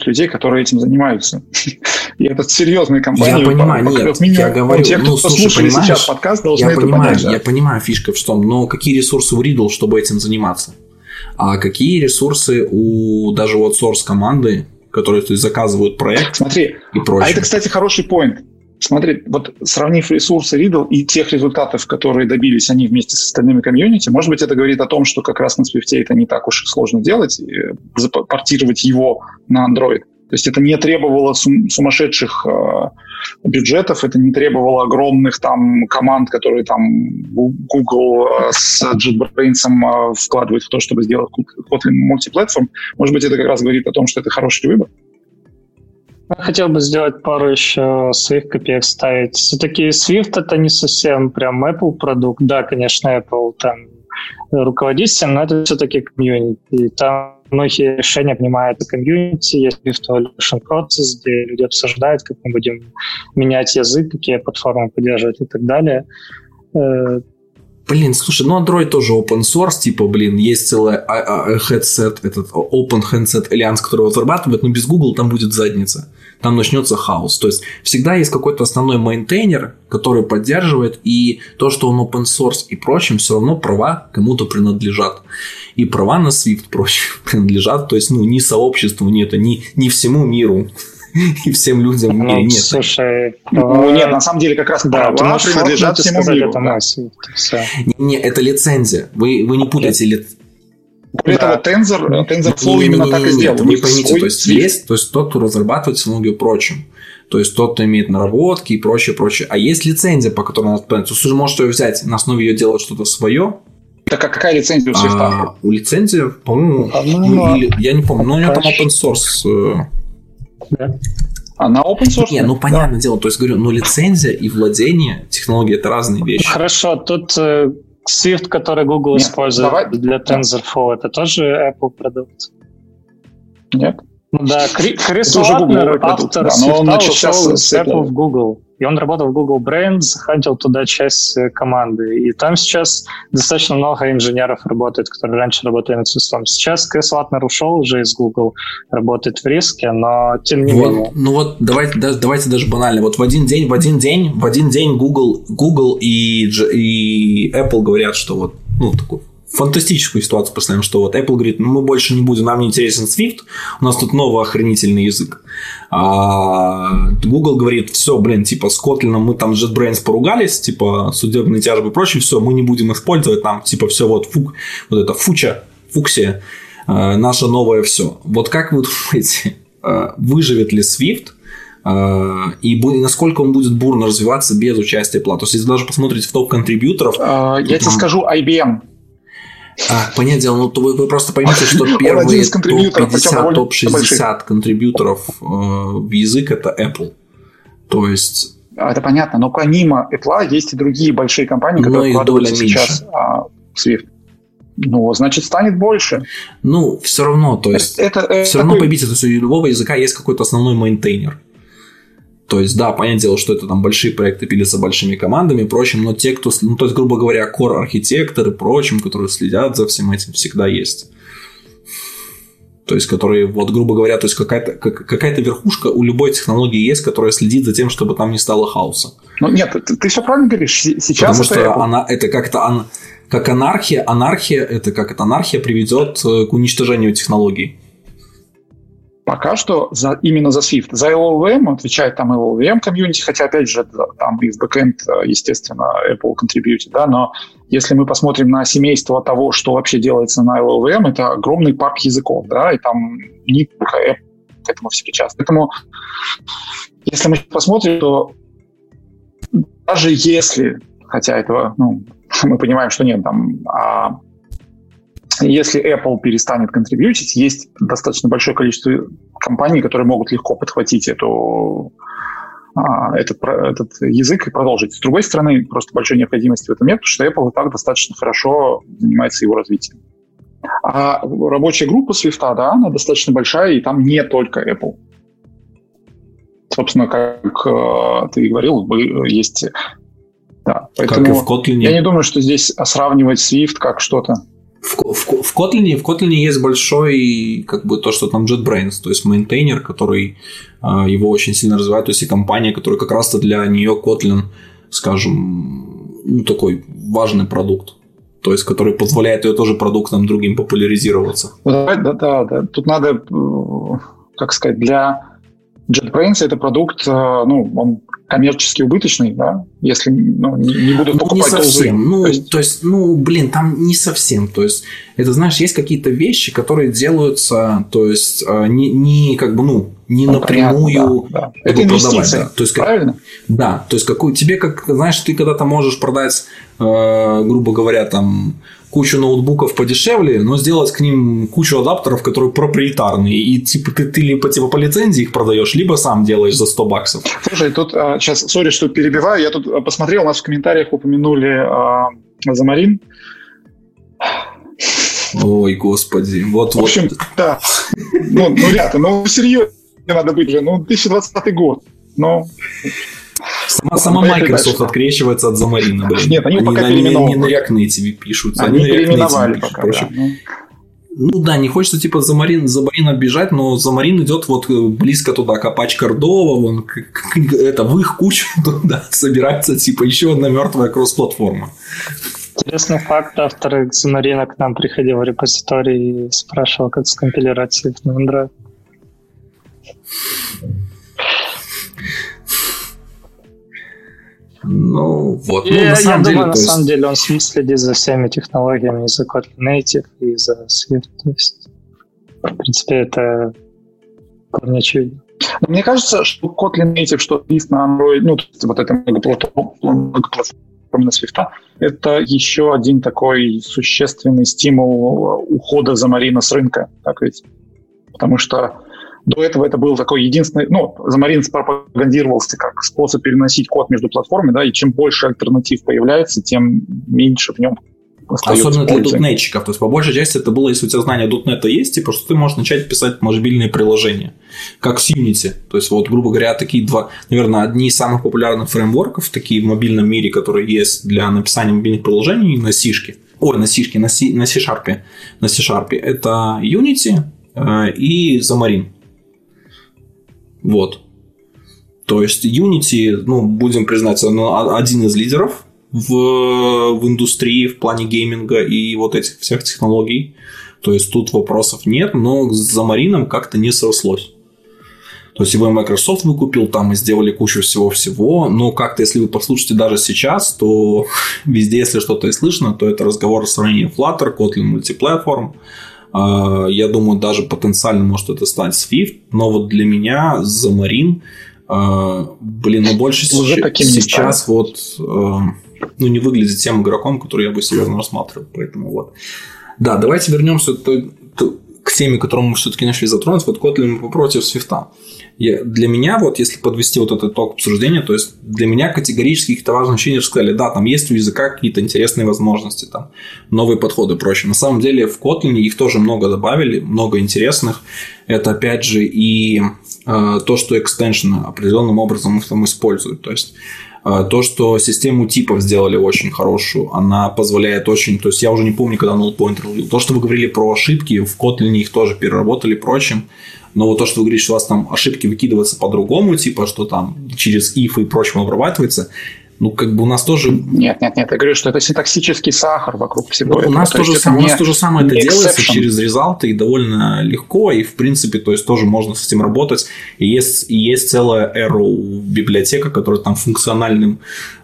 людей, которые этим занимаются. И это серьезные компании. Я понимаю, нет, я говорю... Те, кто послушали сейчас подкаст, должны это понять. Я понимаю, фишка в том, но какие ресурсы у Riddle, чтобы этим заниматься? А какие ресурсы у даже у аутсорс-команды, которые заказывают проект? Смотри, и прочее? А это, кстати, хороший поинт. Смотри, вот сравнив ресурсы Riddle и тех результатов, которые добились они вместе с остальными комьюнити, может быть, это говорит о том, что как раз на Swift это не так уж сложно делать, портировать его на Android. То есть это не требовало сумасшедших бюджетов, это не требовало огромных там команд, которые там Google с JetBrains вкладывают в то, чтобы сделать Kotlin Multiplatform. Может быть, это как раз говорит о том, что это хороший выбор. Я хотел бы сделать пару еще Swift копеек вставить. Все-таки Swift это не совсем прям Apple продукт. Да, конечно, Apple там руководитель, но это все-таки комьюнити. И там многие решения принимают комьюнити. Есть Swift Evolution процесс, где люди обсуждают, как мы будем менять язык, какие платформы поддерживать и так далее. Блин, слушай, ну Android тоже open source, типа, блин, есть целый headset, этот Open Handset Alliance, который разрабатывает, но без Google там будет задница, там начнется хаос. То есть всегда есть какой-то основной мейнтейнер, который поддерживает, и то, что он open source и прочим, все равно права кому-то принадлежат. И права на Swift прочим принадлежат, то есть, ну, ни сообществу, ни это, ни всему миру. И всем людям в мире нет. Слушай, нет, на самом деле как раз права принадлежат всему миру. Не, это лицензия. Вы не путаете лицензию. Более того, TensorFlow именно так и сделал. Вы поймите, то есть тот, кто разрабатывает технологию прочим. То есть тот, кто имеет наработки и прочее, прочее. А есть лицензия, по которой она... То есть вы можете ее взять, на основе ее делать что-то свое. Так а какая лицензия у Swift? У лицензии, по-моему... Я не помню, но у нее там open source... Да. Она open source? Не, ну понятное дело, то есть говорю, но лицензия и владение технологией это разные вещи. Хорошо, тут Swift, который Google использует для TensorFlow, это тоже Apple продукт? Нет. Да, Крис Латнер, автор Swift, ушел с Apple в Google. И он работал в Google Brain, захантил туда часть команды. И там сейчас достаточно много инженеров работает, которые раньше работали над Swift. Сейчас Крис Латнер ушел уже из Google, работает в риске, но тем не менее. Ну вот давайте даже банально. Вот в один день Google и Apple говорят, что вот, ну, такой. Фантастическую ситуацию представим, что вот Apple говорит, мы больше не будем, нам не интересен Swift, у нас тут новый охренительный язык. А Google говорит, все, блин, типа с Kotlin мы там с JetBrains поругались, типа судебные тяжбы и прочее, все, мы не будем использовать, нам типа все вот вот это Фуксия, наше новое все. Вот как вы думаете, выживет ли Swift И насколько он будет бурно развиваться без участия плат. То есть, если даже посмотрите в топ-контрибьюторов... Я тебе скажу IBM. Понятное дело, ну, вы просто поймите, что первые топ-50, топ-60 контрибьюторов в язык – это Apple. То есть... Это понятно, но помимо Apple есть и другие большие компании, которые вкладываются сейчас в Swift. Ну, значит, станет больше. Ну, все равно, то есть... Все равно побить это все. У любого языка есть какой-то основной мейнтейнер. То есть, да, понятное дело, что это там большие проекты пилятся большими командами и прочим, но те, кто, ну, то есть, грубо говоря, кор-архитекторы и прочим, которые следят за всем этим, всегда есть. То есть, которые, вот, грубо говоря, то есть, какая-то верхушка у любой технологии есть, которая следит за тем, чтобы там не стало хаоса. Ну, нет, ты все правильно говоришь. Сейчас потому что анархия приведет к уничтожению технологий. Пока что именно за Swift. За LLVM отвечает там LLVM комьюнити, хотя, опять же, там и в бэкэнд, естественно, Apple contributed, да, но если мы посмотрим на семейство того, что вообще делается на LLVM, это огромный парк языков, да, и там не только Apple к этому все причастны. Поэтому, если мы посмотрим, то даже если, хотя этого, ну, мы понимаем, что нет, там, если Apple перестанет контрибьютить, есть достаточно большое количество компаний, которые могут легко подхватить этот язык и продолжить. С другой стороны, просто большой необходимости в этом нет, потому что Apple и так достаточно хорошо занимается его развитием. А рабочая группа Swift, да, она достаточно большая, и там не только Apple. Собственно, как ты говорил, есть... Да, поэтому как и в Kotlin. Я не думаю, что здесь сравнивать Swift как что-то. В Kotlin есть большой, как бы, то, что там JetBrains, то есть мейнтейнер, который его очень сильно развивает, то есть и компания, которая как раз-то для нее Kotlin, скажем, ну, такой важный продукт, то есть который позволяет ее тоже продуктам другим популяризироваться. Да. Тут надо, как сказать, для JetBrains это продукт, ну, он коммерчески убыточный, да, если не будут покупать. Не совсем. То есть, там не совсем. То есть, это, знаешь, есть какие-то вещи, которые делаются, то есть, не напрямую да. Это продавать. Да. То есть, правильно? Да, то есть, ты когда-то можешь продать, грубо говоря, там, кучу ноутбуков подешевле, но сделать к ним кучу адаптеров, которые проприетарные. И типа ты либо типа по лицензии их продаешь, либо сам делаешь за $100. Слушай, тут сейчас, сори, что перебиваю, я тут посмотрел, у нас в комментариях упомянули Xamarin. Ой, господи, вот. В общем, да. Ну, ребята, серьезно надо быть же. 2020 год. Сама Microsoft открещивается от Xamarin. Нет, они пока переименовали. Они на React Native пишут. Они переименовали пока, да. Ну да, не хочется типа Xamarin обижать, но Xamarin идет вот близко туда, Копач Кордова, вон, это в их кучу туда собирается типа еще одна мертвая кросс-платформа. Интересный факт, автор Xamarin к нам приходил в репозиторий и спрашивал, как скомпилировать Swift на Android. Ну, вот. На самом деле, он следит за всеми технологиями, и за Kotlin Native, и за Swift. То есть, в принципе, это вполне очевидно. Мне кажется, что Kotlin Native, что Swift на Android, ну, вот это многоплатформенная Swift, это еще один такой существенный стимул ухода Xamarin с рынка, так ведь? Потому что до этого это был такой единственный... Ну, Xamarin пропагандировался как способ переносить код между платформами, да, и чем больше альтернатив появляется, тем меньше в нем остается. Особенно для дотнетчиков. То есть, по большей части, это было, если у тебя знание дотнета есть, типа, что ты можешь начать писать мобильные приложения, как с Unity. То есть, вот, грубо говоря, такие два... Наверное, одни из самых популярных фреймворков, такие в мобильном мире, которые есть для написания мобильных приложений на C-шке. Ой, на C-шке, на C-шарпе. На C-шарпе. Это Unity и Xamarin. Вот. То есть Unity, будем признаться, один из лидеров в индустрии в плане гейминга и вот этих всех технологий. То есть тут вопросов нет, но с Xamarin как-то не срослось. То есть его Microsoft выкупил, там и сделали кучу всего-всего, но как-то, если вы послушаете даже сейчас, то везде, если что-то и слышно, то это разговор о сравнении Flutter, Kotlin Multiplatform. Я думаю, даже потенциально может это стать Swift, но вот для меня Xamarin Блин, но больше сейчас вот ну, не выглядит тем игроком, который я бы серьезно рассматривал. Поэтому вот. Да, давайте вернемся к теме, которую мы все-таки начали затронуть. Вот Kotlin против Swift. Для меня, вот если подвести вот этот ток обсуждения, то есть для меня категорически их товарозначения сказали, да, там есть у языка какие-то интересные возможности, там, новые подходы и прочее. На самом деле в Kotlin их тоже много добавили, много интересных. Это опять же и то, что экстеншены определенным образом их там используют. То есть то, что систему типов сделали очень хорошую, она позволяет очень... То есть я уже не помню, когда null pointer был. То, что вы говорили про ошибки, в Kotlin их тоже переработали и прочим. Но вот то, что вы говорите, что у вас там ошибки выкидываются по-другому, типа, что там через if и прочим обрабатывается, ну, как бы у нас тоже... Нет, я говорю, что это синтаксический сахар вокруг всего этого. У нас тоже самое это делается через резалты, и довольно легко, и, в принципе, то есть тоже можно с этим работать. И есть целая arrow библиотека, которая там функциональным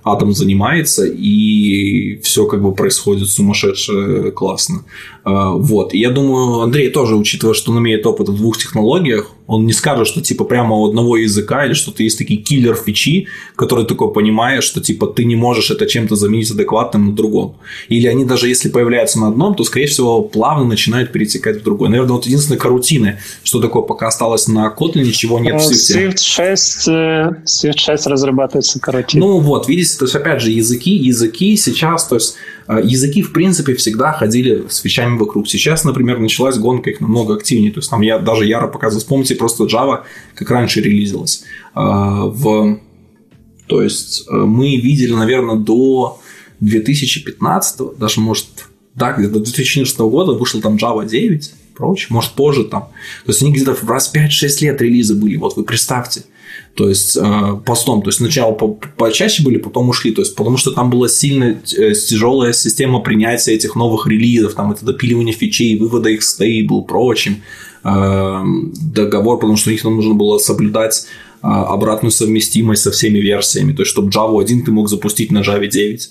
атом занимается, и все как бы происходит сумасшедше классно. Вот. И я думаю, Андрей тоже, учитывая, что он имеет опыт в двух технологиях, он не скажет, что типа прямо у одного языка или что-то есть такие киллер-фичи, которые такое понимаешь, что типа ты не можешь это чем-то заменить адекватным на другом. Или они даже если появляются на одном, то, скорее всего, плавно начинают перетекать в другой. Наверное, вот единственная карутина, что такое пока осталось на Kotlin, ничего нет в Swift. Swift 6 разрабатывается карутин. Ну вот, видите, то есть опять же языки сейчас, то есть языки в принципе всегда ходили с фичами вокруг. Сейчас, например, началась гонка их намного активнее. То есть там я даже яро показывал, вспомните, просто Java как раньше релизилась. То есть мы видели, наверное, до 2015, даже, может, да, где-то до 2014 года вышел там Java 9, прочее, может, позже там. То есть они где-то раз 5-6 лет релизы были, вот вы представьте. То есть постом, то есть сначала почаще были, потом ушли, то есть потому что там была сильно тяжелая система принятия этих новых релизов, там это допиливание фичей, вывода их в стейбл, прочим, договор, потому что у них там нужно было соблюдать обратную совместимость со всеми версиями. То есть, чтобы Java 1 ты мог запустить на Java 9.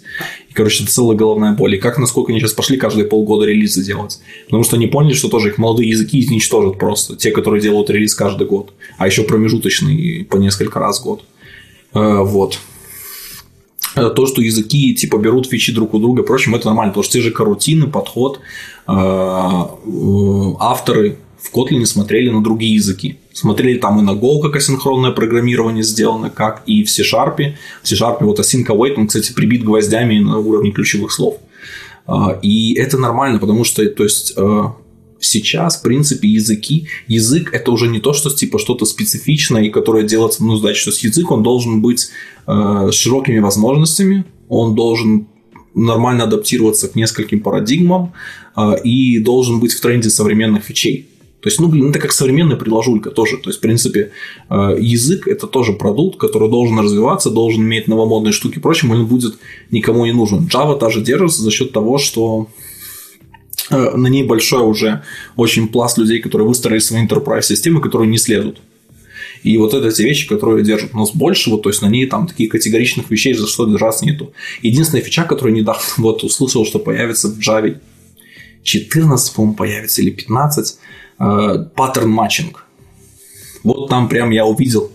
И, короче, это целая головная боль. И как, насколько они сейчас пошли каждые полгода релизы делать. Потому что они поняли, что тоже их молодые языки изничтожат просто. Те, которые делают релиз каждый год. А еще промежуточный по несколько раз в год. Вот. То, что языки типа берут фичи друг у друга. Впрочем, это нормально. Потому что те же карутины, подход, авторы в Kotlin смотрели на другие языки. Смотрели там и на Go, как асинхронное программирование сделано, как и в C#. В C# вот async await, он, кстати, прибит гвоздями на уровне ключевых слов. И это нормально, потому что, то есть... Сейчас, в принципе, язык это уже не то, что типа что-то специфичное, и которое делается, ну, значит, что язык, он должен быть с широкими возможностями, он должен нормально адаптироваться к нескольким парадигмам и должен быть в тренде современных фичей. То есть, ну, блин, это как современная приложулька тоже. То есть, в принципе, язык – это тоже продукт, который должен развиваться, должен иметь новомодные штуки и прочее, он будет никому не нужен. Java даже держится за счет того, что на ней большой уже очень пласт людей, которые выстроили свои enterprise-системы, которые не следуют. И вот это те вещи, которые держат нас больше, вот, то есть на ней там таких категоричных вещей за что держаться нету. Единственная фича, которую недавно вот услышал, что появится в Java 14, по-моему, появится, или 15, паттерн матчинг. Вот там прям я увидел.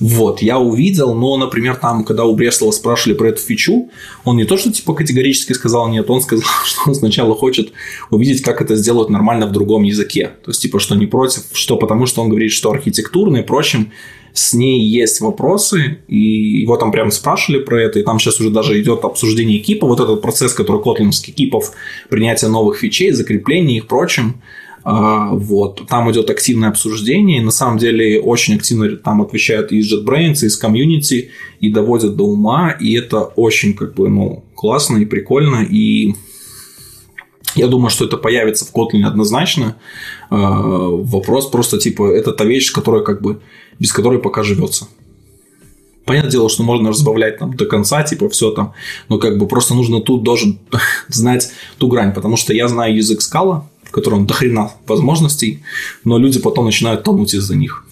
Вот, я увидел, но, например, там, когда у Бреслова спрашивали про эту фичу, он не то, что типа категорически сказал нет, он сказал, что он сначала хочет увидеть, как это сделать нормально в другом языке. То есть, типа, что не против, что потому что он говорит, что архитектурно и прочим, с ней есть вопросы, и его там прям спрашивали про это, и там сейчас уже даже идет обсуждение экипа, вот этот процесс, который котлинских экипов, принятие новых фичей, закрепление их прочим. Вот. Там идет активное обсуждение, и на самом деле очень активно там отвечают и из JetBrains, и из комьюнити, и доводят до ума, и это очень как бы, ну, классно и прикольно, и я думаю, что это появится в Kotlin однозначно. Вопрос просто типа, это та вещь, которая, как бы, без которой пока живется. Понятное дело, что можно разбавлять там до конца, типа все там, но как бы просто нужно тут должен знать ту грань, потому что я знаю язык Scala, в котором дохрена возможностей, но люди потом начинают тонуть из-за них.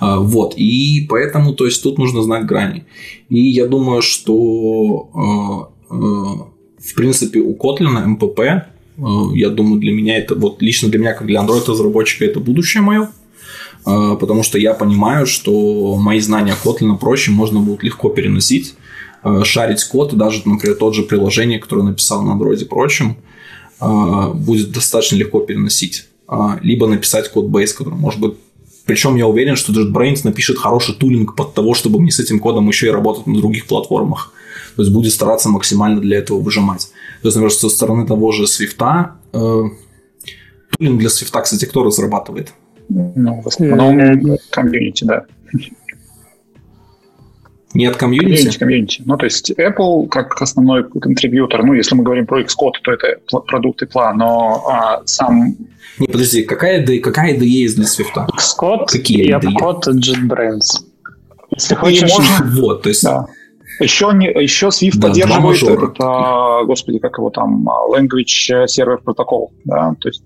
Вот. И поэтому, то есть, тут нужно знать грани. И я думаю, что в принципе у Kotlin МПП, я думаю, для меня это, вот лично для меня, как для Android-разработчика, это будущее мое. потому что я понимаю, что мои знания Kotlin проще можно будет легко переносить, шарить код, и даже, например, тот же приложение, которое написал на Android и прочем, будет достаточно легко переносить. Либо написать кодбейс, который может быть... Причем я уверен, что JetBrains напишет хороший тулинг под того, чтобы мне с этим кодом еще и работать на других платформах. То есть будет стараться максимально для этого выжимать. То есть, например, со стороны того же Swift, тулинг для Swift, кстати, кто разрабатывает? Ну, в основном комьюнити, да. Нет комьюнити? Нет комьюнити. Ну, то есть Apple как основной контрибьютор, ну, если мы говорим про Xcode, то это продукт Apple, но сам... Не, подожди, какая IDE есть для Swift? Xcode, Xcode и JetBrains. Если хочешь... Можно... Вот, то есть... Да. Еще Swift поддерживает этот, господи, как его там, language server протокол, да, то есть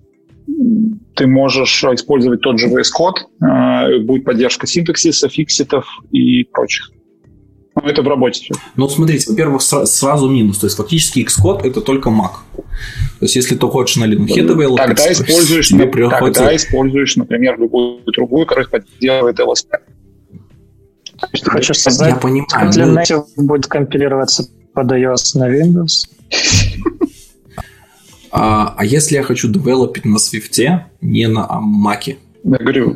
ты можешь использовать тот же VS Code, будет поддержка синтаксиса, фикситов и прочих. Но это в работе. Ну, смотрите, во-первых, сразу минус. То есть, фактически Xcode — это только Mac. То есть, если ты хочешь на Linux, тогда используешь, например, любую другую, которая поддерживает LSP. То есть, ты хочешь создать... Я понимаю. Kotlin Native будет компилироваться под iOS на Windows. А если я хочу девелопить на Swift, не на Mac? Я говорю,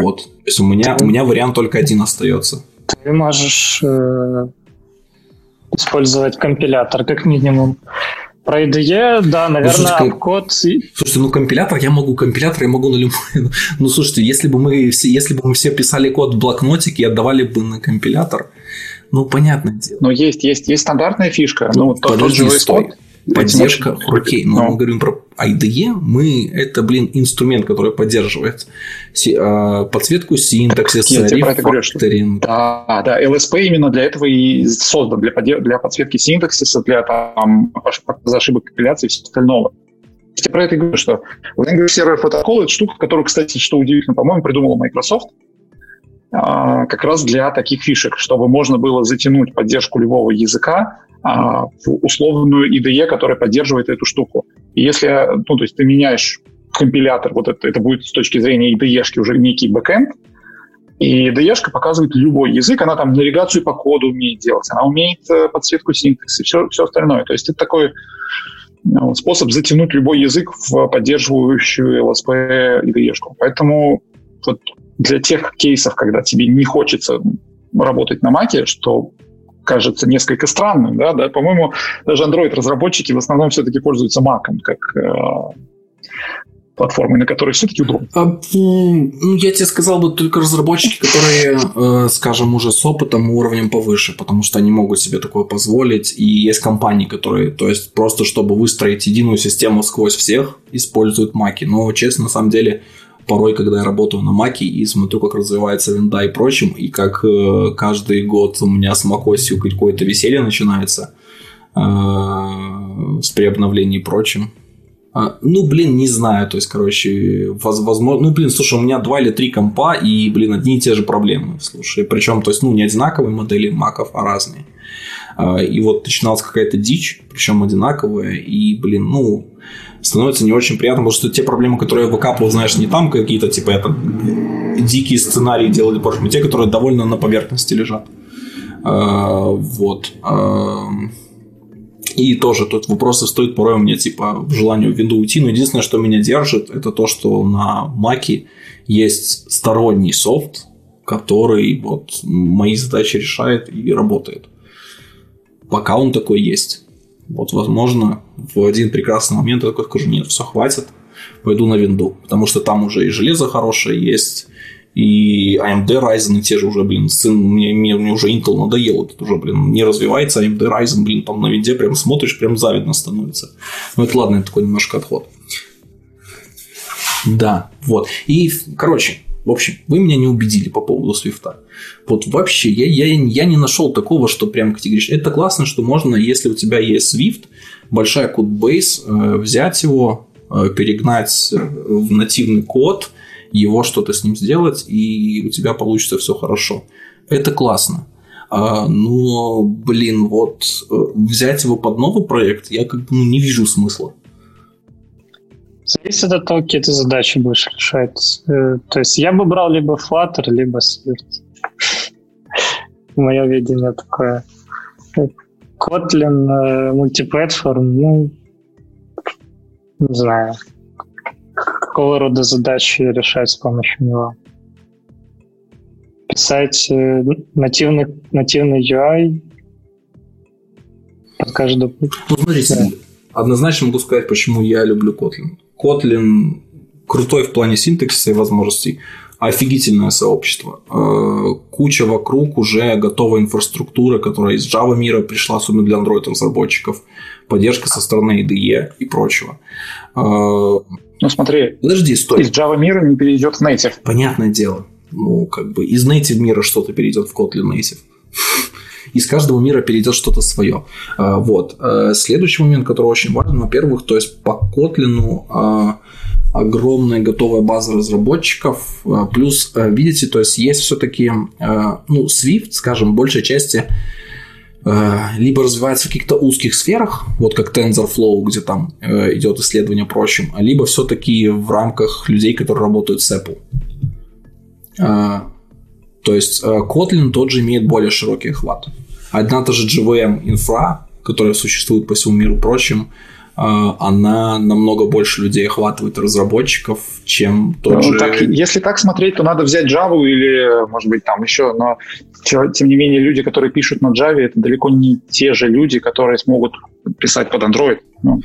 вот. То есть, у меня вариант только один остается. Ты можешь использовать компилятор, как минимум. Про IDE, да, наверное, обкод... Слушайте, ну компилятор я могу на любой... Ну, слушайте, если бы мы все писали код в блокнотике и отдавали бы на компилятор, ну, понятное дело. Но есть стандартная фишка. Ну, подожди, стой. Поддержка окей, но мы говорим про IDE, это, инструмент, который поддерживает подсветку синтаксис, рефакторинг. Да, LSP именно для этого и создан, для подсветки синтаксиса, для там, ошибок компиляции и всего остального. Я про это говорю, что Language Server протокол — это штука, которую, кстати, что удивительно, по-моему, придумала Microsoft, как раз для таких фишек, чтобы можно было затянуть поддержку любого языка в условную IDE, которая поддерживает эту штуку. И если, ну, то есть ты меняешь компилятор, вот это будет с точки зрения IDE-шки уже некий бэкэнд, и IDE-шка показывает любой язык, она там навигацию по коду умеет делать, она умеет подсветку синтакса, все остальное. То есть это такой способ затянуть любой язык в поддерживающую LSP IDE-шку. Поэтому вот для тех кейсов, когда тебе не хочется работать на Маке, что кажется несколько странным, да, по-моему, даже Android-разработчики в основном все-таки пользуются Mac'ом как платформой, на которой все-таки удобно. Ну, я тебе сказал бы только разработчики, которые, скажем, уже с опытом и уровнем повыше, потому что они могут себе такое позволить, и есть компании, которые, то есть, просто чтобы выстроить единую систему сквозь всех, используют Mac'и, но, честно, на самом деле... Порой, когда я работаю на Маке и смотрю, как развивается винда и прочим, и как каждый год у меня с Макосью какое-то веселье начинается с преобновлений и прочим. Ну, не знаю, то есть, короче, возможно... Ну, слушай, у меня 2 или 3 компа, и, одни и те же проблемы, слушай. Причем, то есть, не одинаковые модели маков, а разные. И вот начиналась какая-то дичь, причем одинаковая, и, становится не очень приятно, потому что те проблемы, которые я выкапывал, знаешь, не там какие-то, дикие сценарии делали, а те, которые довольно на поверхности лежат. Вот. И тоже тут вопросы стоят порой у меня, желанию в Windows уйти, но единственное, что меня держит, это то, что на Mac'е есть сторонний софт, который вот мои задачи решает и работает. Пока он такой есть. Вот, возможно, в один прекрасный момент я такой скажу: нет, все, хватит, пойду на винду. Потому что там уже и железо хорошее есть, и AMD Ryzen, и те же уже, мне уже Intel надоело. Тут уже, не развивается AMD Ryzen, там на винде прям смотришь, прям завидно становится. Ну, это ладно, это такой немножко отход. Да, вот. И, короче... В общем, вы меня не убедили по поводу Свифта. Вот вообще я не нашел такого, что прям категорично. Это классно, что можно, если у тебя есть Свифт, большая кодбейс, взять его, перегнать в нативный код, его что-то с ним сделать, и у тебя получится все хорошо. Это классно. Но, вот взять его под новый проект я не вижу смысла. Зависит от того, какие ты задачи будешь решать. То есть я бы брал либо Flutter, либо Swift. Мое видение такое. Kotlin Multiplatform, ну, не знаю, какого рода задачи решать с помощью него. Писать нативный UI под каждую... Ну, смотрите, да. Однозначно могу сказать, почему я люблю Kotlin. Kotlin крутой в плане синтаксиса и возможностей. Офигительное сообщество. Куча вокруг уже готовой инфраструктуры, которая из Java мира пришла, особенно для Android-разработчиков. Поддержка со стороны IDE и прочего. Ну, смотри. Подожди, стой. Из Java мира не перейдет в Native. Понятное дело. Ну, как бы из Native мира что-то перейдет в Kotlin Native. Из каждого мира перейдет что-то свое. Вот. Следующий момент, который очень важен. Во-первых, то есть по Kotlin огромная готовая база разработчиков. Плюс, видите, то есть есть все-таки, ну, Swift, скажем, в большей части либо развивается в каких-то узких сферах, вот как TensorFlow, где там идет исследование прочим, либо все-таки в рамках людей, которые работают с Apple. То есть Kotlin тот же имеет более широкий охват. Одна та же JVM инфра, которая существует по всему миру прочим, она намного больше людей охватывает разработчиков, чем тот же... Так, если так смотреть, то надо взять Java или, может быть, там еще, но тем не менее люди, которые пишут на Java, это далеко не те же люди, которые смогут писать под Android. Ну,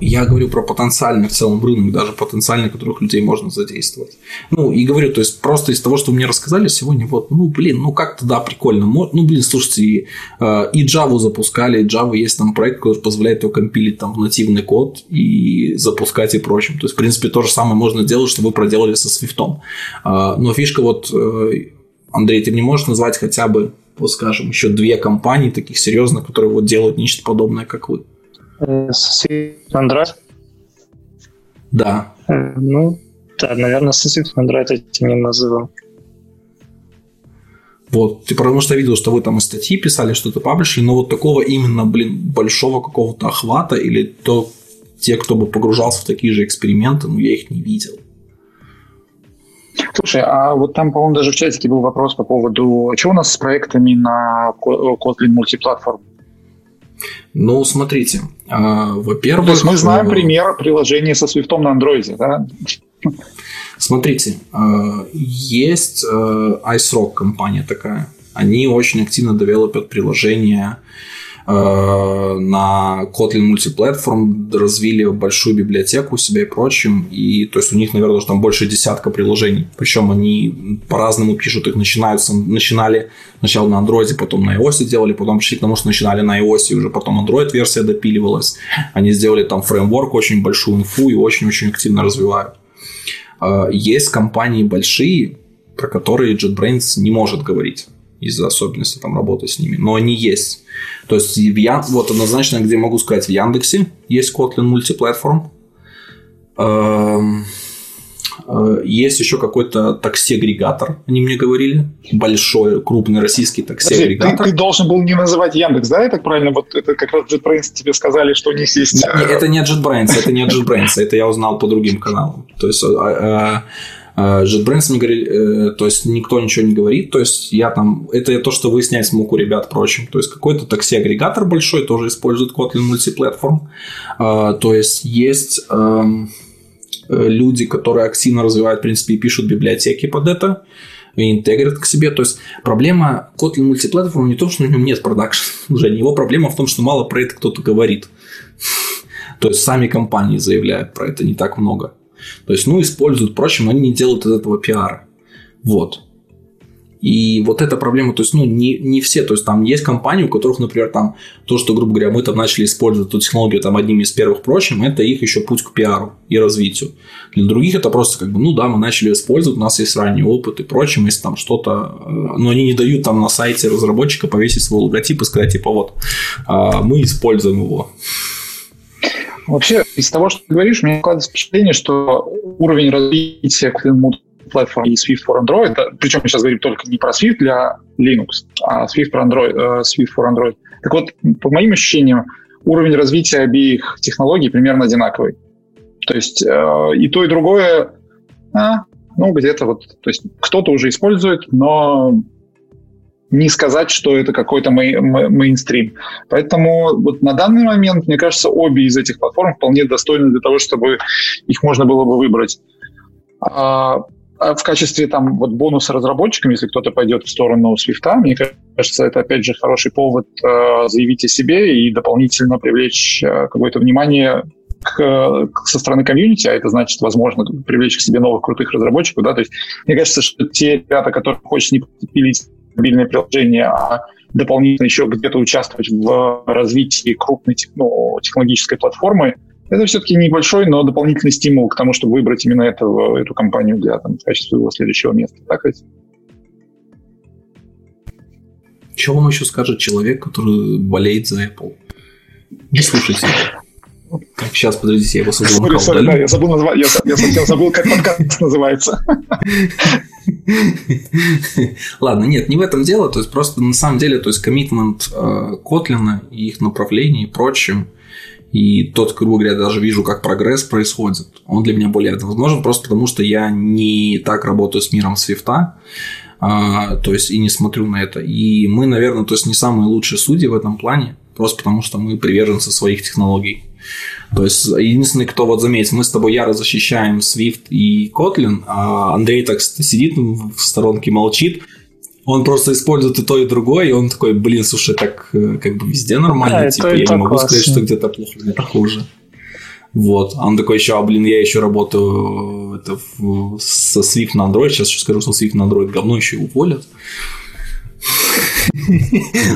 я говорю про потенциальный в целом рынок, даже потенциальный, которых людей можно задействовать. Ну, и говорю, то есть просто из того, что вы мне рассказали сегодня, вот, ну, блин, ну, как-то, да, прикольно. Ну, блин, слушайте, и Java запускали, и Java есть там проект, который позволяет его компилить там в нативный код и запускать и прочим. То есть, в принципе, то же самое можно делать, что вы проделали со Swift. Но фишка вот... Андрей, ты мне можешь назвать хотя бы, вот, скажем, еще две компании таких серьезных, которые вот делают нечто подобное, как вы? Android. Да. Ну, да, наверное, Swift Android я тебя не называл. Вот, ты потому что видел, что вы там и статьи писали, что-то паблишили, но вот такого именно, блин, большого какого-то охвата или то те, кто бы погружался в такие же эксперименты, ну, я их не видел. Слушай, а вот там, по-моему, даже в чатике был вопрос по поводу, чего у нас с проектами на Kotlin Multiplatform? Ну, смотрите, во-первых... То есть мы знаем пример приложения со Swift на Android, да? Смотрите, есть ICU компания такая. Они очень активно девелопят приложения на Kotlin Multiplatform, развили большую библиотеку у себя и прочим, и то есть у них, наверное, уже там больше 10 приложений, причем они по-разному пишут их, начинали сначала на Android, потом на iOS делали, потом пришли к тому, что начинали на iOS, и уже потом Android-версия допиливалась, они сделали там фреймворк, очень большую инфу и очень-очень активно развивают. Есть компании большие, про которые JetBrains не может говорить, из-за особенностей там работы с ними. Но они есть. То есть, вот однозначно, где могу сказать, в Яндексе есть Kotlin Multiplatform. Есть еще какой-то такси-агрегатор, они мне говорили. Большой, крупный российский такси-агрегатор. Ты должен был не называть Яндекс, да? Это правильно? Вот это как раз JetBrains тебе сказали, что у них есть... Нет, это не JetBrains, это я узнал по другим каналам. То есть... JetBrains мне говорили, то есть никто ничего не говорит, то есть я там, это то, что выяснять смог у ребят, впрочем, то есть какой-то такси-агрегатор большой тоже использует Kotlin Multiplatform, то есть люди, которые активно развивают, в принципе, и пишут библиотеки под это, и интегрят к себе, то есть проблема Kotlin Multiplatform не в том, что на нем нет продакшн, уже его проблема в том, что мало про это кто-то говорит, то есть сами компании заявляют про это не так много. То есть, ну, используют, впрочем, они не делают из этого пиара. Вот. И вот эта проблема, то есть, ну, не все. То есть, там есть компании, у которых, например, там то, что, грубо говоря, мы там начали использовать эту технологию там одним из первых, впрочем, это их еще путь к пиару и развитию. Для других это просто как бы, ну, да, мы начали использовать, у нас есть ранний опыт и прочим, если там что-то... Но они не дают там на сайте разработчика повесить свой логотип и сказать, типа, вот, мы используем его. Вообще, из того, что ты говоришь, у меня складывается впечатление, что уровень развития Kotlin Multiplatform и Swift for Android, причем мы сейчас говорим только не про Swift для Linux, а Swift for Android. Так вот, по моим ощущениям, уровень развития обеих технологий примерно одинаковый. То есть и то, и другое, ну, где-то вот, то есть кто-то уже использует, но не сказать, что это какой-то мейнстрим. Поэтому вот на данный момент, мне кажется, обе из этих платформ вполне достойны для того, чтобы их можно было бы выбрать. В качестве там вот бонуса разработчикам, если кто-то пойдет в сторону Swift, мне кажется, это опять же хороший повод заявить о себе и дополнительно привлечь какое-то внимание со стороны комьюнити, а это значит, возможно, привлечь к себе новых крутых разработчиков, да, то есть мне кажется, что те ребята, которые хочет не пилить мобильное приложение, а дополнительно еще где-то участвовать в развитии крупной технологической платформы, это все-таки небольшой, но дополнительный стимул к тому, чтобы выбрать именно эту компанию для там, в качестве его следующего места. Так ведь? Чего вам еще скажет человек, который болеет за Apple? Не слушайте. Как сейчас, подождите, я его созвонил. Sorry, да, я забыл, как подкаст называется. Ладно, нет, не в этом дело. То есть, просто на самом деле, то есть, коммитмент Котлина и их направлений и прочим, и тот, грубо говоря, даже вижу, как прогресс происходит, он для меня более возможен, просто потому что я не так работаю с миром Свифта, то есть, и не смотрю на это. И мы, наверное, то есть, не самые лучшие судьи в этом плане, просто потому что мы приверженцы своих технологий. То есть, единственный, кто вот заметит, мы с тобой яро защищаем Swift и Kotlin, а Андрей так сидит в сторонке, молчит. Он просто использует и то, и другое, и он такой, блин, слушай, так как бы везде нормально, да, типа, я не могу классно сказать, что где-то плохо, где-то хуже. Вот, а он такой еще, я еще работаю со Swift на Android, сейчас еще скажу, что Swift на Android говно, еще и уволят.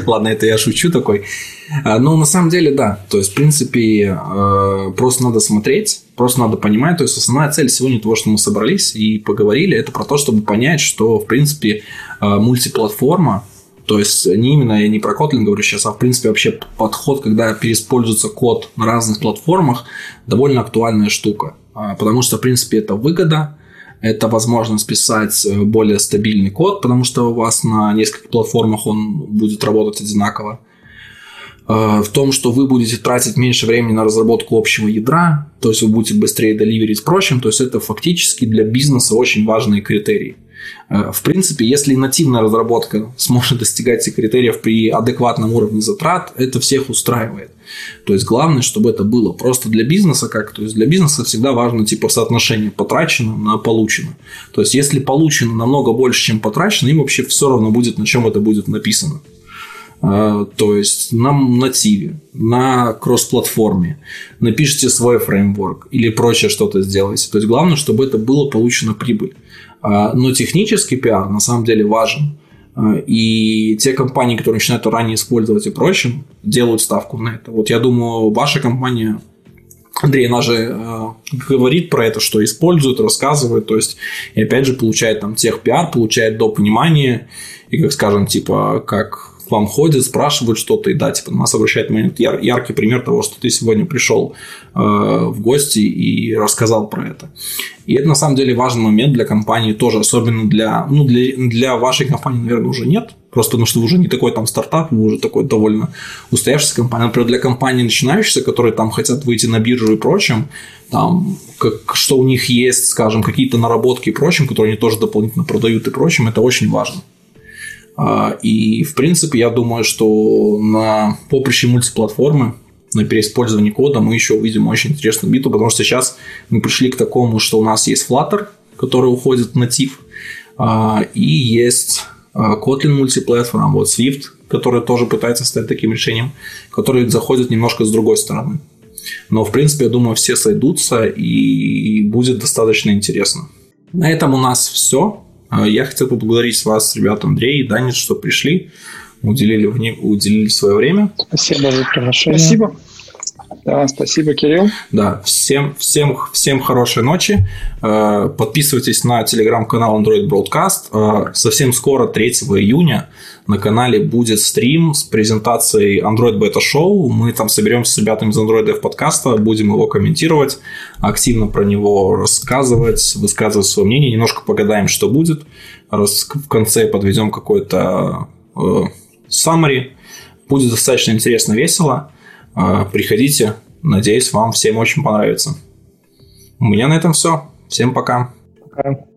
Ладно, это я шучу такой. Но на самом деле, да. То есть, в принципе, просто надо смотреть, просто надо понимать. То есть, основная цель сегодня того, что мы собрались и поговорили, это про то, чтобы понять, что, в принципе, мультиплатформа, то есть, не именно, я не про Kotlin говорю сейчас, а, в принципе, вообще подход, когда переиспользуется код на разных платформах, довольно актуальная штука. Потому что, в принципе, это выгода. Это возможность писать более стабильный код, потому что у вас на нескольких платформах он будет работать одинаково. В том, что вы будете тратить меньше времени на разработку общего ядра, то есть вы будете быстрее деливерить прочим, то есть это фактически для бизнеса очень важные критерии. В принципе, если нативная разработка сможет достигать этих критериев при адекватном уровне затрат, это всех устраивает. То есть главное, чтобы это было просто для бизнеса как. То есть для бизнеса всегда важно типа соотношение потрачено на получено. То есть если получено намного больше, чем потрачено, им вообще все равно будет, на чем это будет написано. То есть на нативе, на кросс-платформе, напишите свой фреймворк или прочее что-то сделайте. То есть главное, чтобы это было получено прибыль. Но технический пиар на самом деле важен. И те компании, которые начинают ранее использовать и прочим, делают ставку на это. Вот я думаю, ваша компания, Андрей, она же говорит про это, что использует, рассказывает, то есть, и опять же получает там техпиар, получает допонимание, и, как скажем, типа, как к вам ходят, спрашивают что-то, и да, типа, нас обращает внимание. Яркий пример того, что ты сегодня пришел в гости и рассказал про это. И это, на самом деле, важный момент для компании тоже, особенно для вашей компании, наверное, уже нет, просто потому что вы уже не такой там стартап, вы уже такой довольно устоявшийся компания. Например, для компаний начинающихся, которые там хотят выйти на биржу и прочим, там, что у них есть, скажем, какие-то наработки и прочим, которые они тоже дополнительно продают и прочим, это очень важно. И, в принципе, я думаю, что на поприще мультиплатформы, на переиспользовании кода мы еще увидим очень интересную битву, потому что сейчас мы пришли к такому, что у нас есть Flutter, который уходит в натив, и есть Kotlin Multiplatform, вот Swift, который тоже пытается стать таким решением, который заходит немножко с другой стороны. Но, в принципе, я думаю, все сойдутся, и будет достаточно интересно. На этом у нас все. Я хотел поблагодарить вас, ребята, Андрей и Данис, что пришли, уделили свое время. Спасибо за приглашение. Спасибо. Да, спасибо, Кирилл. Да, всем хорошей ночи. Подписывайтесь на телеграм-канал Android Broadcast. Совсем скоро, 3 июня, на канале будет стрим с презентацией Android Beta Show. Мы там соберемся с ребятами из Android Dev подкаста, будем его комментировать, активно про него рассказывать, высказывать свое мнение, немножко погадаем, что будет. В конце подведем какой-то summary. Будет достаточно интересно, весело. Приходите. Надеюсь, вам всем очень понравится. У меня на этом все. Всем пока. Пока.